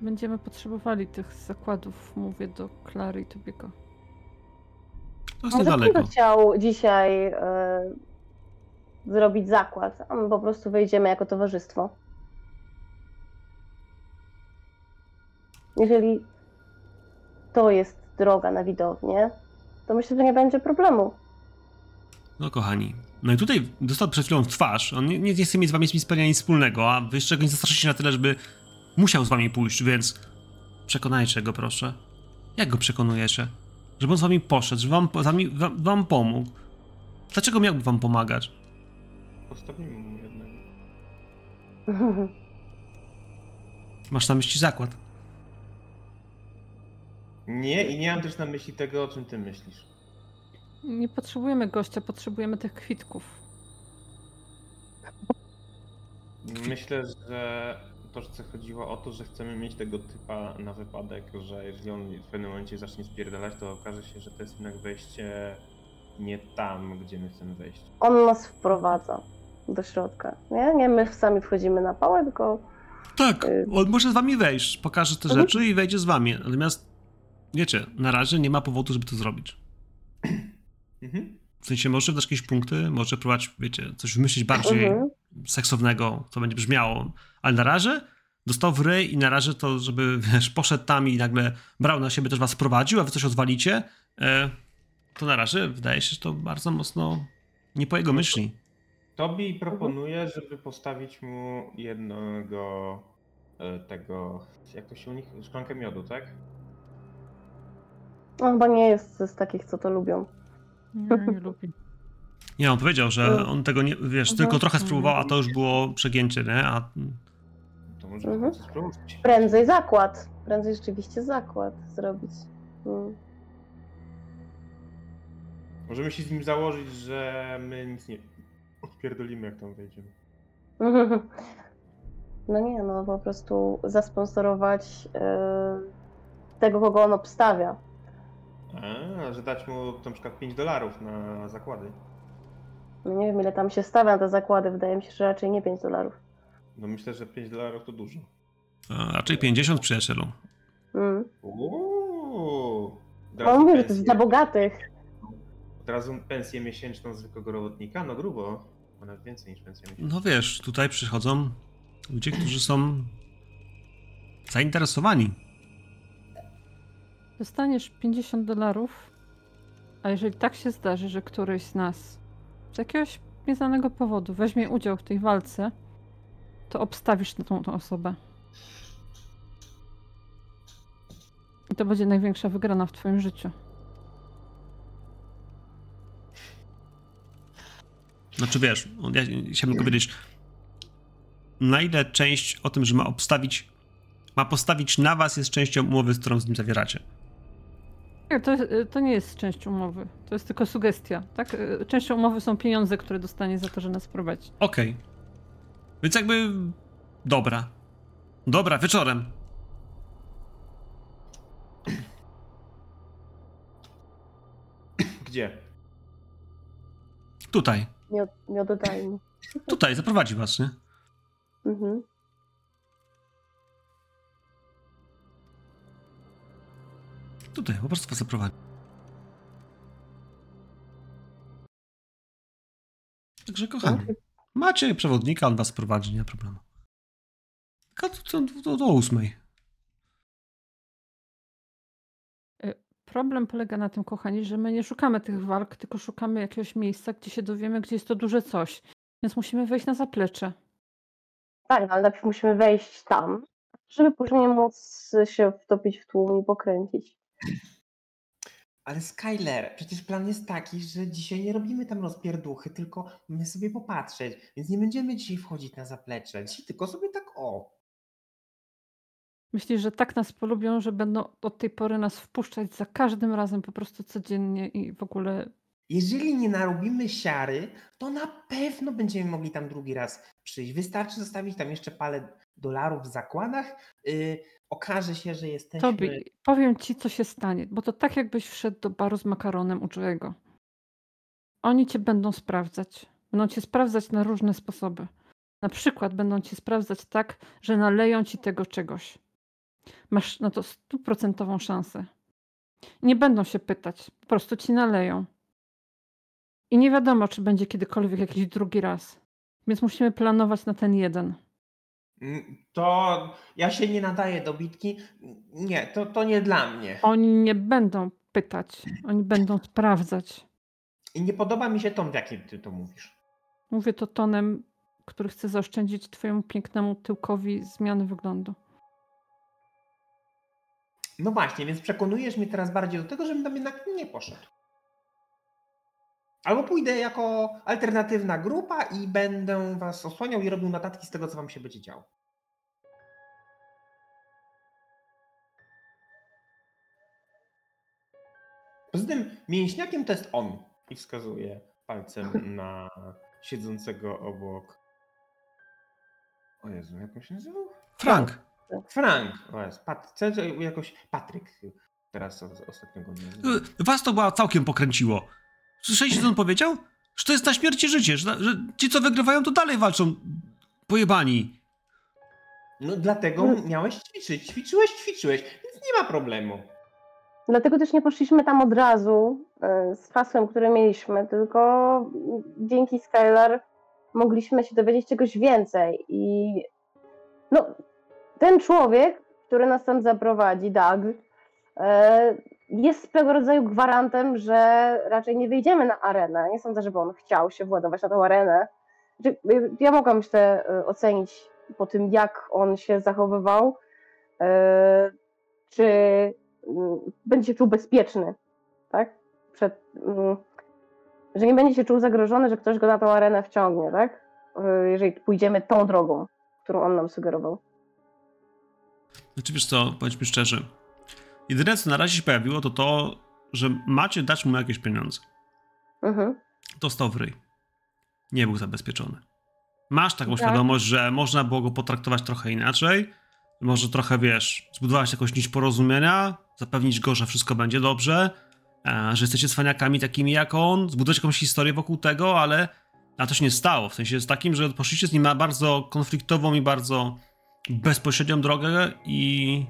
Będziemy potrzebowali tych zakładów, mówię do Klary i Tobiego. To jest niedaleko. Kto chciał dzisiaj... zrobić zakład, a my po prostu wyjdziemy jako towarzystwo. Jeżeli to jest droga na widownię, to myślę, że nie będzie problemu. No kochani, no i tutaj dostał przed chwilą w twarz, on nie chce mieć z wami nic wspólnego, a wy jeszcze go nie zastraszycie na tyle, żeby musiał z wami pójść, więc przekonajcie go proszę. Jak go przekonujecie? Żeby on z wami poszedł, żeby wam pomógł. Dlaczego miałby wam pomagać? Postawimy mu jednego. Masz na myśli zakład? Nie, i nie mam też na myśli tego, o czym ty myślisz. Nie potrzebujemy gościa, potrzebujemy tych kwitków. Myślę, że chodziło o to, że chcemy mieć tego typa na wypadek, że jeżeli on w pewnym momencie zacznie spierdalać, to okaże się, że to jest jednak wejście nie tam, gdzie my chcemy wejść. On nas wprowadza do środka, nie? Nie my sami wchodzimy na pałę, tylko... Tak, on może z wami wejść, pokaże te rzeczy i wejdzie z wami, natomiast wiecie, na razie nie ma powodu, żeby to zrobić. W sensie może dać jakieś punkty, może próbować, wiecie, coś wymyślić bardziej seksownego, co będzie brzmiało, ale na razie dostał w ryj i na razie to, żeby wiesz, poszedł tam i nagle brał na siebie, też was prowadził, a wy coś odwalicie, to na razie wydaje się, że to bardzo mocno nie po jego myśli. Tobie proponuję, żeby postawić mu jednego tego, jak to się u nich, szklankę miodu, tak? On chyba nie jest z takich, co to lubią. Nie lubi. Nie, on powiedział, że on tego nie, wiesz, tylko trochę spróbował, a to już było przegięcie, nie? A... To może spróbować. Prędzej rzeczywiście zakład zrobić. Możemy się z nim założyć, że my nic nie odpierdolimy, jak tam wejdziemy. No po prostu zasponsorować tego, kogo on obstawia. Że dać mu na przykład $5 na zakłady. No nie wiem, ile tam się stawia na te zakłady, wydaje mi się, że raczej nie $5. No myślę, że $5 to dużo. A, raczej 50 przyjacielu. On mówi, że to jest dla bogatych. Od razu pensję miesięczną zwykłego robotnika, no grubo, ponad więcej niż pensja miesięczna. No wiesz, tutaj przychodzą ludzie, którzy są zainteresowani. Dostaniesz $50, a jeżeli tak się zdarzy, że któryś z nas z jakiegoś nieznanego powodu weźmie udział w tej walce, to obstawisz na tą osobę. I to będzie największa wygrana w twoim życiu. Znaczy wiesz, ja chciałbym powiedzieć, na ile część o tym, że ma postawić na was, jest częścią umowy, z którą z nim zawieracie. To nie jest część umowy. To jest tylko sugestia, tak? Częścią umowy są pieniądze, które dostanie za to, że nas prowadzi. Okej. Więc jakby... Dobra. Dobra, wieczorem. Gdzie? Tutaj. Nie dodaj mi. Tutaj, zaprowadzi was, nie? Mhm. Tutaj, po prostu was zaprowadzi. Także kochani, macie przewodnika, on was prowadzi, nie ma problemu. Do 8:00. Problem polega na tym, kochani, że my nie szukamy tych walk, tylko szukamy jakiegoś miejsca, gdzie się dowiemy, gdzie jest to duże coś. Więc musimy wejść na zaplecze. Tak, ale najpierw musimy wejść tam, żeby później móc się wtopić w tłum i pokręcić. Ale Skylar, przecież plan jest taki, że dzisiaj nie robimy tam rozpierduchy, tylko mamy sobie popatrzeć, więc nie będziemy dzisiaj wchodzić na zaplecze. Dzisiaj tylko sobie tak o. Myślisz, że tak nas polubią, że będą od tej pory nas wpuszczać za każdym razem po prostu codziennie i w ogóle... Jeżeli nie narobimy siary, to na pewno będziemy mogli tam drugi raz przyjść. Wystarczy zostawić tam jeszcze parę dolarów w zakładach. Okaże się, że jesteśmy... Tobi, powiem ci, co się stanie, bo to tak jakbyś wszedł do baru z makaronem u Joe'ego. Oni cię będą sprawdzać. Będą cię sprawdzać na różne sposoby. Na przykład będą cię sprawdzać tak, że naleją ci tego czegoś. Masz na to 100% szansę. Nie będą się pytać, po prostu ci naleją. I nie wiadomo, czy będzie kiedykolwiek jakiś drugi raz. Więc musimy planować na ten jeden. To ja się nie nadaję do bitki. Nie, to nie dla mnie. Oni nie będą pytać. Oni będą sprawdzać. I nie podoba mi się ton, w jakim ty to mówisz. Mówię to tonem, który chcę zaoszczędzić twojemu pięknemu tyłkowi zmiany wyglądu. No właśnie, więc przekonujesz mnie teraz bardziej do tego, żebym tam jednak nie poszedł. Albo pójdę jako alternatywna grupa i będę was osłaniał i robił notatki z tego, co wam się będzie działo. Poza tym mięśniakiem to jest on. I wskazuje palcem na siedzącego obok... O Jezu, jak on się nazywa? Frank! Jakoś Patryk teraz ostatniego dnia. Was to całkiem pokręciło. Słyszeliście, co on powiedział? Że to jest na śmierć i życie, że ci, co wygrywają, to dalej walczą pojebani. No dlatego miałeś ćwiczyć, ćwiczyłeś, więc nie ma problemu. Dlatego też nie poszliśmy tam od razu z hasłem, które mieliśmy, tylko dzięki Skylar mogliśmy się dowiedzieć czegoś więcej i no... Ten człowiek, który nas tam zaprowadzi, Doug, jest swego rodzaju gwarantem, że raczej nie wyjdziemy na arenę. Nie sądzę, żeby on chciał się władować na tą arenę. Ja mogłam, myślę, ocenić po tym, jak on się zachowywał, czy będzie się czuł bezpieczny, tak? Że nie będzie się czuł zagrożony, że ktoś go na tą arenę wciągnie, tak? Jeżeli pójdziemy tą drogą, którą on nam sugerował. Znaczy wiesz co, powiedzmy szczerze, jedyne co na razie się pojawiło to, że macie dać mu jakieś pieniądze. Dostał w ryj. Nie był zabezpieczony. Masz taką świadomość, że można było go potraktować trochę inaczej, może trochę zbudować jakąś nić porozumienia, zapewnić go, że wszystko będzie dobrze, że jesteście cwaniakami takimi jak on, zbudować jakąś historię wokół tego, ale a to się nie stało, w sensie jest takim, że poszliście z nim na bardzo konfliktową i bardzo... bezpośrednią drogę i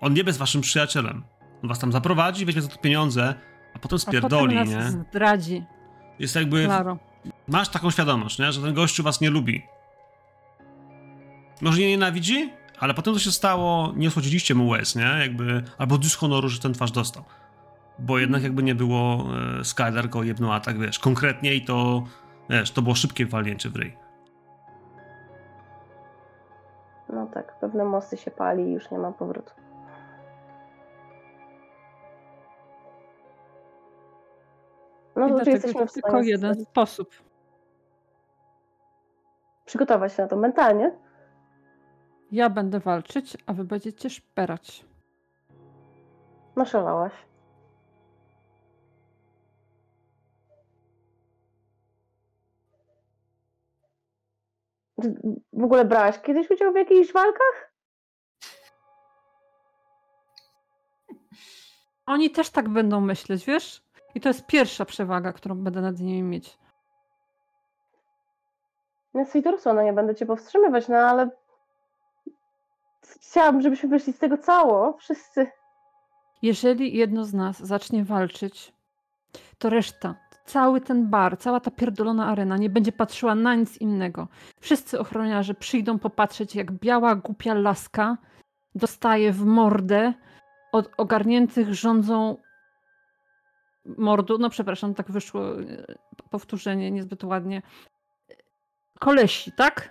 on nie jest waszym przyjacielem. On was tam zaprowadzi, weźmie za to pieniądze, a potem spierdoli, a potem nas zdradzi. Jest jakby... Klaro. Masz taką świadomość, nie? Że ten gościu was nie lubi. Może nie nienawidzi, ale potem co się stało, nie osłodziliście mu łez, nie? Jakby... Albo dyshonoru, że ten twarz dostał. Bo jednak jakby nie było Skylar go jedną atak, konkretnie i to... to było szybkie walnięcie w ryj. No tak, pewne mosty się pali i już nie ma powrotu. No to jesteśmy w stanie... Tylko jeden sposób. przygotować się na to mentalnie. Ja będę walczyć, a wy będziecie szperać. Naszalałaś. W ogóle brałaś kiedyś udział w jakichś walkach? Oni też tak będą myśleć, wiesz? I to jest pierwsza przewaga, którą będę nad nimi mieć. Ja z Witorusona nie będę cię powstrzymywać, no ale chciałabym, żebyśmy wyszli z tego cało, wszyscy. Jeżeli jedno z nas zacznie walczyć, to reszta, cały ten bar, cała ta pierdolona arena nie będzie patrzyła na nic innego. Wszyscy ochroniarze przyjdą popatrzeć, jak biała, głupia laska dostaje w mordę od ogarniętych rządzą mordu, no przepraszam, tak wyszło powtórzenie niezbyt ładnie, kolesi, tak?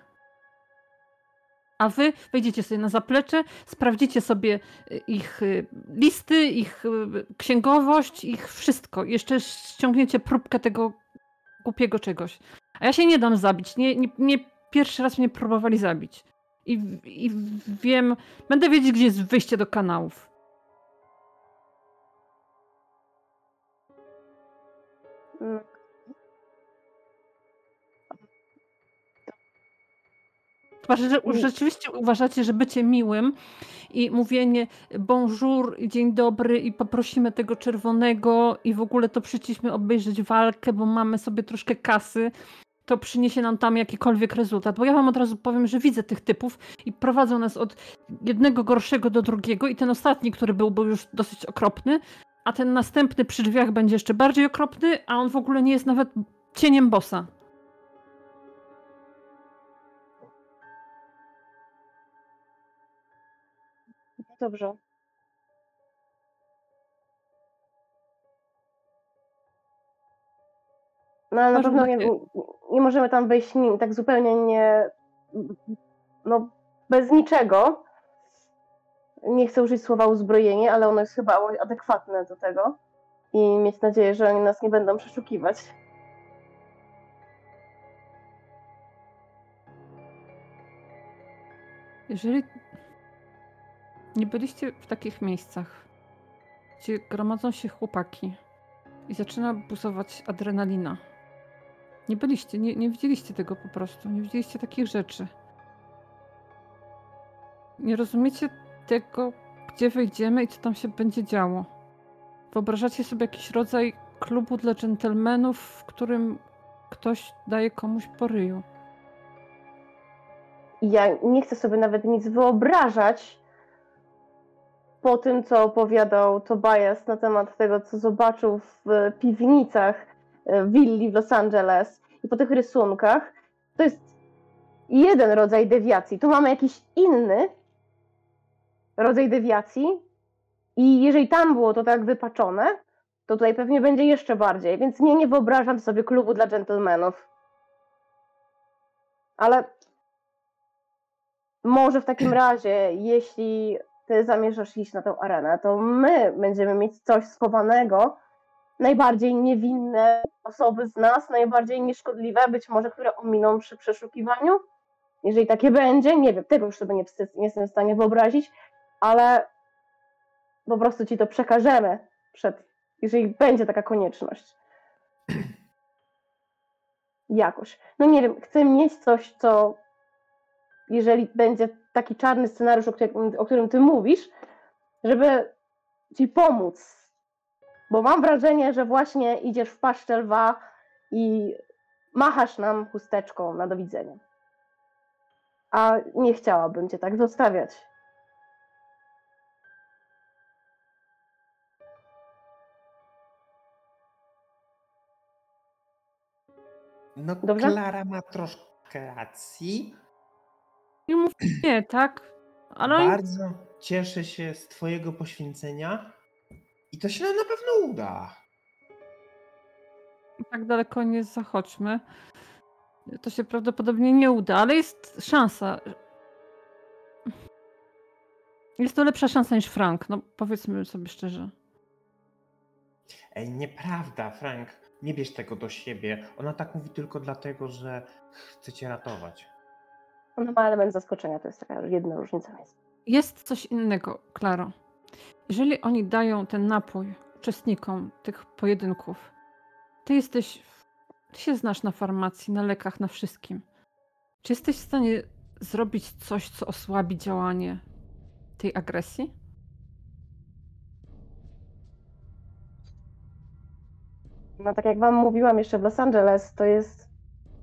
A wy wejdziecie sobie na zaplecze, sprawdzicie sobie ich listy, ich księgowość, ich wszystko. Jeszcze ściągniecie próbkę tego głupiego czegoś. A ja się nie dam zabić. Nie pierwszy raz mnie próbowali zabić. I wiem, będę wiedzieć, gdzie jest wyjście do kanałów. Rzeczywiście uważacie, że bycie miłym i mówienie bonjour, dzień dobry i poprosimy tego czerwonego i w ogóle to przyciśmy obejrzeć walkę, bo mamy sobie troszkę kasy, to przyniesie nam tam jakikolwiek rezultat. Bo ja wam od razu powiem, że widzę tych typów i prowadzą nas od jednego gorszego do drugiego i ten ostatni, który był już dosyć okropny, a ten następny przy drzwiach będzie jeszcze bardziej okropny, a on w ogóle nie jest nawet cieniem bossa. Dobrze. No ale na pewno nie możemy tam wejść tak zupełnie nie... No bez niczego. Nie chcę użyć słowa uzbrojenie, ale ono jest chyba adekwatne do tego. I mieć nadzieję, że oni nas nie będą przeszukiwać. Jeżeli... Nie byliście w takich miejscach, gdzie gromadzą się chłopaki i zaczyna buzować adrenalina. Nie byliście, nie widzieliście tego po prostu, nie widzieliście takich rzeczy. Nie rozumiecie tego, gdzie wejdziemy i co tam się będzie działo. Wyobrażacie sobie jakiś rodzaj klubu dla dżentelmenów, w którym ktoś daje komuś po ryju. Ja nie chcę sobie nawet nic wyobrażać, po tym, co opowiadał Tobias na temat tego, co zobaczył w piwnicach willi w Los Angeles i po tych rysunkach, to jest jeden rodzaj dewiacji. Tu mamy jakiś inny rodzaj dewiacji i jeżeli tam było to tak wypaczone, to tutaj pewnie będzie jeszcze bardziej, więc nie wyobrażam sobie klubu dla dżentelmenów. Ale może w takim razie, jeśli ty zamierzasz iść na tą arenę, to my będziemy mieć coś schowanego, najbardziej niewinne osoby z nas, najbardziej nieszkodliwe, być może, które ominą przy przeszukiwaniu. Jeżeli takie będzie, nie wiem, tego już sobie nie jestem w stanie wyobrazić, ale po prostu ci to przekażemy, jeżeli będzie taka konieczność. Jakoś. No nie wiem, chcę mieć coś, co jeżeli będzie taki czarny scenariusz, o którym ty mówisz, żeby ci pomóc. Bo mam wrażenie, że właśnie idziesz w paszczę lwa i machasz nam chusteczką na do widzenia. A nie chciałabym cię tak zostawiać. No, dobrze? Klara ma troszkę racji. Nie mów nie, tak? Ale... Bardzo cieszę się z twojego poświęcenia i to się nam na pewno uda. Tak daleko nie zachodźmy. To się prawdopodobnie nie uda, ale jest szansa. Jest to lepsza szansa niż Frank, no powiedzmy sobie szczerze. Ej, nieprawda, Frank. Nie bierz tego do siebie. Ona tak mówi tylko dlatego, że chce cię ratować. Ona ma element zaskoczenia, to jest taka jedna różnica. Jest coś innego, Klaro. Jeżeli oni dają ten napój uczestnikom tych pojedynków, ty się znasz na farmacji, na lekach, na wszystkim. Czy jesteś w stanie zrobić coś, co osłabi działanie tej agresji? No tak jak wam mówiłam jeszcze w Los Angeles, to jest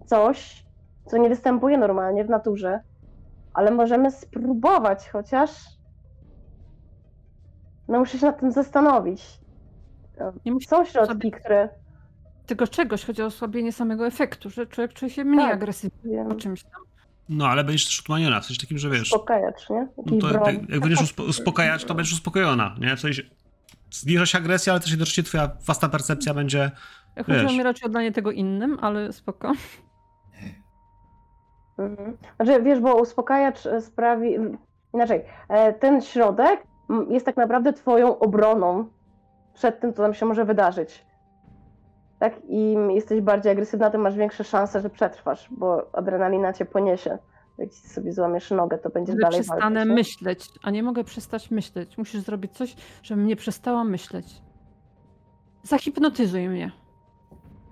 coś, co nie występuje normalnie w naturze, ale możemy spróbować, chociaż no muszę się nad tym zastanowić. Są środki, które... Tego czegoś, chodzi o osłabienie samego efektu, że człowiek czuje się mniej agresywny po czymś tam. No, ale będziesz też utłaniona, w sensie takim, że wiesz... Uspokajacz, nie? No to, jak będziesz uspokajać, to będziesz uspokojona, nie? W sensie zbliża się agresja, ale też jednocześnie twoja własna percepcja będzie... Chodziło mi raczej o oddanie tego innym, ale spoko. Mhm. Znaczy, wiesz, bo uspokajacz sprawi... Inaczej, ten środek jest tak naprawdę twoją obroną przed tym, co nam się może wydarzyć. Tak? Im jesteś bardziej agresywna, tym masz większe szanse, że przetrwasz, bo adrenalina cię poniesie. Jak ci sobie złamiesz nogę, to będziesz dalej walczyć. Przestanę myśleć, a nie mogę przestać myśleć. Musisz zrobić coś, żebym nie przestała myśleć. Zahipnotyzuj mnie.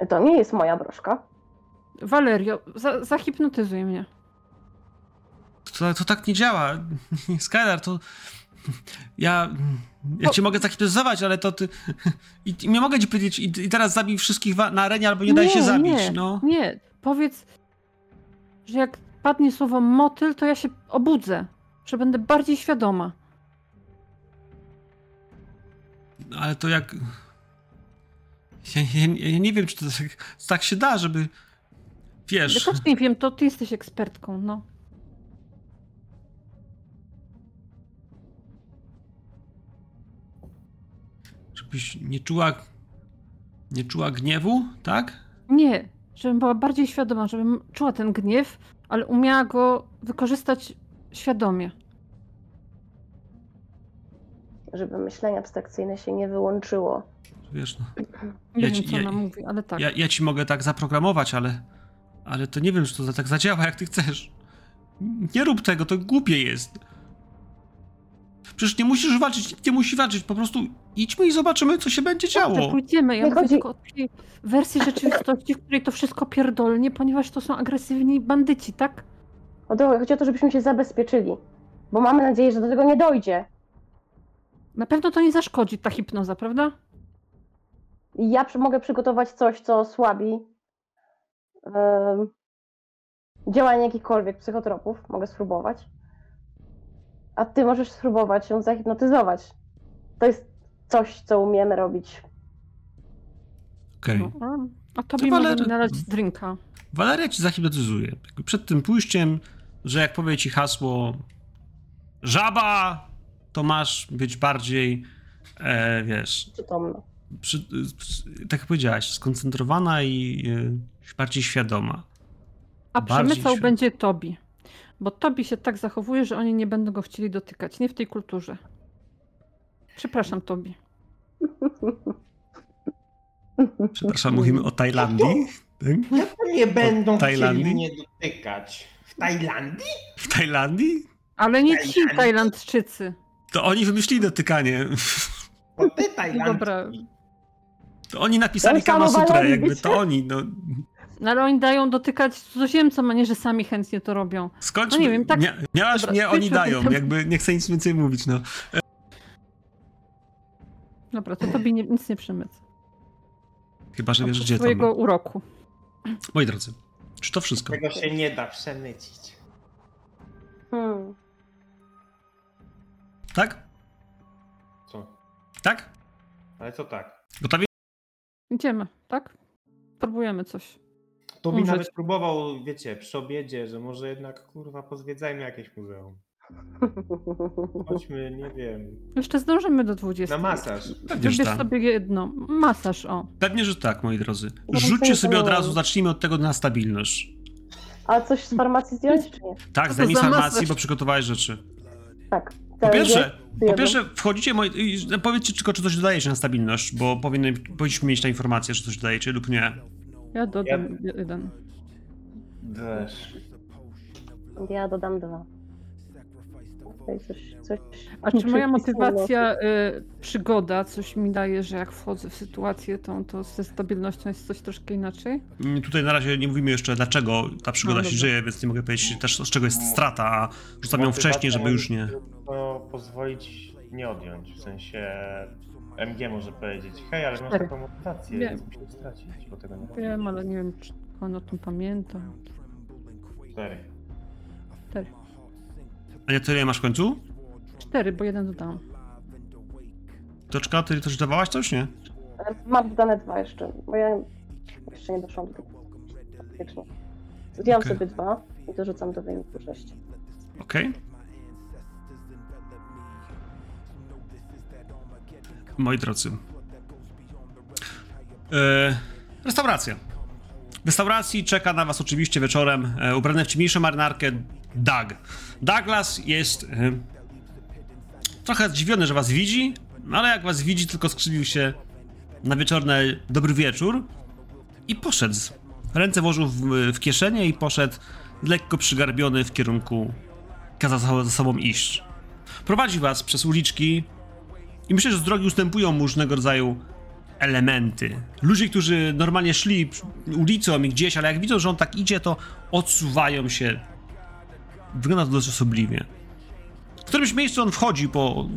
To nie jest moja broszka. Valerio, zahipnotyzuj mnie. To tak nie działa. Skylar, to... Ja cię mogę zahipnotyzować, ale to ty... I nie mogę ci powiedzieć, i teraz zabij wszystkich na arenie, albo nie daj się zabić. Nie, powiedz, że jak padnie słowo motyl, to ja się obudzę, że będę bardziej świadoma. Ale to jak... Ja nie wiem, czy to tak się da, żeby... Wiesz... Ja też nie wiem, to ty jesteś ekspertką, no. Żebyś nie czuła gniewu, tak? Nie, żebym była bardziej świadoma, żebym czuła ten gniew, ale umiała go wykorzystać świadomie. Żeby myślenie abstrakcyjne się nie wyłączyło. Wiesz, no. Nie wiem, co ona mówi, ale tak. Ja ci mogę tak zaprogramować, ale to nie wiem, czy to tak zadziała, jak ty chcesz. Nie rób tego, to głupie jest. Przecież nie musi walczyć, po prostu idźmy i zobaczymy, co się będzie działo. Tak, pójdziemy, ja mówię tylko o tej wersji rzeczywistości, w której to wszystko pierdolnie, ponieważ to są agresywni bandyci, tak? Chodzi o to, żebyśmy się zabezpieczyli, bo mamy nadzieję, że do tego nie dojdzie. Na pewno to nie zaszkodzi, ta hipnoza, prawda? Ja mogę przygotować coś, co osłabi działanie jakichkolwiek psychotropów, mogę spróbować. A ty możesz spróbować ją zahipnotyzować. To jest coś, co umiemy robić. Okej. Okay. A tobie możemy nalać drinka. Valeria ci zahipnotyzuje. Przed tym pójściem, że jak powie ci hasło żaba, to masz być bardziej, wiesz... Przytomna. Tak jak powiedziałaś, skoncentrowana i bardziej świadoma. A przemysł będzie Tobi. Bo Tobi się tak zachowuje, że oni nie będą go chcieli dotykać. Nie w tej kulturze. Przepraszam, Tobi. Przepraszam, mówimy o Tajlandii? Jak to nie będą chcieli mnie dotykać? W Tajlandii? W Tajlandii? Ale nie ci Tajlandczycy. To oni wymyślili dotykanie. To ty Tajlandczycy. To oni napisali Kama Sutrę, jakby to oni. No ale oni dają dotykać cudzoziemcom, a nie, że sami chętnie to robią. Skończmy. No nie wiem, tak... Miałaś dobra, mnie, oni dają, jakby nie chcę nic więcej mówić, no. Dobra, to tobie nic nie przemycę. Chyba, że wiesz, gdzie to ma. Uroku. Moi drodzy, czy to wszystko? Tego się nie da przemycić. Tak? Co? Tak? Ale co tak? Gotowi? Idziemy, tak? Próbujemy coś. To mi nawet próbował, wiecie, przy obiedzie, że może jednak, pozwiedzajmy jakieś muzeum. Chodźmy, nie wiem. Jeszcze zdążymy do 20. Na masaż. Wybierz sobie jedno. Masaż, o. Pewnie, że tak, moi drodzy. Rzućcie sobie od razu, zacznijmy od tego na stabilność. A coś z farmacji zdjąć, czy nie? Tak, zdejmij z farmacji, bo przygotowałeś rzeczy. Tak. Po pierwsze, wchodzicie i powiedzcie tylko, czy coś dodajecie na stabilność, bo powinniśmy mieć tę informację, czy coś dodajecie lub nie. Ja dodam jeden. Ja dodam 2. A czy moja motywacja, przygoda, coś mi daje, że jak wchodzę w sytuację, to ze stabilnością jest coś troszkę inaczej? Tutaj na razie nie mówimy jeszcze, dlaczego ta przygoda się dzieje, więc nie mogę powiedzieć też, z czego jest strata, a rzucam ją wcześniej, żeby już nie... To pozwolić nie odjąć, w sensie... MG może powiedzieć, hej, ale masz taką motywację, więc musisz stracić, bo tego nie wiem, powiedzieć. Ale nie wiem, czy on o tym pamięta. 4. Ania, ty ile masz w końcu? 4, bo 1 dodałam. Toczka, ty coś dodawałaś, coś, nie? Mam dodane 2 jeszcze, bo ja jeszcze nie doszłam do tego. Zdjęłam sobie 2 i dorzucam do wyniku 6. Okej. Moi drodzy. Restauracja. W restauracji czeka na was oczywiście wieczorem, ubrany w ciemniejszą marynarkę, Douglas jest trochę zdziwiony, że was widzi, ale jak was widzi, tylko skrzywił się na wieczorny dobry wieczór i poszedł. Ręce włożył w kieszenie i poszedł lekko przygarbiony w kierunku, kazał za sobą iść. Prowadzi was przez uliczki i myślę, że z drogi ustępują mu różnego rodzaju elementy. Ludzie, którzy normalnie szli ulicą i gdzieś, ale jak widzą, że on tak idzie, to odsuwają się. Wygląda to dość osobliwie. W którymś miejscu on wchodzi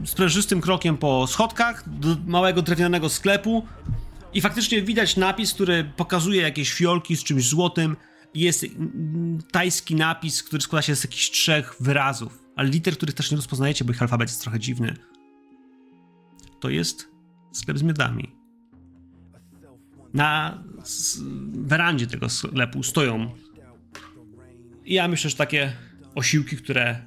sprężystym krokiem po schodkach do małego drewnianego sklepu i faktycznie widać napis, który pokazuje jakieś fiolki z czymś złotym. Jest tajski napis, który składa się z jakichś 3 wyrazów, ale liter, których też nie rozpoznajecie, bo ich alfabet jest trochę dziwny. To jest sklep z miodami. Na werandzie tego sklepu stoją i ja myślę, że takie osiłki, które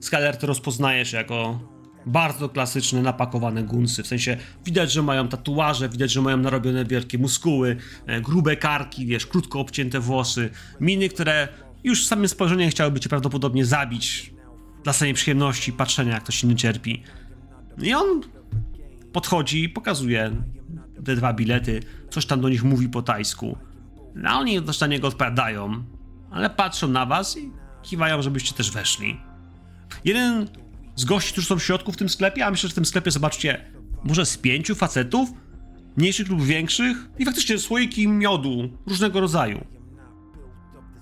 Skylar to rozpoznajesz jako bardzo klasyczne, napakowane gunsy. W sensie widać, że mają tatuaże, widać, że mają narobione wielkie muskuły, grube karki, wiesz, krótko obcięte włosy, miny, które już samym spojrzeniem chciałyby cię prawdopodobnie zabić dla samej przyjemności patrzenia, jak ktoś inny cierpi. I on podchodzi i pokazuje te 2 bilety, coś tam do nich mówi po tajsku. A oni też na niego odpowiadają, ale patrzą na was i kiwają, żebyście też weszli. Jeden z gości, którzy są w środku w tym sklepie, a myślę, że w tym sklepie zobaczcie może z 5 facetów, mniejszych lub większych, i faktycznie słoiki miodu różnego rodzaju.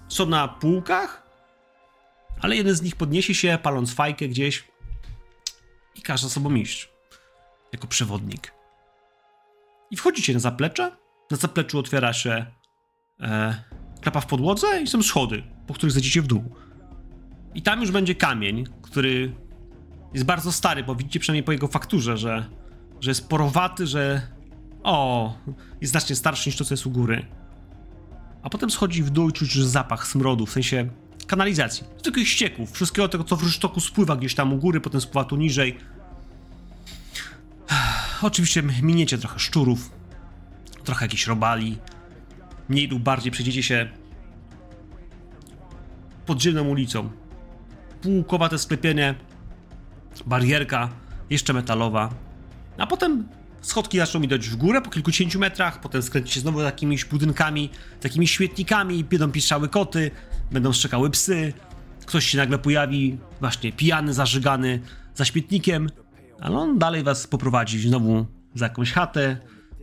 Są na półkach, ale jeden z nich podniesie się, paląc fajkę gdzieś i każe za sobą iść. Jako przewodnik. I wchodzicie na zaplecze. Na zapleczu otwiera się klapa w podłodze i są schody, po których zejdziecie w dół. I tam już będzie kamień, który jest bardzo stary, bo widzicie przynajmniej po jego fakturze, że jest porowaty, jest znacznie starszy niż to, co jest u góry. A potem schodzi w dół i czuć zapach smrodu, w sensie kanalizacji, zwykłych ścieków, wszystkiego tego, co w rynsztoku spływa gdzieś tam u góry, potem spływa tu niżej. Oczywiście miniecie trochę szczurów, trochę jakichś robali, mniej lub bardziej przejdziecie się podziemną ulicą. Półkowate sklepienie, barierka, jeszcze metalowa, a potem schodki zaczną idąć w górę po kilkudziesięciu metrach, potem skręcicie znowu takimiś budynkami, takimi śmietnikami, będą piszczały koty, będą szczekały psy, ktoś się nagle pojawi, właśnie pijany, zażygany za śmietnikiem, ale on dalej was poprowadzi znowu za jakąś chatę,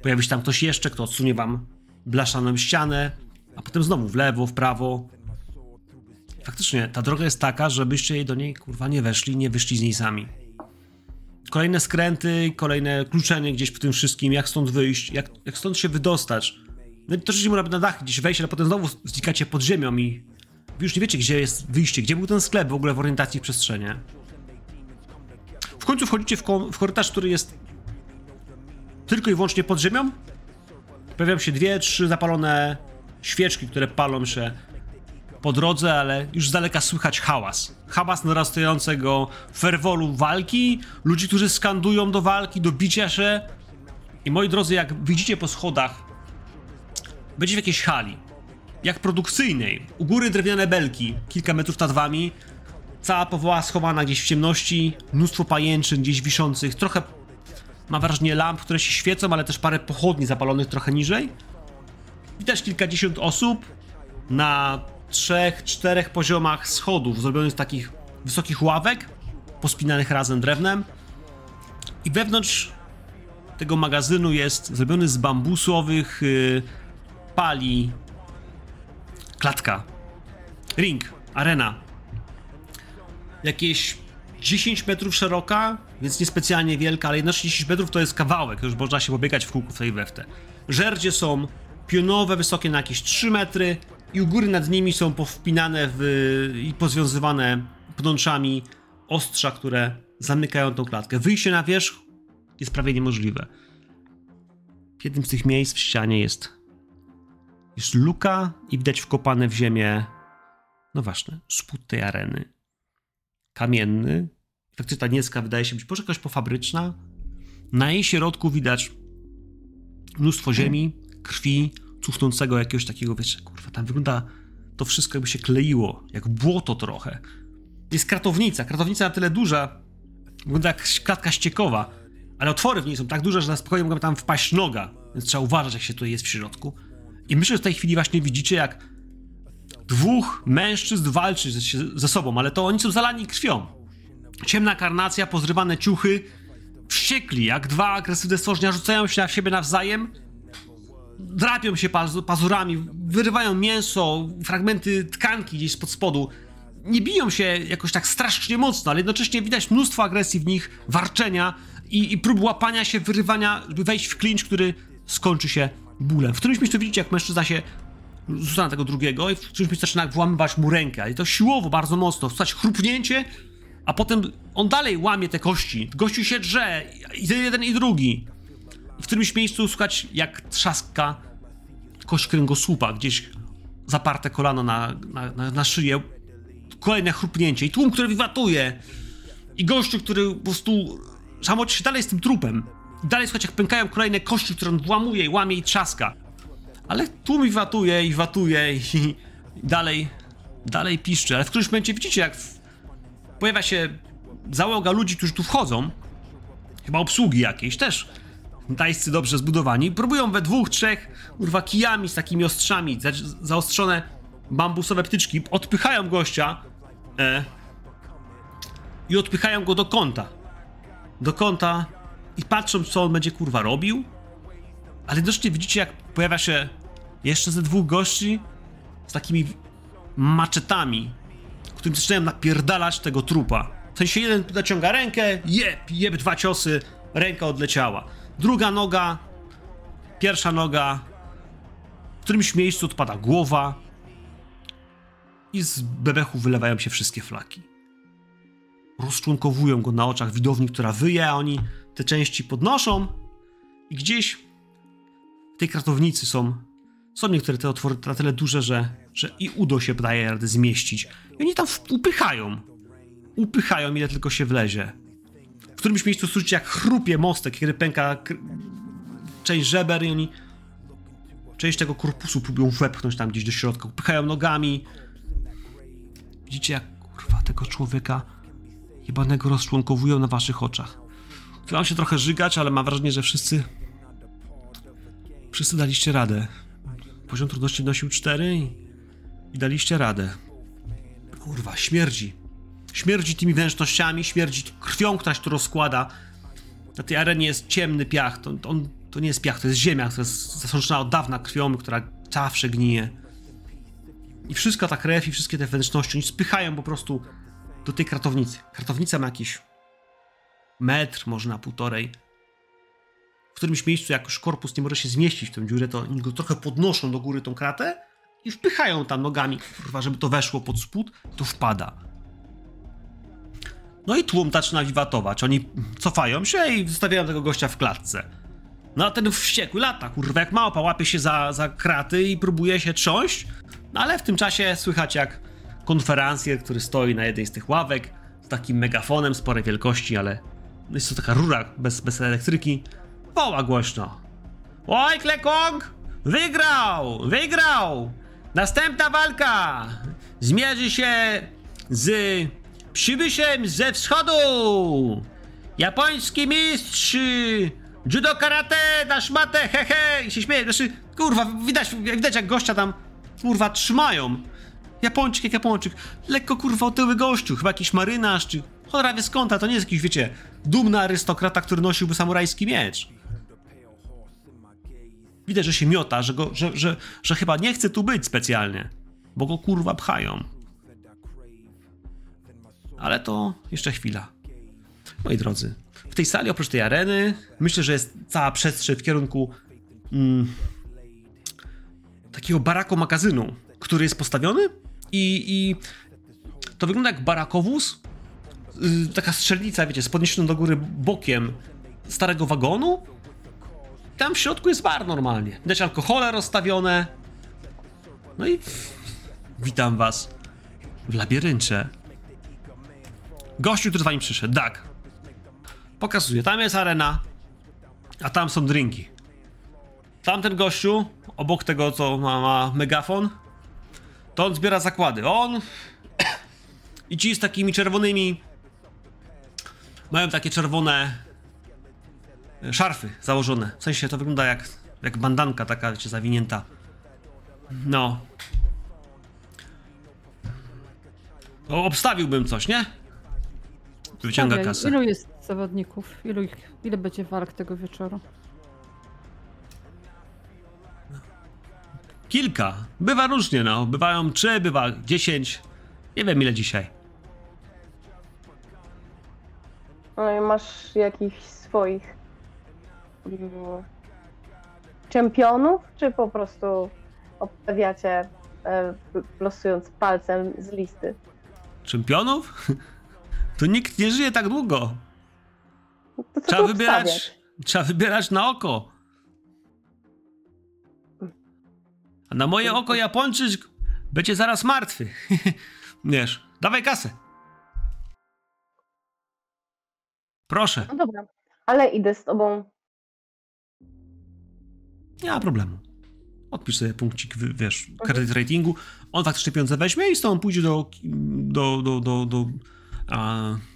pojawi się tam ktoś jeszcze, kto odsunie wam blaszaną ścianę, a potem znowu w lewo, w prawo. Faktycznie, ta droga jest taka, żebyście do niej, kurwa, nie weszli, nie wyszli z niej sami. Kolejne skręty, kolejne kluczenie gdzieś w tym wszystkim, jak stąd wyjść, jak stąd się wydostać. No i troszeczkę można na dach gdzieś wejść, ale potem znowu znikacie pod ziemią i już nie wiecie, gdzie jest wyjście, gdzie był ten sklep w ogóle w orientacji w przestrzeni. W końcu wchodzicie w korytarz, który jest tylko i wyłącznie pod ziemią. Pojawiają się 2-3 zapalone świeczki, które palą się po drodze, ale już z daleka słychać hałas. Hałas narastającego ferworu walki, ludzi, którzy skandują do walki, do bicia się. I moi drodzy, jak widzicie po schodach, będzie w jakiejś hali, jak produkcyjnej. U góry drewniane belki, kilka metrów nad wami. Cała powoła schowana gdzieś w ciemności, mnóstwo pajęczyn gdzieś wiszących, trochę, mam wrażenie, lamp, które się świecą, ale też parę pochodni zapalonych trochę niżej. Widać kilkadziesiąt osób na trzech, czterech poziomach schodów zrobionych z takich wysokich ławek, pospinanych razem drewnem. I wewnątrz tego magazynu jest zrobiony z bambusowych pali klatka. Ring, arena. Jakieś 10 metrów szeroka, więc niespecjalnie wielka, ale 10 metrów to jest kawałek, już można się pobiegać w kółku w tej weftę. Żerdzie są pionowe, wysokie na jakieś 3 metry i u góry nad nimi są powpinane i pozwiązywane pnączami ostrza, które zamykają tą klatkę. Wyjście na wierzch jest prawie niemożliwe. W jednym z tych miejsc w ścianie jest luka i widać wkopane w ziemię, no właśnie, spód tej areny. Kamienny. Faktycznie ta nieska wydaje się być może jakaś pofabryczna. Na jej środku widać mnóstwo ziemi, krwi, cuchnącego jakiegoś takiego, wiecie, kurwa, tam wygląda to wszystko jakby się kleiło, jak błoto trochę. Jest kratownica na tyle duża, wygląda jak klatka ściekowa, ale otwory w niej są tak duże, że na spokojnie mogłaby tam wpaść noga, więc trzeba uważać, jak się to jest w środku. I myślę, że w tej chwili właśnie widzicie, jak dwóch mężczyzn walczy ze sobą, ale to oni są zalani krwią. Ciemna karnacja, pozrywane ciuchy, wściekli, jak dwa agresywne stworzenia, rzucają się na siebie nawzajem, drapią się pazurami, wyrywają mięso, fragmenty tkanki gdzieś spod spodu. Nie biją się jakoś tak strasznie mocno, ale jednocześnie widać mnóstwo agresji w nich, warczenia i prób łapania się, wyrywania, żeby wejść w klincz, który skończy się bólem. W którymś miejscu widzicie, jak mężczyzna się rzuca na tego drugiego i w którymś miejscu zaczyna włamywać mu rękę, i to siłowo, bardzo mocno, wstać chrupnięcie, a potem on dalej łamie te kości, gościu się drze, i jeden i drugi. I w którymś miejscu słychać, jak trzaska kość kręgosłupa, gdzieś zaparte kolano na szyję, kolejne chrupnięcie i tłum, który wiwatuje, i gościu, który po prostu samoci się dalej z tym trupem, i dalej słychać, jak pękają kolejne kości, które on włamuje i łamie i trzaska. Ale tłum wiwatuje i dalej piszczy, ale w którymś momencie widzicie, jak pojawia się załoga ludzi, którzy tu wchodzą, chyba obsługi jakiejś też, tajscy dobrze zbudowani, próbują we dwóch, trzech, kurwa, kijami z takimi ostrzami, zaostrzone bambusowe ptyczki, odpychają gościa i odpychają go do kąta i patrzą, co on będzie, kurwa, robił. Ale jednocześnie widzicie, jak pojawia się jeszcze ze dwóch gości z takimi maczetami, którym zaczynają napierdalać tego trupa. W sensie jeden naciąga rękę, jeb, dwa ciosy, ręka odleciała. Druga noga, pierwsza noga, w którymś miejscu odpada głowa i z bebechu wylewają się wszystkie flaki. Rozczłonkowują go na oczach widowni, która wyje, a oni te części podnoszą i gdzieś w tej kratownicy są niektóre te otwory na tyle duże, że i udo się daje radę zmieścić. I oni tam upychają, ile tylko się wlezie. W którymś miejscu słyszycie, jak chrupie mostek, kiedy pęka część żeber i oni część tego korpusu próbują wepchnąć tam gdzieś do środka. Upychają nogami. Widzicie, jak, kurwa, tego człowieka jebanego rozczłonkowują na waszych oczach. Chciałem się trochę żygać, ale mam wrażenie, że wszyscy daliście radę. Poziom trudności wynosił 4 i daliście radę. Kurwa, śmierdzi. Śmierdzi tymi wnętrznościami, śmierdzi krwią, która się tu rozkłada. Na tej arenie jest ciemny piach. To nie jest piach, to jest ziemia, która jest zasączona od dawna krwią, która zawsze gnije. I wszystko ta krew i wszystkie te wnętrzności, oni spychają po prostu do tej kratownicy. Kratownica ma jakiś metr, może na półtorej. W którymś miejscu, jak już korpus nie może się zmieścić w tę dziurę, to oni go trochę podnoszą do góry tą kratę i wpychają tam nogami, kurwa, żeby to weszło pod spód, to wpada. No i tłum zaczyna wiwatować, oni cofają się i zostawiają tego gościa w klatce. No a ten wściekły lata, kurwa, jak małpa, łapie się za kraty i próbuje się trząść, no ale w tym czasie słychać, jak konferencjer, który stoi na jednej z tych ławek, z takim megafonem sporej wielkości, ale jest to taka rura bez elektryki, woła głośno. Oj, Klekong! Wygrał! Następna walka! Zmierzy się z przybysiem ze wschodu! Japoński mistrz! Judo karate na szmatę! Hehe! I się śmieje. Znaczy, kurwa, widać jak gościa tam, kurwa, trzymają. Japończyk jak Japończyk. Lekko kurwa otyły gościu, chyba jakiś marynarz czy cholera wie skąd, to nie jest jakiś, wiecie, dumny arystokrata, który nosiłby samurajski miecz. Widać, że się miota, że chyba nie chce tu być specjalnie, bo go kurwa pchają. Ale to jeszcze chwila. Moi drodzy, w tej sali oprócz tej areny myślę, że jest cała przestrzeń w kierunku takiego barako magazynu, który jest postawiony i to wygląda jak barakowóz, taka strzelnica, wiecie, z podniesioną do góry bokiem starego wagonu. Tam w środku jest bar normalnie. Widać alkohole rozstawione. No i witam was w labiryncie. Gościu, który z wami przyszedł, Doug. Pokazuje, tam jest arena, a tam są drinki. Tamten gościu, obok tego, co ma megafon, to on zbiera zakłady. On i ci z takimi czerwonymi mają takie czerwone szarfy założone. W sensie to wygląda jak bandanka taka, wiecie, zawinięta. No. Obstawiłbym coś, nie? Wyciąga kasę. Ilu jest zawodników? Ile będzie walk tego wieczoru? Kilka. Bywa różnie, no. Bywają 3, bywa 10. Nie wiem ile dzisiaj. Ale masz jakichś swoich czempionów, czy po prostu obstawiacie, losując palcem z listy? Czempionów? To nikt nie żyje tak długo. To trzeba wybierać na oko. A na moje oko Japończyk będzie zaraz martwy. Wiesz, dawaj kasę. Proszę. No dobra, ale idę z tobą. Nie ma problemu. Odpisz sobie punkcik, wiesz, kredyt ratingu. On faktycznie pieniądze weźmie i z tobą pójdzie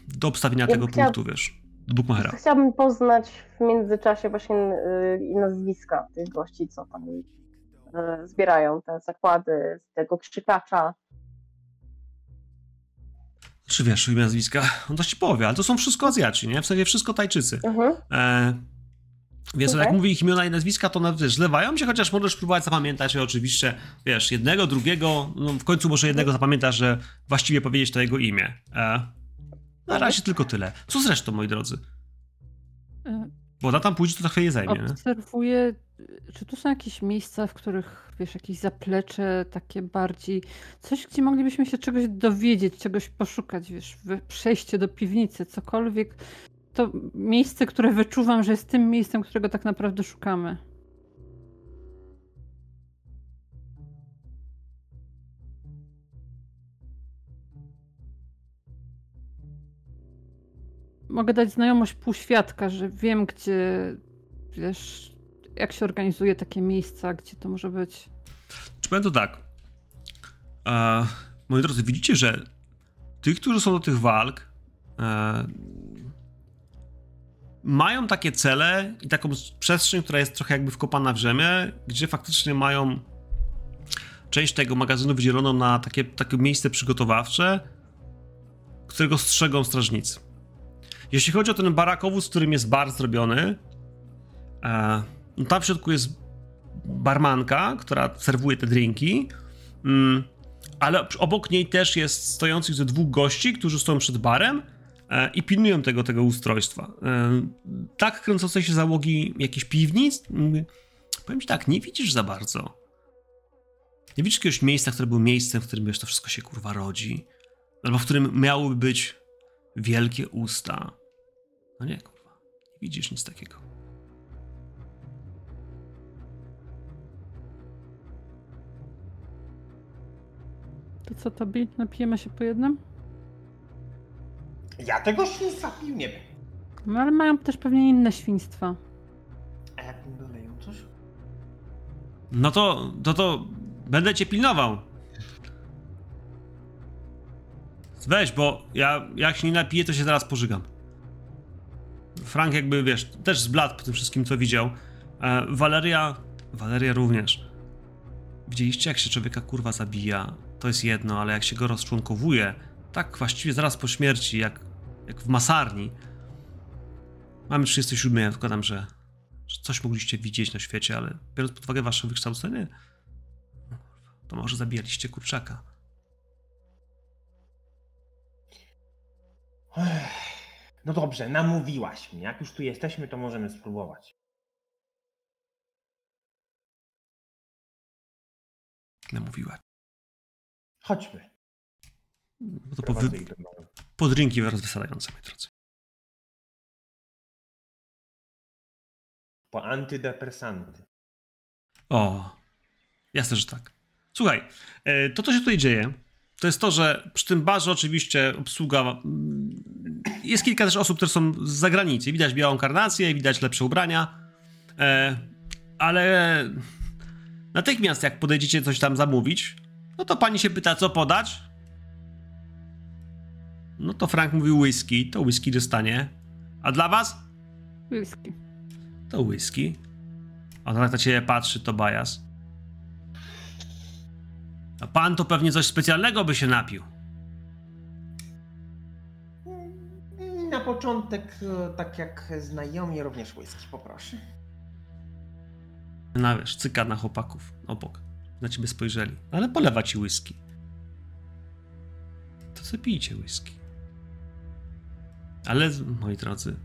do obstawienia tego punktu, wiesz, do bookmachera. Chciałabym poznać w międzyczasie właśnie nazwiska tych gości, co tam zbierają te zakłady z tego krzykacza. Czy wiesz, nazwiska? On to ci powie, ale to są wszystko Azjaci, nie? W sensie wszystko Tajczycy. Więc jak mówię ich imiona i nazwiska, to one, wiesz, zlewają się, chociaż możesz próbować zapamiętać, oczywiście, wiesz, jednego, drugiego, no w końcu może jednego zapamiętasz, że właściwie powiedzieć to jego imię. Na razie tylko tyle. Co zresztą, moi drodzy? Bo ona tam pójdzie, to trochę je zajmie. Obserwuję, nie? Czy tu są jakieś miejsca, w których, wiesz, jakieś zaplecze takie bardziej, coś, gdzie moglibyśmy się czegoś dowiedzieć, czegoś poszukać, wiesz, przejście do piwnicy, cokolwiek. To miejsce, które wyczuwam, że jest tym miejscem, którego tak naprawdę szukamy. Mogę dać znajomość półświadka, że wiem, gdzie, wiesz, jak się organizuje takie miejsca, gdzie to może być. Czy powiem to tak. Moi drodzy, widzicie, że tych, którzy są do tych walk, mają takie cele i taką przestrzeń, która jest trochę jakby wkopana w ziemię, gdzie faktycznie mają część tego magazynu wydzieloną na takie miejsce przygotowawcze, którego strzegą strażnicy. Jeśli chodzi o ten barakowóz, z którym jest bar zrobiony, tam w środku jest barmanka, która serwuje te drinki, ale obok niej też jest stojących ze 2 gości, którzy stoją przed barem i pilnują tego ustrojstwa. Tak kręcącej się załogi jakichś piwnic, powiem ci tak, nie widzisz za bardzo. Nie widzisz jakiegoś miejsca, które było miejscem, w którym, wiesz, to wszystko się kurwa rodzi. Albo w którym miałyby być wielkie usta. No nie, kurwa. Nie widzisz nic takiego. To co, Tobi? Napijemy się po jednym? Ja tego świństwa pił nie wiem. No ale mają też pewnie inne świństwa. A jak mi doleją coś? No to będę cię pilnował. Weź, bo ja jak się nie napiję, to się zaraz pożygam. Frank jakby, wiesz, też zbladł po tym wszystkim, co widział. Valeria również. Widzieliście, jak się człowieka kurwa zabija? to jest jedno, ale jak się go rozczłonkowuje, tak właściwie zaraz po śmierci, jak w masarni. Mamy 37, ja wkładam, że coś mogliście widzieć na świecie, ale biorąc pod uwagę wasze wykształcenie, to może zabijaliście kurczaka. No dobrze, namówiłaś mnie. Jak już tu jesteśmy, to możemy spróbować. Namówiła. Chodźmy. Bo to po drinki rozweselające, moi drodzy. Po antydepresanty. O, jasne, że tak. Słuchaj, to co się tutaj dzieje, to jest to, że przy tym barze oczywiście obsługa... Jest kilka też osób, które są z zagranicy. Widać białą karnację, widać lepsze ubrania, ale natychmiast jak podejdziecie coś tam zamówić, no to pani się pyta, co podać? No to Frank mówi whisky, to whisky dostanie. A dla was? Whisky. To whisky. A ona tak na ciebie patrzy, Tobias. A pan to pewnie coś specjalnego by się napił. Na początek, tak jak znajomi, również whisky, poproszę. No wiesz, cyka na chłopaków obok. Na ciebie spojrzeli, ale polewa ci whisky. To co pijcie whisky. Ale, moi drodzy,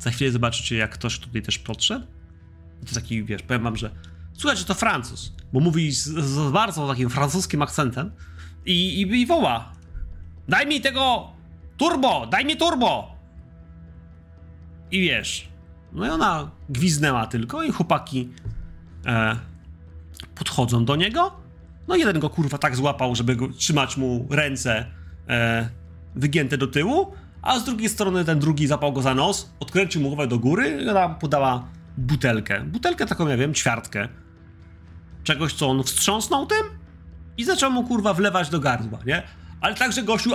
za chwilę zobaczycie, jak ktoś tutaj też podszedł. To jest taki, wiesz, powiem wam, że słuchajcie, że to Francuz, bo mówi z bardzo takim francuskim akcentem i woła. Daj mi tego turbo, daj mi turbo! I wiesz, no i ona gwiznęła tylko i chłopaki podchodzą do niego. No jeden go kurwa tak złapał, żeby go, trzymać mu ręce wygięte do tyłu, a z drugiej strony ten drugi zapał go za nos, odkręcił mu głowę do góry i ona podała butelkę. Butelkę taką, ja wiem, ćwiartkę. Czegoś, co on wstrząsnął tym i zaczął mu kurwa wlewać do gardła, nie? Ale także gościu,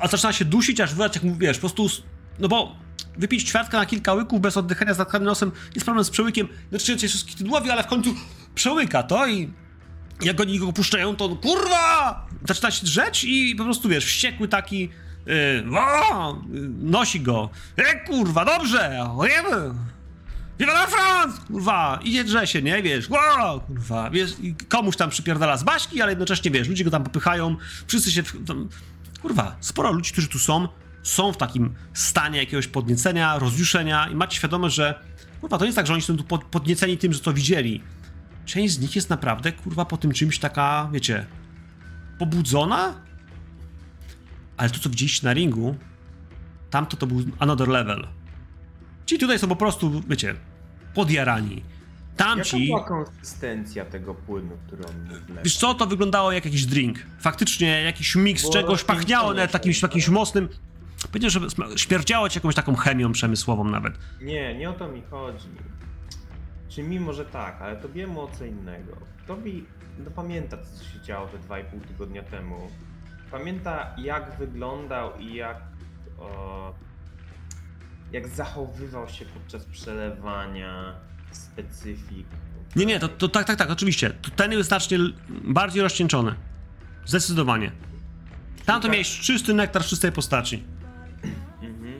a zaczyna się dusić, aż wyjść, jak mu, wiesz, po prostu, no bo wypić ćwiartkę na kilka łyków bez oddychania z zatkanym nosem jest problem z przełykiem, no się wszystkich tydłowi, ale w końcu przełyka to i jak oni go puszczają, to on, kurwa, zaczyna się drzeć i po prostu, wiesz, wściekły taki, nosi go, kurwa, dobrze, ojemy, Viva la France! Kurwa! Idzie drze się, nie? Wiesz, wow, kurwa, wiesz, komuś tam przypierdala z baśki, ale jednocześnie, wiesz, ludzie go tam popychają, wszyscy się... Tam, kurwa, sporo ludzi, którzy tu są w takim stanie jakiegoś podniecenia, rozjuszenia i macie świadomość, że, kurwa, to nie jest tak, że oni są tu podnieceni tym, że to widzieli. Część z nich jest naprawdę, kurwa, po tym czymś taka, wiecie, pobudzona? Ale to, co widzieliście na ringu, tamto to był another level. Ci tutaj są po prostu, wiecie, podjarani. Tamci... Jaka była konsystencja tego płynu, który on wlewa? Wiesz co, to wyglądało jak jakiś drink. Faktycznie jakiś miks bo czegoś, pachniało nawet jakimś mocnym... Powiedział, że śmierdziało ci jakąś taką chemią przemysłową nawet. Nie o to mi chodzi. Czy mimo, że tak, ale to wiemy o co innego. Tobie pamięta, co się działo te 2,5 tygodnia temu. Pamięta, jak wyglądał i jak zachowywał się podczas przelewania, specyfik... Nie, to tak, oczywiście. To ten jest znacznie bardziej rozcieńczony. Zdecydowanie. Tamto miałeś czysty nektar w czystej postaci. Mhm.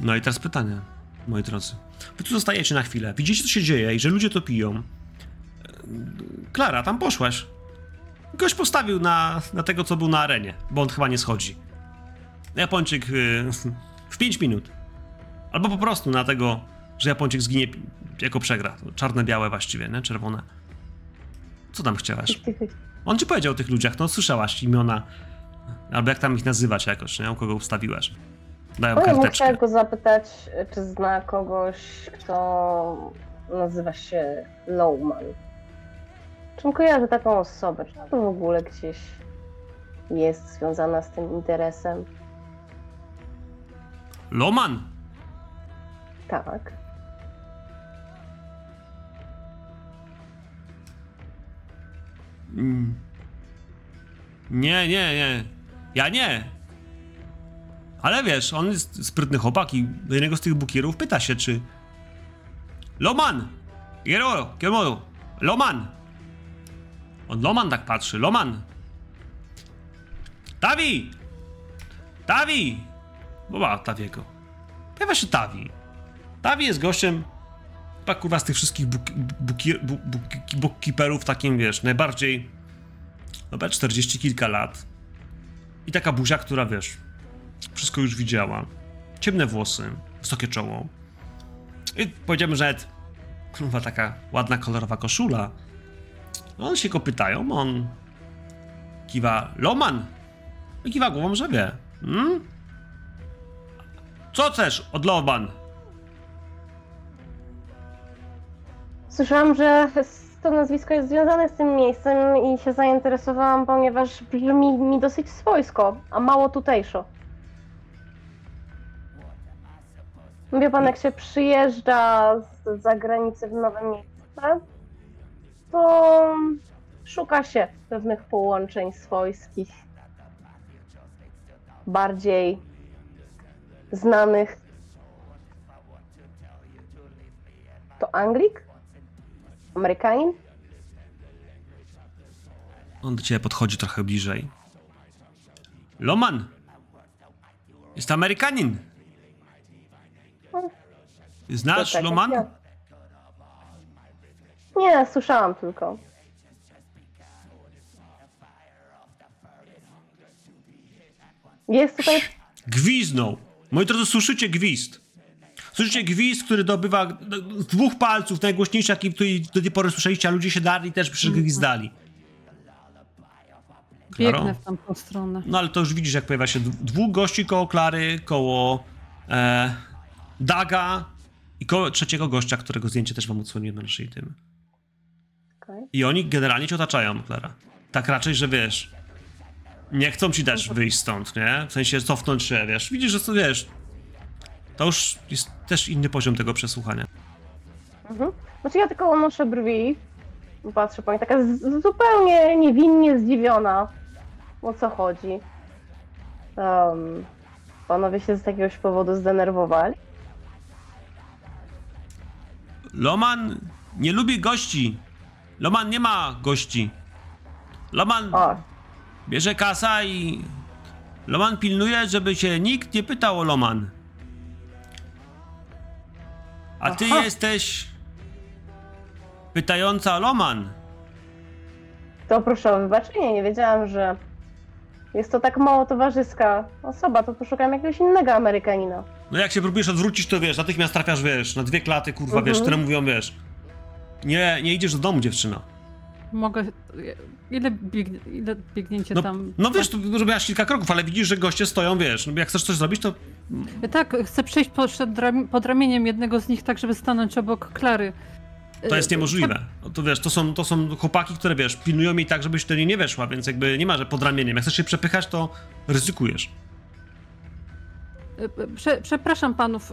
No i teraz pytanie, moi drodzy. Wy tu zostajecie na chwilę. Widzicie, co się dzieje i że ludzie to piją. Klara, tam poszłaś. Goś postawił na tego, co był na arenie, bo on chyba nie schodzi. Japończyk w 5 minut. Albo po prostu na tego, że Japończyk zginie jako przegra. Czarne, białe właściwie, nie? Czerwone. Co tam chciałaś? On ci powiedział o tych ludziach, no słyszałaś imiona. Albo jak tam ich nazywać jakoś, nie? U kogo ustawiłaś. Dają karteczkę. Chciałem go zapytać, czy zna kogoś, kto nazywa się Lohman. Czym kojarzę taką osobę? Czy to w ogóle gdzieś jest związana z tym interesem? Lohman? Tak. Nie. Ja nie. Ale wiesz, on jest sprytny chłopak i do jednego z tych bukierów pyta się, czy... Lohman! Hieroro, kiemoru! Lohman! On Lohman tak patrzy, Lohman! Tavi! Tavi! Bo ma Taviego. Pojawia się Tavi. Tavi jest gościem, tak kurwa, z tych wszystkich bookkeeperów, takim, wiesz, najbardziej, no 40 kilka lat. I taka buzia, która, wiesz, wszystko już widziała. Ciemne włosy, wysokie czoło. I powiedziałem, że nawet, kurwa, taka ładna, kolorowa koszula. No on się go pytają, on kiwa Lohman. I kiwa głową, że wie. Hmm? Co chcesz od Lohman? Słyszałam, że to nazwisko jest związane z tym miejscem i się zainteresowałam, ponieważ brzmi mi dosyć swojsko, a mało tutejszo. Wie pan, jak się przyjeżdża z zagranicy w nowe miejsce, to szuka się pewnych połączeń swojskich, bardziej znanych. To Anglik? Amerykanin? On do ciebie podchodzi trochę bliżej. Lohman! Jest Amerykanin! Znasz tak, Lohman? Ja. Nie, słyszałam tylko. Jest tutaj... Gwiznął! Moi drodzy, słyszycie gwizd. Słyszycie gwizd, który dobywa z dwóch palców, najgłośniejszy, jaki do tej pory słyszeliście, a ludzie się darli też przygwizdali. Biegnę w tamtą stronę. No ale to już widzisz, jak pojawia się dwóch gości koło Klary, koło Daga i koło trzeciego gościa, którego zdjęcie też wam odsłoniłem na naszej tym. Okay. I oni generalnie cię otaczają, Klara. Tak raczej, że wiesz, nie chcą ci dać wyjść stąd, nie? W sensie cofnąć się, wiesz. Widzisz, że to, wiesz, to już jest też inny poziom tego przesłuchania. Mhm. Znaczy ja tylko unoszę brwi, patrzę po niej, taka zupełnie niewinnie zdziwiona, o co chodzi. Panowie się z jakiegoś powodu zdenerwowali? Lohman nie lubi gości. Lohman nie ma gości. Lohman bierze kasa i... Lohman pilnuje, żeby się nikt nie pytał o Lohman. A ty jesteś... pytająca o Lohman. To proszę o wybaczenie, nie wiedziałam, że... jest to tak mało towarzyska osoba, to poszukam jakiegoś innego Amerykanina. No jak się próbujesz odwrócić, to wiesz, natychmiast trafiasz, wiesz, na dwie klaty, kurwa, wiesz, które mówią, wiesz... Nie idziesz do domu, dziewczyna. Mogę... ile biegnięcie no, tam... No wiesz, tu robiłaś kilka kroków, ale widzisz, że goście stoją, wiesz, no jak chcesz coś zrobić, to... Tak, chcę przejść pod ramieniem jednego z nich tak, żeby stanąć obok Klary. To jest niemożliwe. To wiesz, to są chłopaki, które wiesz, pilnują jej tak, żebyś do niej nie weszła, więc jakby nie ma, że pod ramieniem. Jak chcesz się przepychać, to ryzykujesz. Przepraszam panów,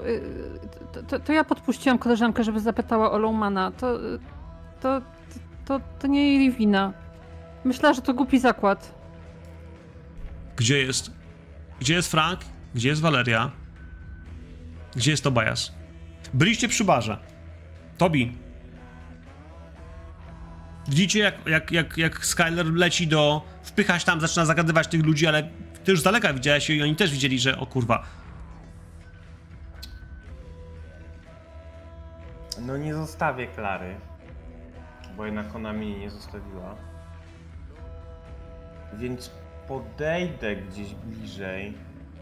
to ja podpuściłam koleżankę, żeby zapytała o Lohmana. To nie jej wina. Myślę, że to głupi zakład. Gdzie jest Frank? Gdzie jest Valeria? Gdzie jest Tobias? Byliście przy barze. Tobi. Widzicie, jak Skylar leci wpychać tam, zaczyna zagadywać tych ludzi, ale ty już z daleka widziałeś i oni też widzieli, że o kurwa. No nie zostawię Klary, bo jednak ona mnie nie zostawiła. Więc podejdę gdzieś bliżej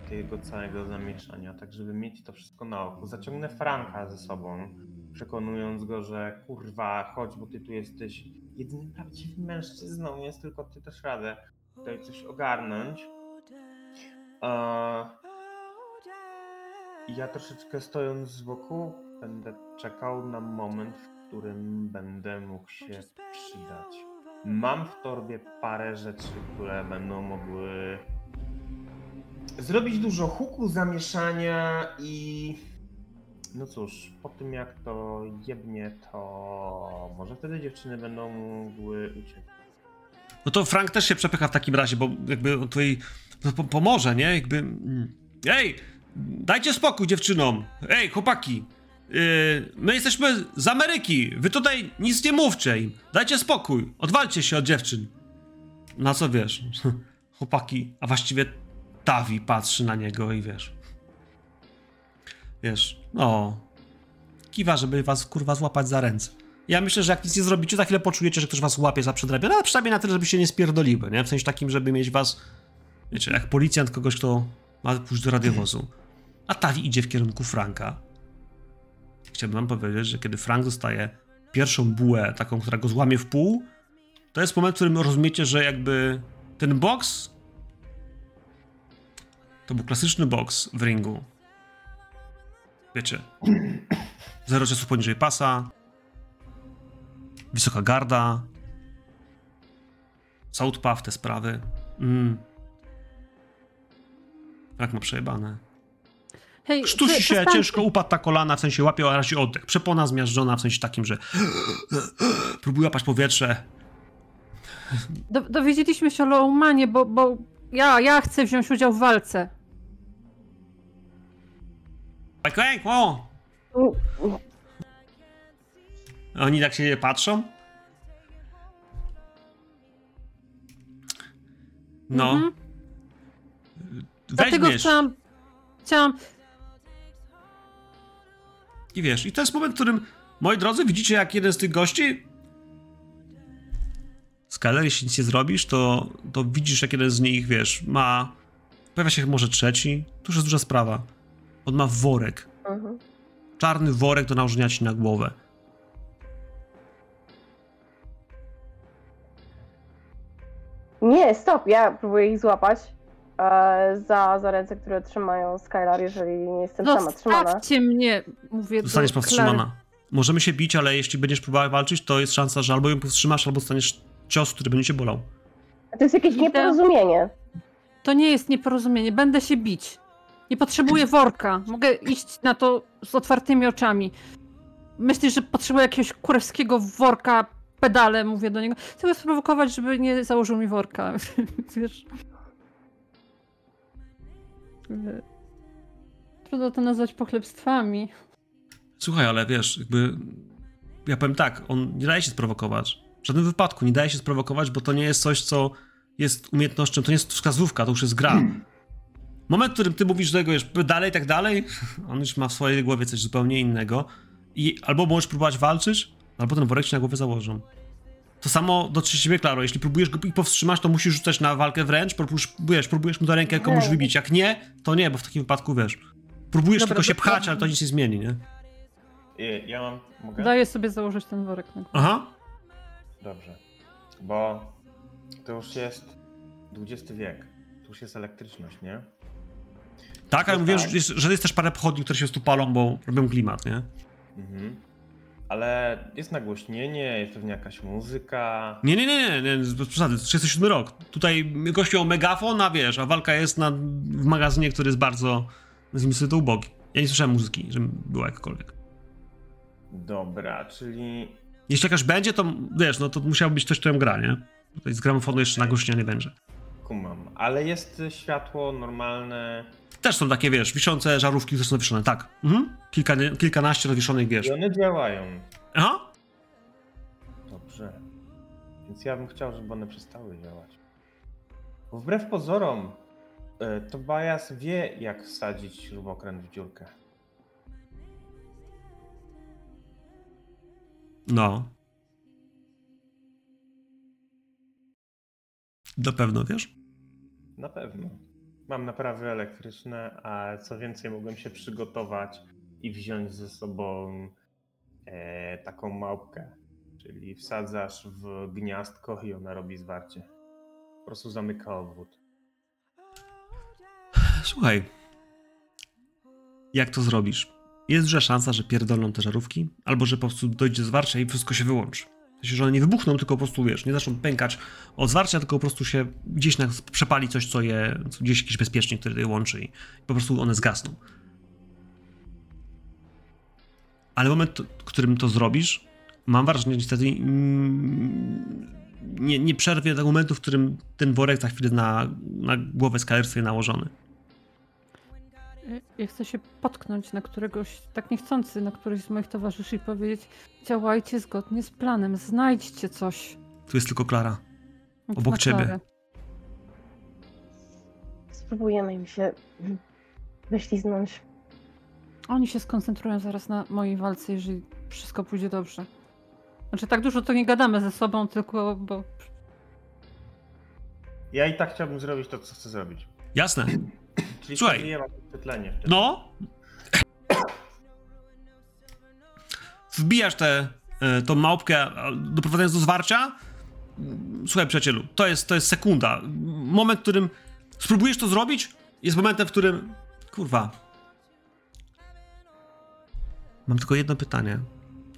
tego całego zamieszania, tak żeby mieć to wszystko na oku. Zaciągnę Franka ze sobą, przekonując go, że kurwa, chodź, bo ty tu jesteś jedynym prawdziwym mężczyzną, jest tylko ty, też radę tutaj coś ogarnąć. Ja troszeczkę stojąc z boku będę czekał na moment, w którym będę mógł się przydać. Mam w torbie parę rzeczy, które będą mogły zrobić dużo huku, zamieszania i... No cóż, po tym jak to jebnie, to może wtedy dziewczyny będą mogły uciec. No to Frank też się przepycha w takim razie, bo jakby on tutaj pomoże, nie? Jakby... Ej! Dajcie spokój dziewczynom! Ej, chłopaki! My jesteśmy z Ameryki, wy tutaj nic nie mówcie im, dajcie spokój, odwalcie się od dziewczyn. Na co wiesz, chłopaki, a właściwie Tavi patrzy na niego i wiesz, no, kiwa, żeby was kurwa złapać za ręce. Ja myślę, że jak nic nie zrobicie, za chwilę poczujecie, że ktoś was łapie za przedramię, no ale przynajmniej na tyle, żebyście nie spierdoliły, nie? W sensie takim, żeby mieć was, wiecie, jak policjant kogoś, kto ma pójść do radiowozu. A Tavi idzie w kierunku Franka. Chciałbym wam powiedzieć, że kiedy Frank dostaje pierwszą bułę, taką, która go złamie w pół, to jest moment, w którym rozumiecie, że jakby ten boks to był klasyczny boks w ringu. Wiecie, 0 czasów poniżej pasa, wysoka garda, southpaw, te sprawy. Frank ma przejebane. Hej, krztusi się, ciężko upadł na kolana, w sensie łapie na razie oddech. Przepona zmiażdżona, w sensie takim, że próbuje łapać powietrze. Dowiedzieliśmy się o Lohmanie, bo ja chcę wziąć udział w walce. Oni tak się patrzą? No. Mhm. Dlatego chciałam... I wiesz, i to jest moment, w którym, moi drodzy, widzicie, jak jeden z tych gości... Skylar, jeśli nic nie zrobisz, to widzisz, jak jeden z nich, wiesz, ma... Pojawia się może trzeci. To już jest duża sprawa. On ma worek. Mhm. Czarny worek do nałożenia ci na głowę. Nie, stop, ja próbuję ich złapać. Za ręce, które trzymają Skylar, jeżeli nie jestem sama trzymana. Zostawcie mnie, mówię. Zostaniesz powstrzymana. Możemy się bić, ale jeśli będziesz próbowała walczyć, to jest szansa, że albo ją powstrzymasz, albo dostaniesz cios, który będzie cię bolał. A to jest jakieś nieporozumienie. To nie jest nieporozumienie, będę się bić. Nie potrzebuję worka, mogę iść na to z otwartymi oczami. Myślisz, że potrzebuję jakiegoś kurewskiego worka, pedale, mówię do niego. Chcę go sprowokować, żeby nie założył mi worka, wiesz... Trudno to nazwać pochlebstwami. Słuchaj, ale wiesz, jakby... Ja powiem tak, on nie daje się sprowokować. W żadnym wypadku nie daje się sprowokować, bo to nie jest coś, co jest umiejętnością, to nie jest wskazówka, to już jest gra. Moment, w którym ty mówisz do niego już dalej i tak dalej, on już ma w swojej głowie coś zupełnie innego i albo możesz próbować walczyć, albo ten worek ci na głowę założą. To samo dotyczy ciebie, Klaro. Jeśli próbujesz go ich powstrzymać, to musisz rzucać na walkę wręcz, próbujesz mu do rękę komuś wybić. Jak nie, to nie, bo w takim wypadku, wiesz, próbujesz tylko się pchać, ale to nic nie zmieni, nie? Ja mam... Mogę? Daję sobie założyć ten worek. Aha. Dobrze. Bo to już jest XX wiek. To już jest elektryczność, nie? Tak, ale mówię, że jest też parę pochodni, które się tu palą, bo robią klimat, nie? Mhm. Ale jest nagłośnienie, jest pewnie jakaś muzyka... Nie, bez przesady, 67 rok. Tutaj gość miał megafon, a wiesz, a walka jest w magazynie, który jest bardzo, nazwijmy sobie to, ubogi. Ja nie słyszałem muzyki, żeby była jakakolwiek. Dobra, czyli... Jeśli jakaś będzie, to wiesz, no to musiało być coś, co ją gra, nie? Tutaj z gramofonu jeszcze nagłośnienia nie będzie. Kumam, ale jest światło normalne... Też są takie, wiesz, wiszące żarówki, które są wieszone, tak. Mhm. Kilkanaście zawieszonych, wiesz. I one działają. Aha. Dobrze. Więc ja bym chciał, żeby one przestały działać. Bo wbrew pozorom, Tobias wie, jak wsadzić śrubokręt w dziurkę. No. Na pewno, wiesz? Na pewno. Mam naprawy elektryczne, a co więcej mogłem się przygotować i wziąć ze sobą taką małpkę. Czyli wsadzasz w gniazdko i ona robi zwarcie. Po prostu zamyka obwód. Słuchaj, jak to zrobisz? Jest że szansa, że pierdolną te żarówki, albo że po prostu dojdzie zwarcia i wszystko się wyłączy. Znaczy, że one nie wybuchną, tylko po prostu, wiesz, nie zaczną pękać od zwarcia, tylko po prostu się gdzieś przepali coś, gdzieś jakiś bezpiecznik, który je łączy i po prostu one zgasną. Ale moment, w którym to zrobisz, mam wrażenie, niestety nie przerwie tego momentu, w którym ten worek za chwilę na głowę Skylar jest nałożony. Ja chcę się potknąć na któregoś, tak niechcący, na któryś z moich towarzyszy i powiedzieć: działajcie zgodnie z planem, znajdźcie coś. Tu jest tylko Klara. Obok ciebie. Spróbujemy im się wyśliznąć. Oni się skoncentrują zaraz na mojej walce, jeżeli wszystko pójdzie dobrze. Znaczy, tak dużo to nie gadamy ze sobą, tylko bo... Ja i tak chciałbym zrobić to, co chcę zrobić. Jasne. Czyli słuchaj, nie mam podświetlenie. No. Wbijasz tą małpkę, doprowadzając do zwarcia. Słuchaj, przyjacielu, to jest sekunda. Moment, w którym spróbujesz to zrobić, jest momentem, w którym... Kurwa. Mam tylko jedno pytanie.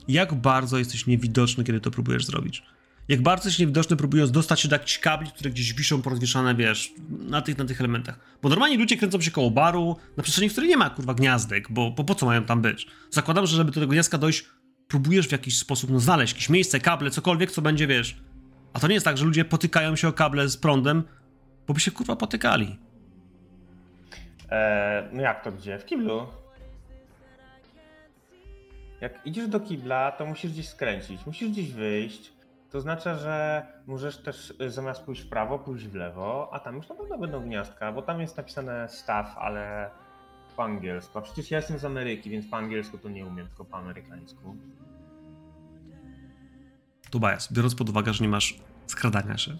Jak bardzo jesteś niewidoczny, kiedy to próbujesz zrobić? Jak bardzo jesteś niewidoczny, próbując dostać się do jakichś kabli, które gdzieś wiszą porozwieszane, wiesz, na tych elementach. Bo normalnie ludzie kręcą się koło baru, na przestrzeni, w której nie ma, kurwa, gniazdek, bo po co mają tam być? Zakładam, że żeby do tego gniazdka dojść, próbujesz w jakiś sposób, znaleźć jakieś miejsce, kable, cokolwiek, co będzie, wiesz. A to nie jest tak, że ludzie potykają się o kable z prądem, bo by się, kurwa, potykali. No jak to gdzie? W kiblu. Jak idziesz do kibla, to musisz gdzieś skręcić, musisz gdzieś wyjść. To oznacza, że możesz też zamiast pójść w prawo, pójść w lewo, a tam już na pewno będą gniazdka, bo tam jest napisane staff, ale po angielsku. A przecież ja jestem z Ameryki, więc po angielsku to nie umiem, tylko po amerykańsku. Tobias, biorąc pod uwagę, że nie masz skradania się,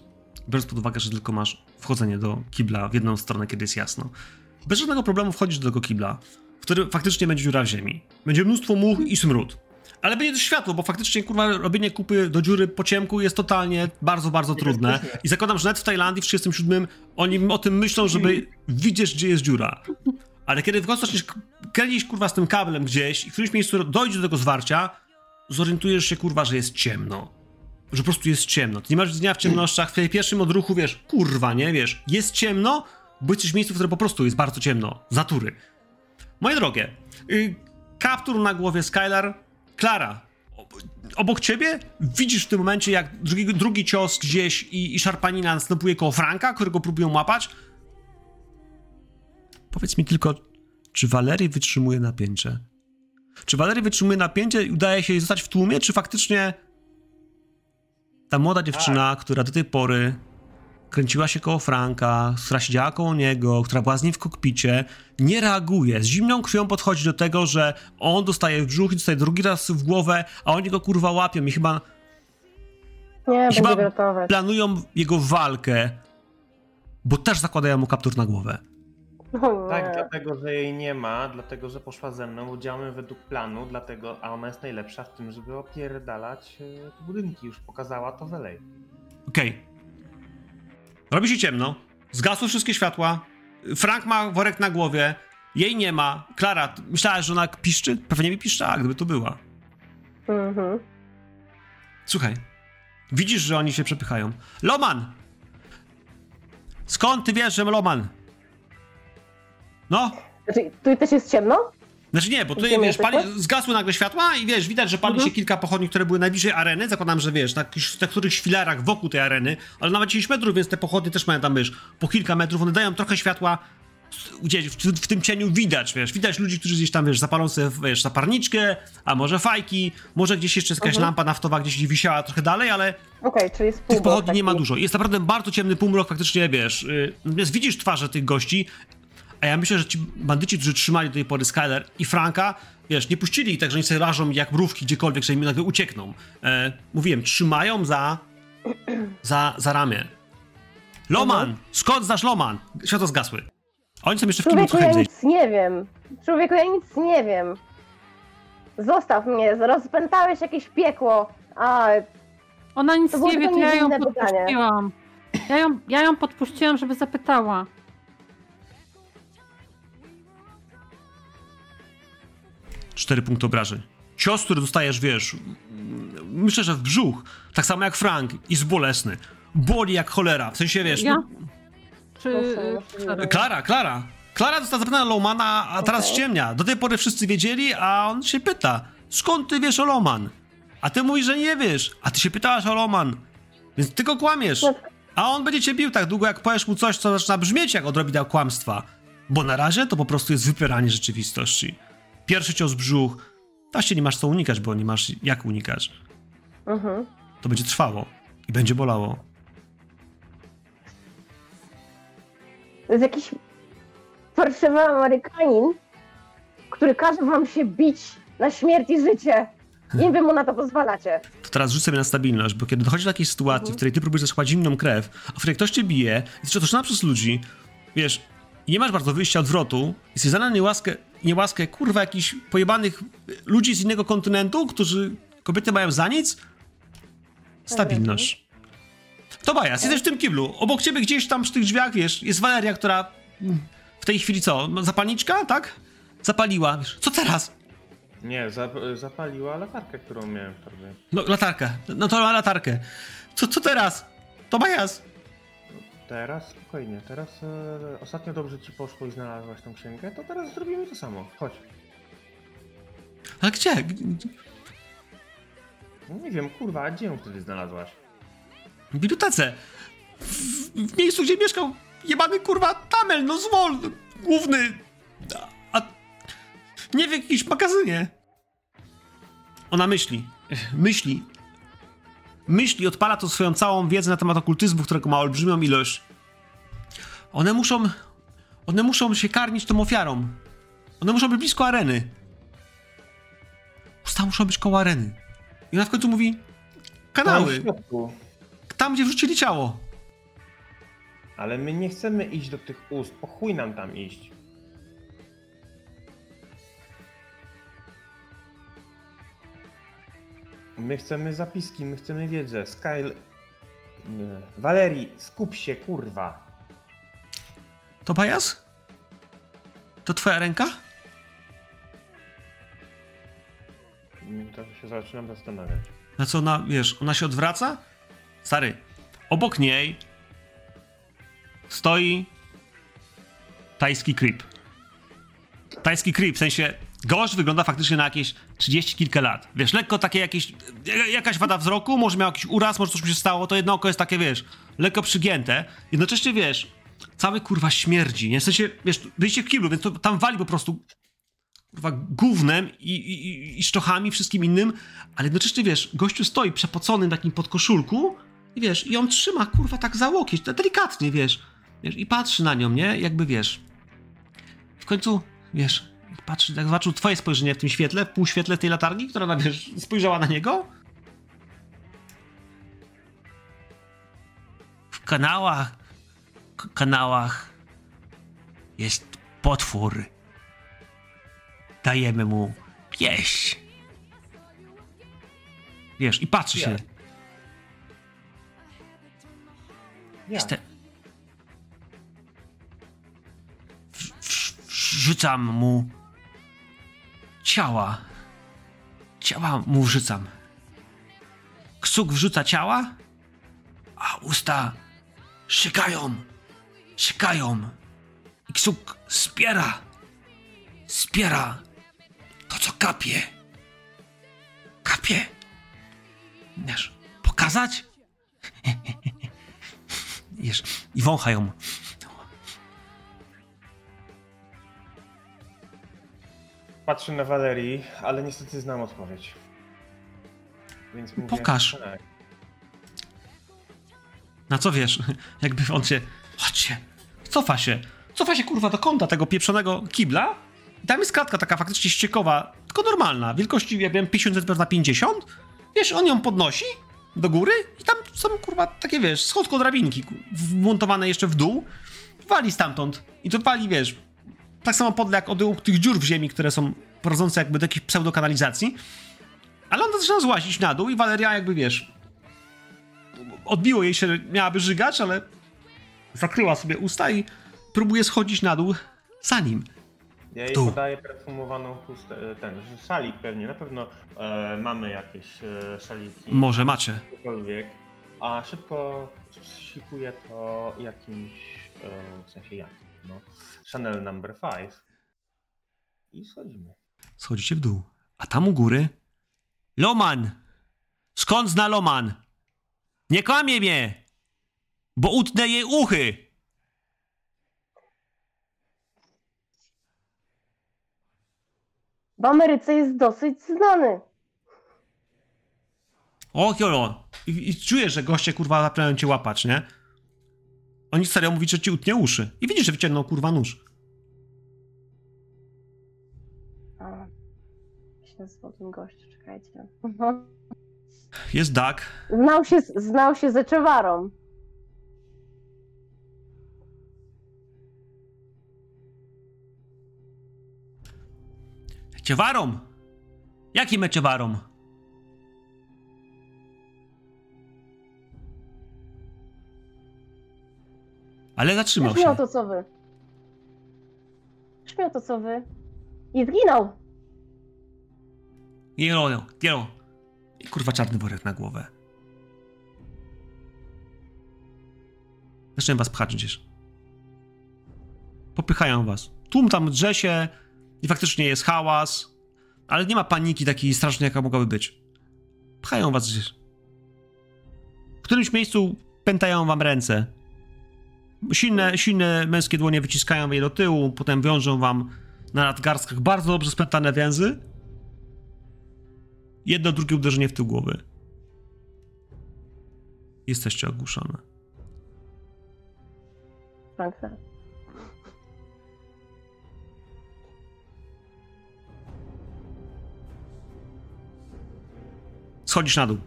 biorąc pod uwagę, że tylko masz wchodzenie do kibla w jedną stronę, kiedy jest jasno, bez żadnego problemu wchodzisz do tego kibla, w którym faktycznie będzie dziura w ziemi. Będzie mnóstwo much i smród. Ale będzie też światło, bo faktycznie, kurwa, robienie kupy do dziury po ciemku jest totalnie bardzo, bardzo trudne. I zakładam, że nawet w Tajlandii w 1937 oni o tym myślą, żeby widzieć, gdzie jest dziura. Ale kiedy w końcu zaczniesz kręcić, kurwa, z tym kablem gdzieś i w którymś miejscu dojdzie do tego zwarcia, zorientujesz się, kurwa, że jest ciemno. Że po prostu jest ciemno. Ty nie masz dnia w ciemnościach, w pierwszym odruchu, wiesz, kurwa, nie, wiesz, jest ciemno, bo jesteś w miejscu, w którym po prostu jest bardzo ciemno. Z natury. Moje drogie, kaptur na głowie Skylar. Klara, obok ciebie widzisz w tym momencie, jak drugi cios gdzieś i szarpanina następuje koło Franka, którego próbują łapać. Powiedz mi tylko, czy Valeria wytrzymuje napięcie? Czy Valeria wytrzymuje napięcie i udaje się jej zostać w tłumie, czy faktycznie ta młoda dziewczyna, która do tej pory kręciła się koło Franka, która siedziała koło niego, która była z nim w kokpicie, nie reaguje. Z zimną krwią podchodzi do tego, że on dostaje w brzuch i dostaje drugi raz w głowę, a oni go, kurwa, łapią i chyba... Nie, i chyba planują jego walkę, bo też zakładają mu kaptur na głowę. Tak, dlatego, że jej nie ma, dlatego, że poszła ze mną, działamy według planu, dlatego, a ona jest najlepsza w tym, żeby opierdalać budynki. Już pokazała to dalej. Okej. Robi się ciemno, zgasły wszystkie światła, Frank ma worek na głowie, jej nie ma. Klara, myślałaś, że ona piszczy? Pewnie mi piszczała, gdyby tu była. Mhm. Słuchaj, widzisz, że oni się przepychają. Lohman! Skąd ty wiesz, że Lohman? No? Znaczy, tu też jest ciemno? Znaczy nie, bo tutaj, wiesz, zgasły nagle światła i, wiesz, widać, że pali się kilka pochodni, które były najbliżej areny. Zakładam, że, wiesz, na których filarach wokół tej areny, ale nawet 10 metrów, więc te pochodnie też mają tam, wiesz, po kilka metrów. One dają trochę światła, gdzieś w tym cieniu widać, wiesz, widać ludzi, którzy gdzieś tam, wiesz, zapalą sobie, wiesz, zaparniczkę, a może fajki, może gdzieś jeszcze jest jakaś lampa naftowa gdzieś wisiała trochę dalej, ale czyli jest tych pochodni taki nie ma dużo. Jest naprawdę bardzo ciemny półmrok, faktycznie, wiesz, natomiast widzisz twarze tych gości. A ja myślę, że ci bandyci, którzy trzymali do tej pory Skylar i Franka, wiesz, nie puścili, także oni sobie rażą jak mrówki gdziekolwiek, że im nagle uciekną. Mówiłem, trzymają za ramię. Lohman! Skąd znasz Lohman? Światła zgasły. Oni są jeszcze w kiblu. Człowieku, ja nic nie wiem. Człowieku, ja nic nie wiem. Zostaw mnie, rozpętałeś jakieś piekło. A... Ona nic nie wie, to ja ją podpuściłam. Ja ją podpuściłam, żeby zapytała. Cztery punkty obrażeń. Cios, który dostajesz, wiesz, myślę, że w brzuch, tak samo jak Frank, jest bolesny. Boli jak cholera, w sensie, wiesz... Ja? No... Czy... Klara! Klara została zapytana Lohmana, a teraz ściemnia. Do tej pory wszyscy wiedzieli, a on się pyta, skąd ty wiesz o Lohman? A ty mówisz, że nie wiesz, a ty się pytałaś o Lohman, więc ty go kłamiesz. A on będzie cię bił tak długo, jak powiesz mu coś, co zaczyna brzmieć, jak odrobina kłamstwa. Bo na razie to po prostu jest wypieranie rzeczywistości. Pierwszy cios w brzuch, właśnie nie masz co unikać, bo nie masz jak unikać. Mhm. To będzie trwało i będzie bolało. To jest jakiś farszywy Amerykanin, który każe wam się bić na śmierć i życie. I wy mu na to pozwalacie. To teraz rzuć sobie na stabilność, bo kiedy dochodzi do takiej sytuacji, w której ty próbujesz zachłać zimną krew, a w której ktoś cię bije, jesteś otoczona przez ludzi, wiesz, nie masz bardzo wyjścia odwrotu, jesteś zdana na niełaskę kurwa jakichś pojebanych ludzi z innego kontynentu, którzy kobiety mają za nic? Stabilność. Tobias, jesteś w tym kiblu, obok ciebie gdzieś tam przy tych drzwiach, wiesz, jest Valeria, która w tej chwili co, zapalniczka, tak? Zapaliła, wiesz, co teraz? Nie, zapaliła latarkę, którą miałem w torbie. No, latarkę. No to latarkę. Co teraz? Tobias! Teraz? Spokojnie. Teraz ostatnio dobrze ci poszło i znalazłaś tą księgę, to teraz zrobimy to samo. Chodź. A gdzie? Nie wiem, kurwa, gdzie ją wtedy znalazłaś? W bibliotece. W miejscu, gdzie mieszkał jebany, kurwa, Tramell, no zwol, główny... Nie w jakimś magazynie. Ona myśli, odpala to swoją całą wiedzę na temat okultyzmu, którego ma olbrzymią ilość. One muszą się karmić tą ofiarą. One muszą być blisko areny. Usta muszą być koło areny. I ona w końcu mówi, kanały. Tam, gdzie wrzucili ciało. Ale my nie chcemy iść do tych ust, po chuj nam tam iść. My chcemy zapiski, my chcemy wiedzę. Valerii, skup się, kurwa. Tobias? To twoja ręka? Teraz się zaczynam zastanawiać. A co ona, wiesz, ona się odwraca? Stary, obok niej stoi tajski creep. Tajski creep, w sensie... Gość wygląda faktycznie na jakieś 30 kilka lat. Wiesz, lekko takie jakieś... Jakaś wada wzroku, może miał jakiś uraz, może coś mu się stało, to jedno oko jest takie, wiesz, lekko przygięte. Jednocześnie, wiesz, cały kurwa śmierdzi, nie? W sensie, wiesz, byliście w kiblu, więc to tam wali po prostu kurwa gównem i szczochami, wszystkim innym, ale jednocześnie, wiesz, gościu stoi przepocony na takim podkoszulku i wiesz, i on trzyma kurwa tak za łokieć, delikatnie, wiesz, i patrzy na nią, nie? Jakby, wiesz, w końcu, wiesz... Patrzy, jak zobaczył twoje spojrzenie w tym świetle, w półświetle tej latarni, która ona, wiesz, spojrzała na niego. W kanałach jest potwór. Dajemy mu jeść. Wiesz, i patrzy się. Rzucam mu ciała. Ciała mu wrzucam. Ksuk wrzuca ciała, a usta szykają. I ksuk zbiera to, co kapie. Wiesz, pokazać? Wiesz, i wąchają. Patrzę na Valerii, ale niestety znam odpowiedź. Więc mówię, pokaż. Tak. Na co wiesz? Jakby on się... Chodźcie. Cofa się kurwa do kąta tego pieprzonego kibla. I tam jest kratka taka faktycznie ściekowa, tylko normalna. Wielkości, ja wiem, 50 x 50. Wiesz, on ją podnosi do góry i tam są kurwa takie, wiesz, schodko-drabinki wmontowane jeszcze w dół. Wali stamtąd. I to wali, wiesz... Tak samo podle jak od tych dziur w ziemi, które są prowadzące jakby do jakiejś pseudokanalizacji. Ale ona zaczyna złazić na dół i Valeria jakby, wiesz... Odbiło jej się, miałaby żygać, ale... Zakryła sobie usta i próbuje schodzić na dół za nim. Ja jej podaję perfumowaną chustę, ten szalik pewnie. Na pewno mamy jakieś szaliki. Może macie. A szybko sikuję to jakimś... w sensie jak. No, Chanel number 5 i schodzimy. Schodzicie w dół, a tam u góry Lohman! Skąd zna Lohman? Nie kłamie mnie, bo utnę jej uchy! w Ameryce jest dosyć znany. O, kiolo. I czujesz, że goście, kurwa, zaczynają cię łapać, nie? Oni serio mówią, że ci utnie uszy. I widzisz, że wyciągnął, kurwa, nóż. A, się nazywał ten gość, czekajcie. Jest Doug. Znał się ze Czewarą. Czewarom? Jakim Czewarom? Ale zatrzymał się. To co wy. Śmiał to co wy. I zginął. Nie robią. I kurwa czarny worek na głowę. Zaczynają was pchać gdzieś. Popychają was. Tłum tam drze się. I faktycznie jest hałas, ale nie ma paniki takiej strasznej, jaka mogłaby być. Pchają was gdzieś. W którymś miejscu pętają wam ręce. Silne męskie dłonie wyciskają je do tyłu, potem wiążą wam na nadgarstkach bardzo dobrze spętane więzy. Jedno, drugie uderzenie w tył głowy. Jesteście ogłuszone. Piękne. Schodzisz na dół.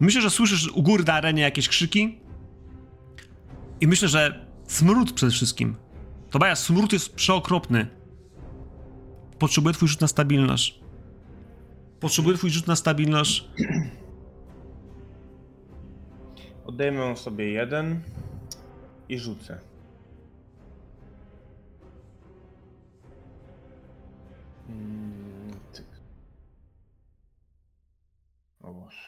Myślę, że słyszysz u góry na arenie jakieś krzyki. I myślę, że smród przede wszystkim. Tobias, smród jest przeokropny. Potrzebuję twój rzut na stabilność. Odejmę sobie jeden i rzucę. O Boże.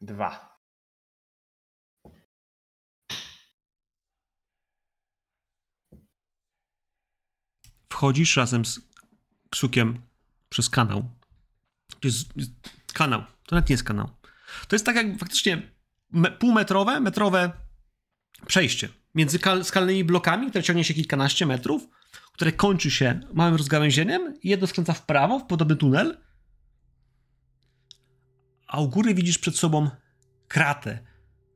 2. Wchodzisz razem z Krzukiem przez kanał. To jest kanał. To nawet nie jest kanał. To jest tak jak faktycznie metrowe przejście między skalnymi blokami, które ciągnie się kilkanaście metrów, które kończy się małym rozgałęzieniem i jedno skręca w prawo, w podobny tunel. A u góry widzisz przed sobą kratę.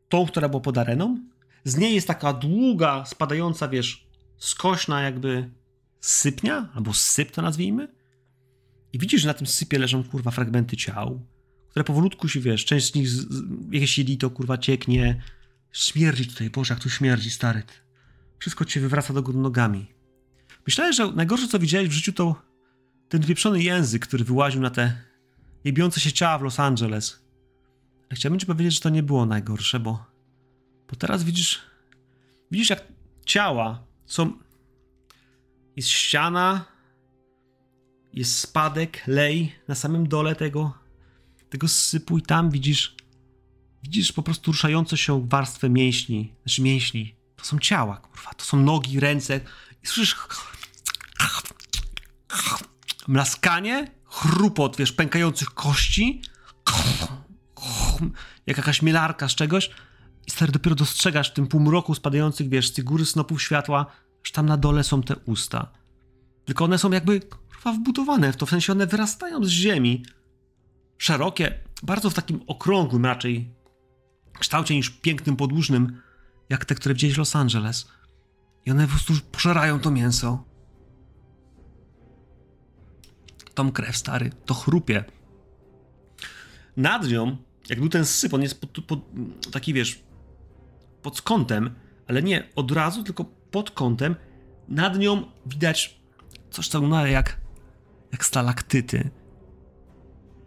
Tą, która była pod areną. Z niej jest taka długa, spadająca, wiesz, skośna jakby sypnia, albo syp to nazwijmy. I widzisz, że na tym sypie leżą, kurwa, fragmenty ciał, które powolutku się, wiesz, część z nich, jakieś jelito, kurwa, cieknie. Śmierdzi tutaj, Boże, jak tu śmierdzi, stary. Wszystko cię wywraca do góry nogami. Myślałem, że najgorsze, co widziałeś w życiu, to ten wypieprzony język, który wyłaził na te jebiące się ciała w Los Angeles. Ale chciałbym ci powiedzieć, że to nie było najgorsze, bo teraz widzisz jak ciała są... Jest ściana, jest spadek, lej na samym dole tego sypu i tam widzisz po prostu ruszające się warstwę mięśni. Znaczy mięśni, to są ciała, kurwa, to są nogi, ręce i słyszysz mlaskanie, chrupot, wiesz, pękających kości, jak jakaś mielarka z czegoś i stary, dopiero dostrzegasz w tym półmroku spadających, wiesz, z tej góry snopów światła, że tam na dole są te usta. Tylko one są jakby, kurwa, wbudowane w to, w sensie one wyrastają z ziemi. Szerokie, bardzo w takim okrągłym raczej kształcie niż pięknym, podłużnym, jak te, które widzieliście w Los Angeles. I one po prostu pożerają to mięso. Tą krew, stary, to chrupie. Nad nią, jak był ten syp, on jest taki, wiesz, pod kątem, ale nie od razu, tylko pod kątem. Nad nią widać coś, co wygląda jak stalaktyty.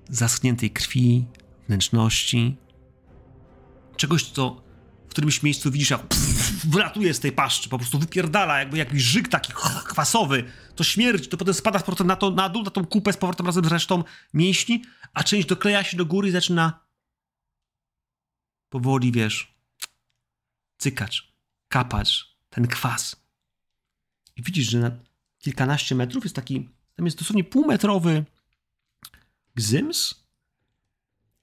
Zaschniętej krwi, wnętrzności. Czegoś, co w którymś miejscu widzisz, jak wylatuje z tej paszczy, po prostu wypierdala, jakby jakiś żyk taki kwasowy, to śmierdzi, to potem spada z powrotem na dół, na tą kupę z powrotem razem z resztą mięśni, a część dokleja się do góry i zaczyna powoli, wiesz, cykać, kapać ten kwas. I widzisz, że na kilkanaście metrów jest taki, tam jest dosłownie półmetrowy gzyms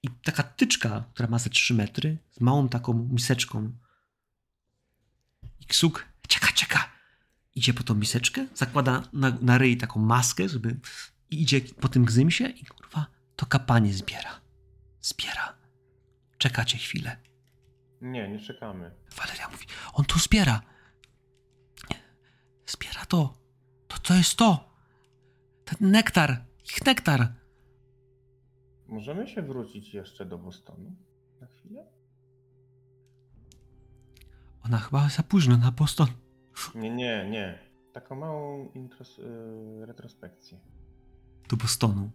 i taka tyczka, która ma ze 3 metry, z małą taką miseczką. I Ksuk, czeka, idzie po tą miseczkę, zakłada na ryj taką maskę, żeby i idzie po tym gzymsie i kurwa, to kapanie zbiera. Zbiera. Czekacie chwilę. Nie, nie czekamy. Valeria mówi, on to zbiera. Zbiera to. To jest to. Ten nektar. Ich nektar. Możemy się wrócić jeszcze do Bostonu? Na chwilę? Ona chyba za późno na Boston. Nie. Taką małą retrospekcję. Do Bostonu.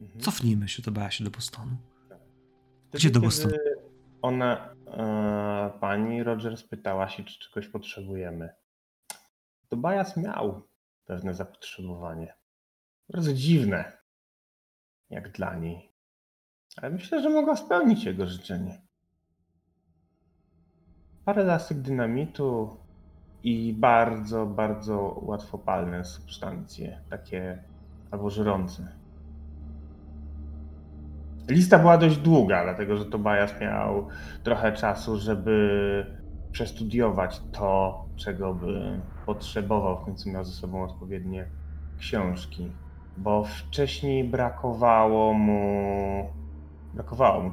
Mhm. Cofnijmy się, to bała się do Bostonu. Tak. Wtedy, gdzie do Bostonu? Ona, pani Rogers pytała się, czy czegoś potrzebujemy. Tobias miał pewne zapotrzebowanie. Bardzo dziwne, jak dla niej. Ale myślę, że mogła spełnić jego życzenie. Parę lasek dynamitu i bardzo, bardzo łatwopalne substancje, takie albo żrące. Lista była dość długa, dlatego że Tobias miał trochę czasu, żeby przestudiować to, czego by potrzebował. W końcu miał ze sobą odpowiednie książki, bo wcześniej brakowało mu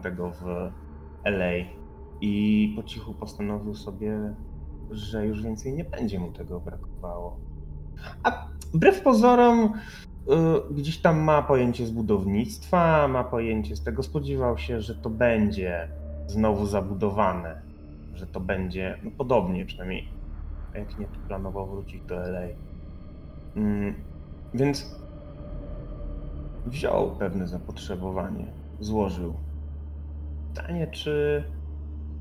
tego w LA i po cichu postanowił sobie, że już więcej nie będzie mu tego brakowało. A wbrew pozorom gdzieś tam ma pojęcie z budownictwa, ma pojęcie z tego, spodziewał się, że to będzie znowu zabudowane, że to będzie, no podobnie przynajmniej, jak nie planował wrócić do LA. Więc wziął pewne zapotrzebowanie, złożył. Pytanie, czy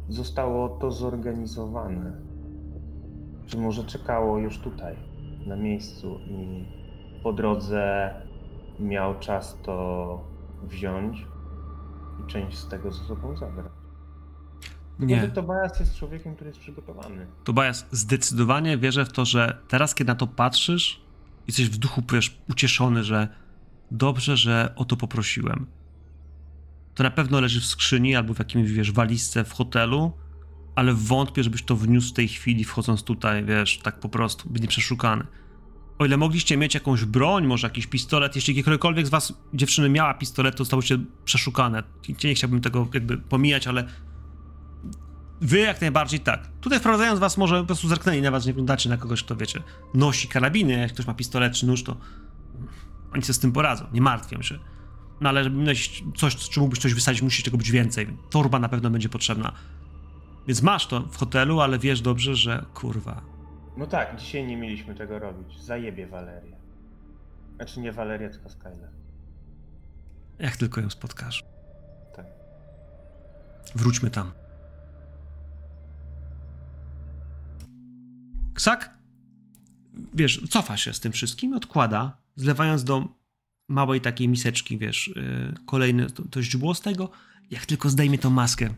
zostało to zorganizowane, czy może czekało już tutaj, na miejscu i po drodze miał czas to wziąć i część z tego ze sobą zabrać. Nie. Tobias jest człowiekiem, który jest przygotowany. Tobias, zdecydowanie wierzę w to, że teraz, kiedy na to patrzysz, jesteś w duchu, wiesz, ucieszony, że dobrze, że o to poprosiłem. To na pewno leży w skrzyni albo w jakimś, wiesz, walizce w hotelu, ale wątpię, żebyś to wniósł w tej chwili, wchodząc tutaj, wiesz, tak po prostu, by nie przeszukany. O ile mogliście mieć jakąś broń, może jakiś pistolet, jeśli jakiekolwiek z was dziewczyny miała pistolet, to zostałyście przeszukane. Nie chciałbym tego jakby pomijać, ale wy jak najbardziej tak. Tutaj wprowadzając was, może po prostu zerknęli na was, nie wyglądacie na kogoś, kto, wiecie, nosi karabiny, jak ktoś ma pistolet czy nóż, to oni się z tym poradzą, nie martwią się. No ale żeby mieć coś, czy mógłbyś coś wysadzić, musi tego być więcej. Torba na pewno będzie potrzebna. Więc masz to w hotelu, ale wiesz dobrze, że kurwa. No tak, dzisiaj nie mieliśmy tego robić. Zajebie Valerię. Znaczy nie Valerię, tylko Skylar. Jak tylko ją spotkasz. Tak. Wróćmy tam. Ksak, wiesz, cofa się z tym wszystkim, odkłada, zlewając do małej takiej miseczki, wiesz, kolejne to źdźbło z tego. Jak tylko zdejmie tą maskę.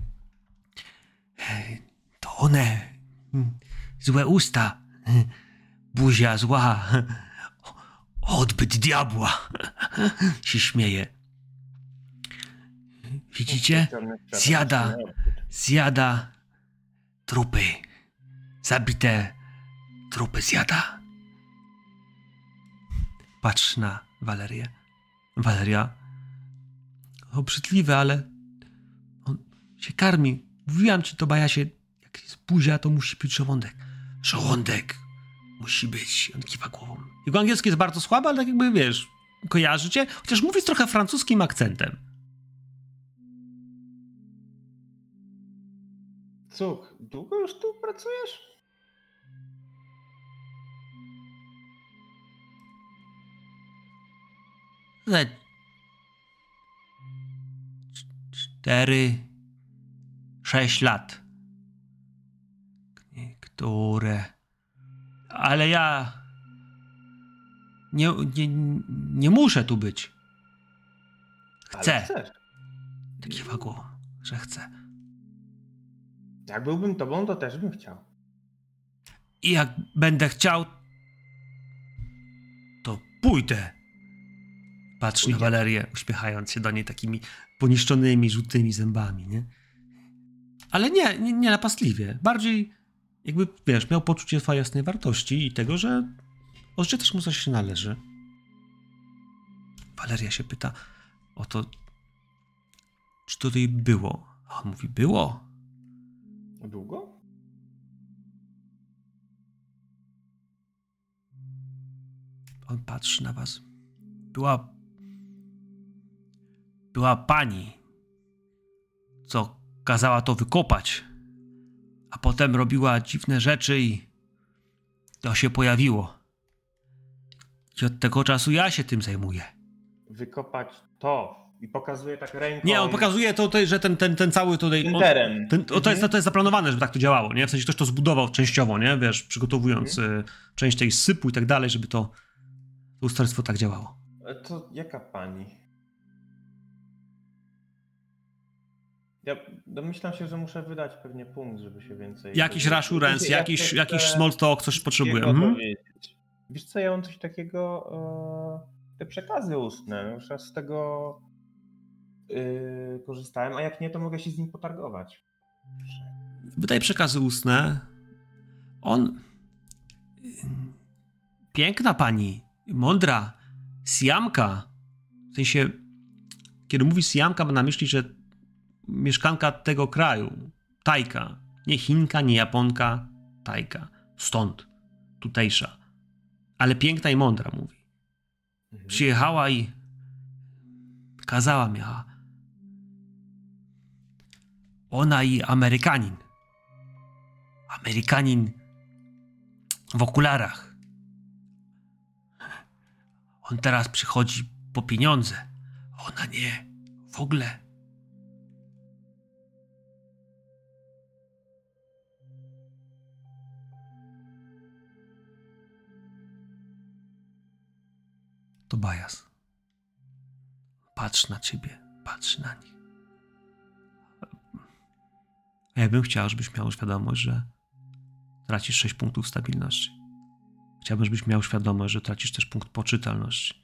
To one. Złe usta. Buzia zła. Odbyt diabła. Się śmieje. Widzicie? Zjada trupy. Zabite trupy zjada. Patrz na Valerię. Valeria. Obrzydliwe, ale on się karmi. Mówiłam ci, Tobiasie, jak jest buzia, to musi być żołądek. Żołądek musi być. On kiwa głową. Jego angielski jest bardzo słaby, ale tak jakby, wiesz, kojarzycie. Chociaż mówi z trochę francuskim akcentem. Co, długo już tu pracujesz? Za 4-6 lat. Niektóre. Ale ja nie muszę tu być. Chcę. Kiwa głową, że chcę. Jak byłbym tobą, to też bym chciał. I jak będę chciał, to pójdę. Patrz na Valerię, uśmiechając się do niej takimi poniszczonymi, żółtymi zębami, nie? Ale nie napastliwie. Bardziej jakby, wiesz, miał poczucie swojej jasnej wartości i tego, że też mu coś się należy. Valeria się pyta o to, czy to jej było. A on mówi, było. Długo? On patrzy na was. Była pani, co kazała to wykopać, a potem robiła dziwne rzeczy i to się pojawiło. I od tego czasu ja się tym zajmuję. Wykopać to i pokazuje tak ręką... Nie, on pokazuje to, że ten cały tutaj... Ten teren. To jest zaplanowane, żeby tak to działało, nie? W sensie ktoś to zbudował częściowo, nie? Wiesz, przygotowując część tej sypu i tak dalej, żeby to ustrojstwo tak działało. To jaka pani? Ja domyślam się, że muszę wydać pewnie punkt, żeby się więcej... Jakiś rashurance, jakiś small talk, coś potrzebuję. Wiesz co, ja mam coś takiego... Te przekazy ustne, już ja z tego korzystałem, a jak nie, to mogę się z nim potargować. Wydaje przekazy ustne. On... Piękna pani, mądra, Siamka. W sensie, kiedy mówi Siamka, ma na myśli, że mieszkanka tego kraju, Tajka. Nie Chinka, nie Japonka, Tajka. Stąd, tutejsza. Ale piękna i mądra, mówi. Przyjechała i kazała mi, a ona i Amerykanin. Amerykanin w okularach. On teraz przychodzi po pieniądze. Ona nie, w ogóle. Tobias, patrz na ciebie, patrz na nich. Ja bym chciał, żebyś miał świadomość, że tracisz 6 punktów stabilności. Chciałbym, żebyś miał świadomość, że tracisz też punkt poczytalności.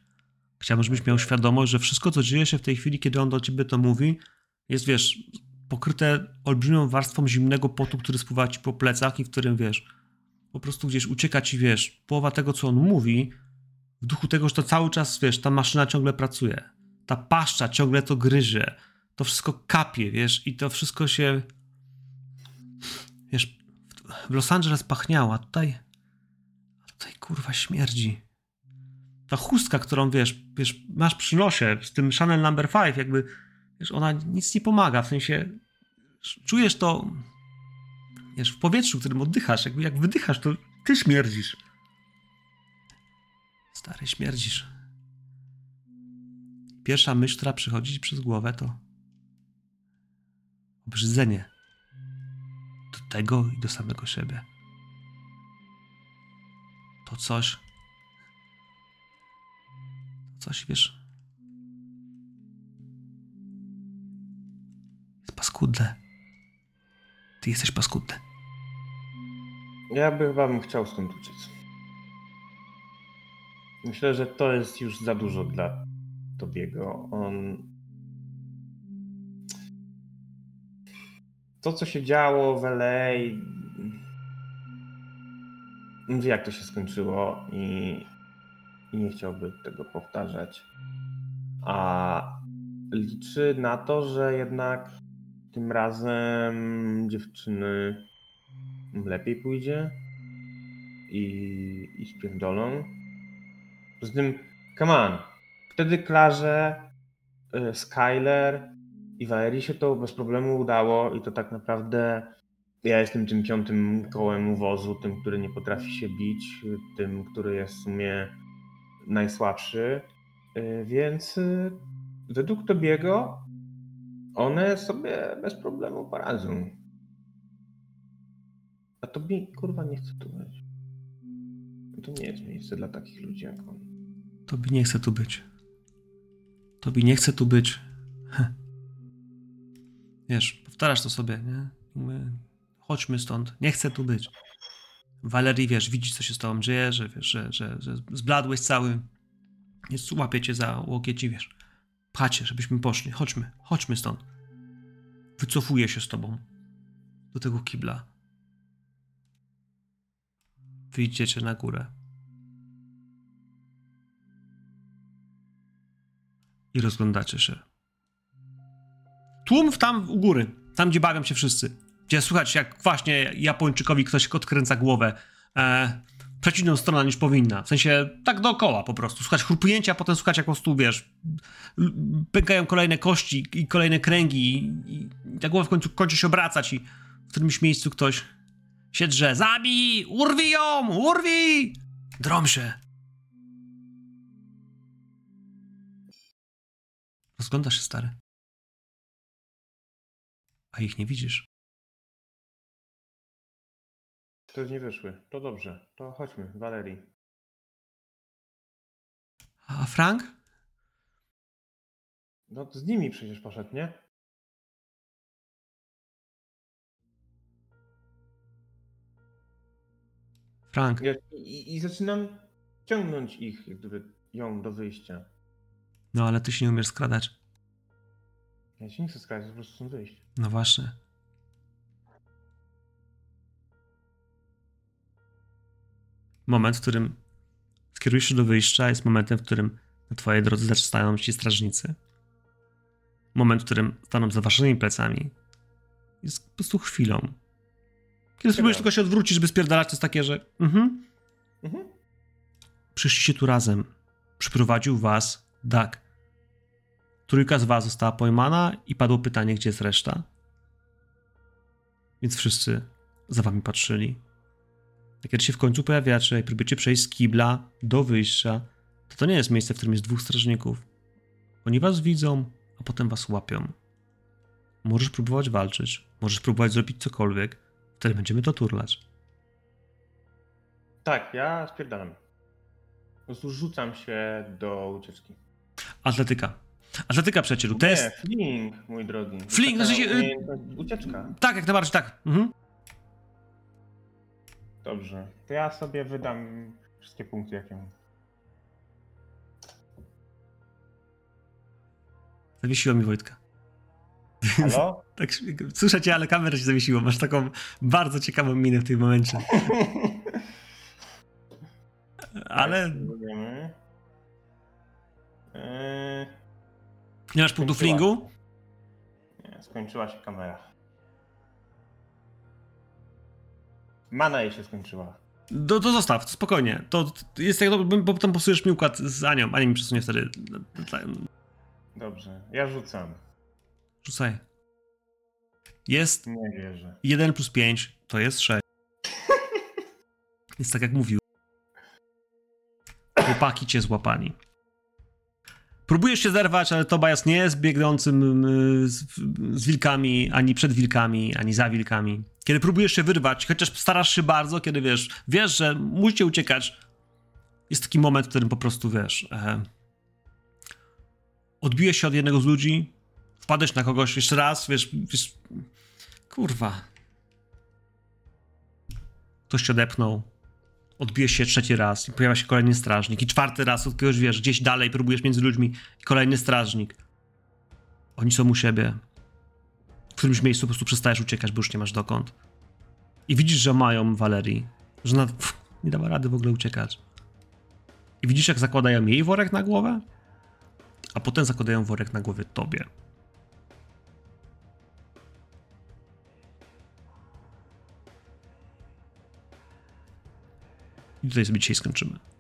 Chciałbym, żebyś miał świadomość, że wszystko, co dzieje się w tej chwili, kiedy on do ciebie to mówi, jest, wiesz, pokryte olbrzymią warstwą zimnego potu, który spływa ci po plecach i w którym, wiesz, po prostu gdzieś ucieka ci, wiesz, połowa tego, co on mówi, w duchu tego, że to cały czas, wiesz, ta maszyna ciągle pracuje. Ta paszcza ciągle to gryzie. To wszystko kapie, wiesz, i to wszystko się... Wiesz, w Los Angeles pachniało, a tutaj, kurwa, śmierdzi. Ta chustka, którą, wiesz, masz przy nosie, z tym Chanel No. 5, jakby, wiesz, ona nic nie pomaga, w sensie czujesz to, wiesz, w powietrzu, którym oddychasz, jakby jak wydychasz, to ty śmierdzisz. Stary, śmierdzisz. Pierwsza myśl, która przychodzi ci przez głowę, to obrzydzenie do tego i do samego siebie. To coś, wiesz, jest paskudne. Ty jesteś paskudny. Ja bym chciał stąd uciec. Myślę, że to jest już za dużo dla Tobiego. To, co się działo w LA... Wie, jak to się skończyło i nie chciałby tego powtarzać. A liczy na to, że jednak tym razem dziewczyny lepiej pójdzie i spierdolą. Z tym, come on, wtedy Klarze, Skylar i Valerii się to bez problemu udało i to tak naprawdę ja jestem tym 5. kołem u wozu, tym, który nie potrafi się bić, tym, który jest w sumie najsłabszy, więc według Tobiego one sobie bez problemu poradzą. A Tobie, kurwa, nie chce tu być. To nie jest miejsce dla takich ludzi jak on. Tobie nie chce tu być. Wiesz, powtarzasz to sobie, nie? Chodźmy stąd, nie chcę tu być. Valerii, wiesz, widzi, co się z tobą dzieje, że wiesz, że zbladłeś cały. Jest, łapie cię za łokieć i wiesz, pchacie, żebyśmy poszli, chodźmy stąd. Wycofuję się z tobą do tego kibla. wyjdziecie na górę. I rozglądacie się. Tłum tam u góry, tam gdzie bawią się wszyscy. Gdzie słychać, jak właśnie Japończykowi ktoś odkręca głowę w przeciwną stronę niż powinna. W sensie tak dookoła po prostu. Słychać chrupnięcia, a potem słychać, jak po prostu, wiesz, pękają kolejne kości i kolejne kręgi i ta głowa w końcu kończy się obracać i w którymś miejscu ktoś się drze. Zabij! Urwij ją! Urwij! Drom się. Rozglądasz się, stary. A ich nie widzisz. Które nie wyszły. To dobrze. To chodźmy, Valerii. A Frank? No z nimi przecież poszedł, nie? Frank. Ja, i zaczynam ciągnąć ich, jak gdyby ją do wyjścia. No ale ty się nie umiesz skradać. Ja się nie chcę skradać, po prostu chcę wyjść. No właśnie. Moment, w którym skierujesz się do wyjścia, jest momentem, w którym na twojej drodze zaczynają ci strażnicy. Moment, w którym staną za waszymi plecami. Jest po prostu chwilą. Kiedy spróbujesz tylko się odwrócić, żeby spierdalać, to jest takie, że... Przyszliście tu razem. Przyprowadził was Doug. Trójka z was została pojmana i padło pytanie, gdzie jest reszta. Więc wszyscy za wami patrzyli. A kiedy się w końcu pojawiacie i próbujecie przejść z kibla do wyjścia, to nie jest miejsce, w którym jest dwóch strażników. Oni was widzą, a potem was łapią. Możesz próbować walczyć, możesz próbować zrobić cokolwiek, wtedy będziemy to turlać. Tak, ja spierdalam. Po prostu rzucam się do ucieczki. Atletyka. Atletyka przyjacielu, test... Nie, fling, mój drogi. Fling, znaczy się... Ucieczka. Tak, jak najbardziej, tak. Mhm. Dobrze, to ja sobie wydam wszystkie punkty, jakie mam. Zawiesiło mi Wojtka. Halo? Tak, słyszę cię, ale kamera się zawiesiła. Masz taką bardzo ciekawą minę w tym momencie. Ale... Nie masz punktu flingu? Nie, skończyła się kamera. Mana jej się skończyła. To zostaw, spokojnie. To jest jak, bo potem posujesz mi układ z Anią. Ania mi przesunie wtedy. Dobrze, ja rzucam. Rzucaj. Jest... Nie wierzę. 1 plus 5 to jest 6. Jest tak jak mówił. Chłopaki cię złapani. Próbujesz się zerwać, ale Tobias nie jest biegnącym z wilkami, ani przed wilkami, ani za wilkami. Kiedy próbujesz się wyrwać, chociaż starasz się bardzo, kiedy wiesz, że musicie uciekać, jest taki moment, w którym po prostu, odbijesz się od jednego z ludzi, wpadłeś na kogoś jeszcze raz, kurwa. Ktoś się odepchnął. Odbijesz się trzeci raz i pojawia się kolejny strażnik i czwarty raz od kogoś, gdzieś dalej próbujesz między ludźmi i kolejny strażnik. Oni są u siebie. W którymś miejscu po prostu przestajesz uciekać, bo już nie masz dokąd. I widzisz, że mają Valerii, że ona nie dała rady w ogóle uciekać. I widzisz, jak zakładają jej worek na głowę, a potem zakładają worek na głowie tobie. I tutaj sobie dzisiaj skończymy.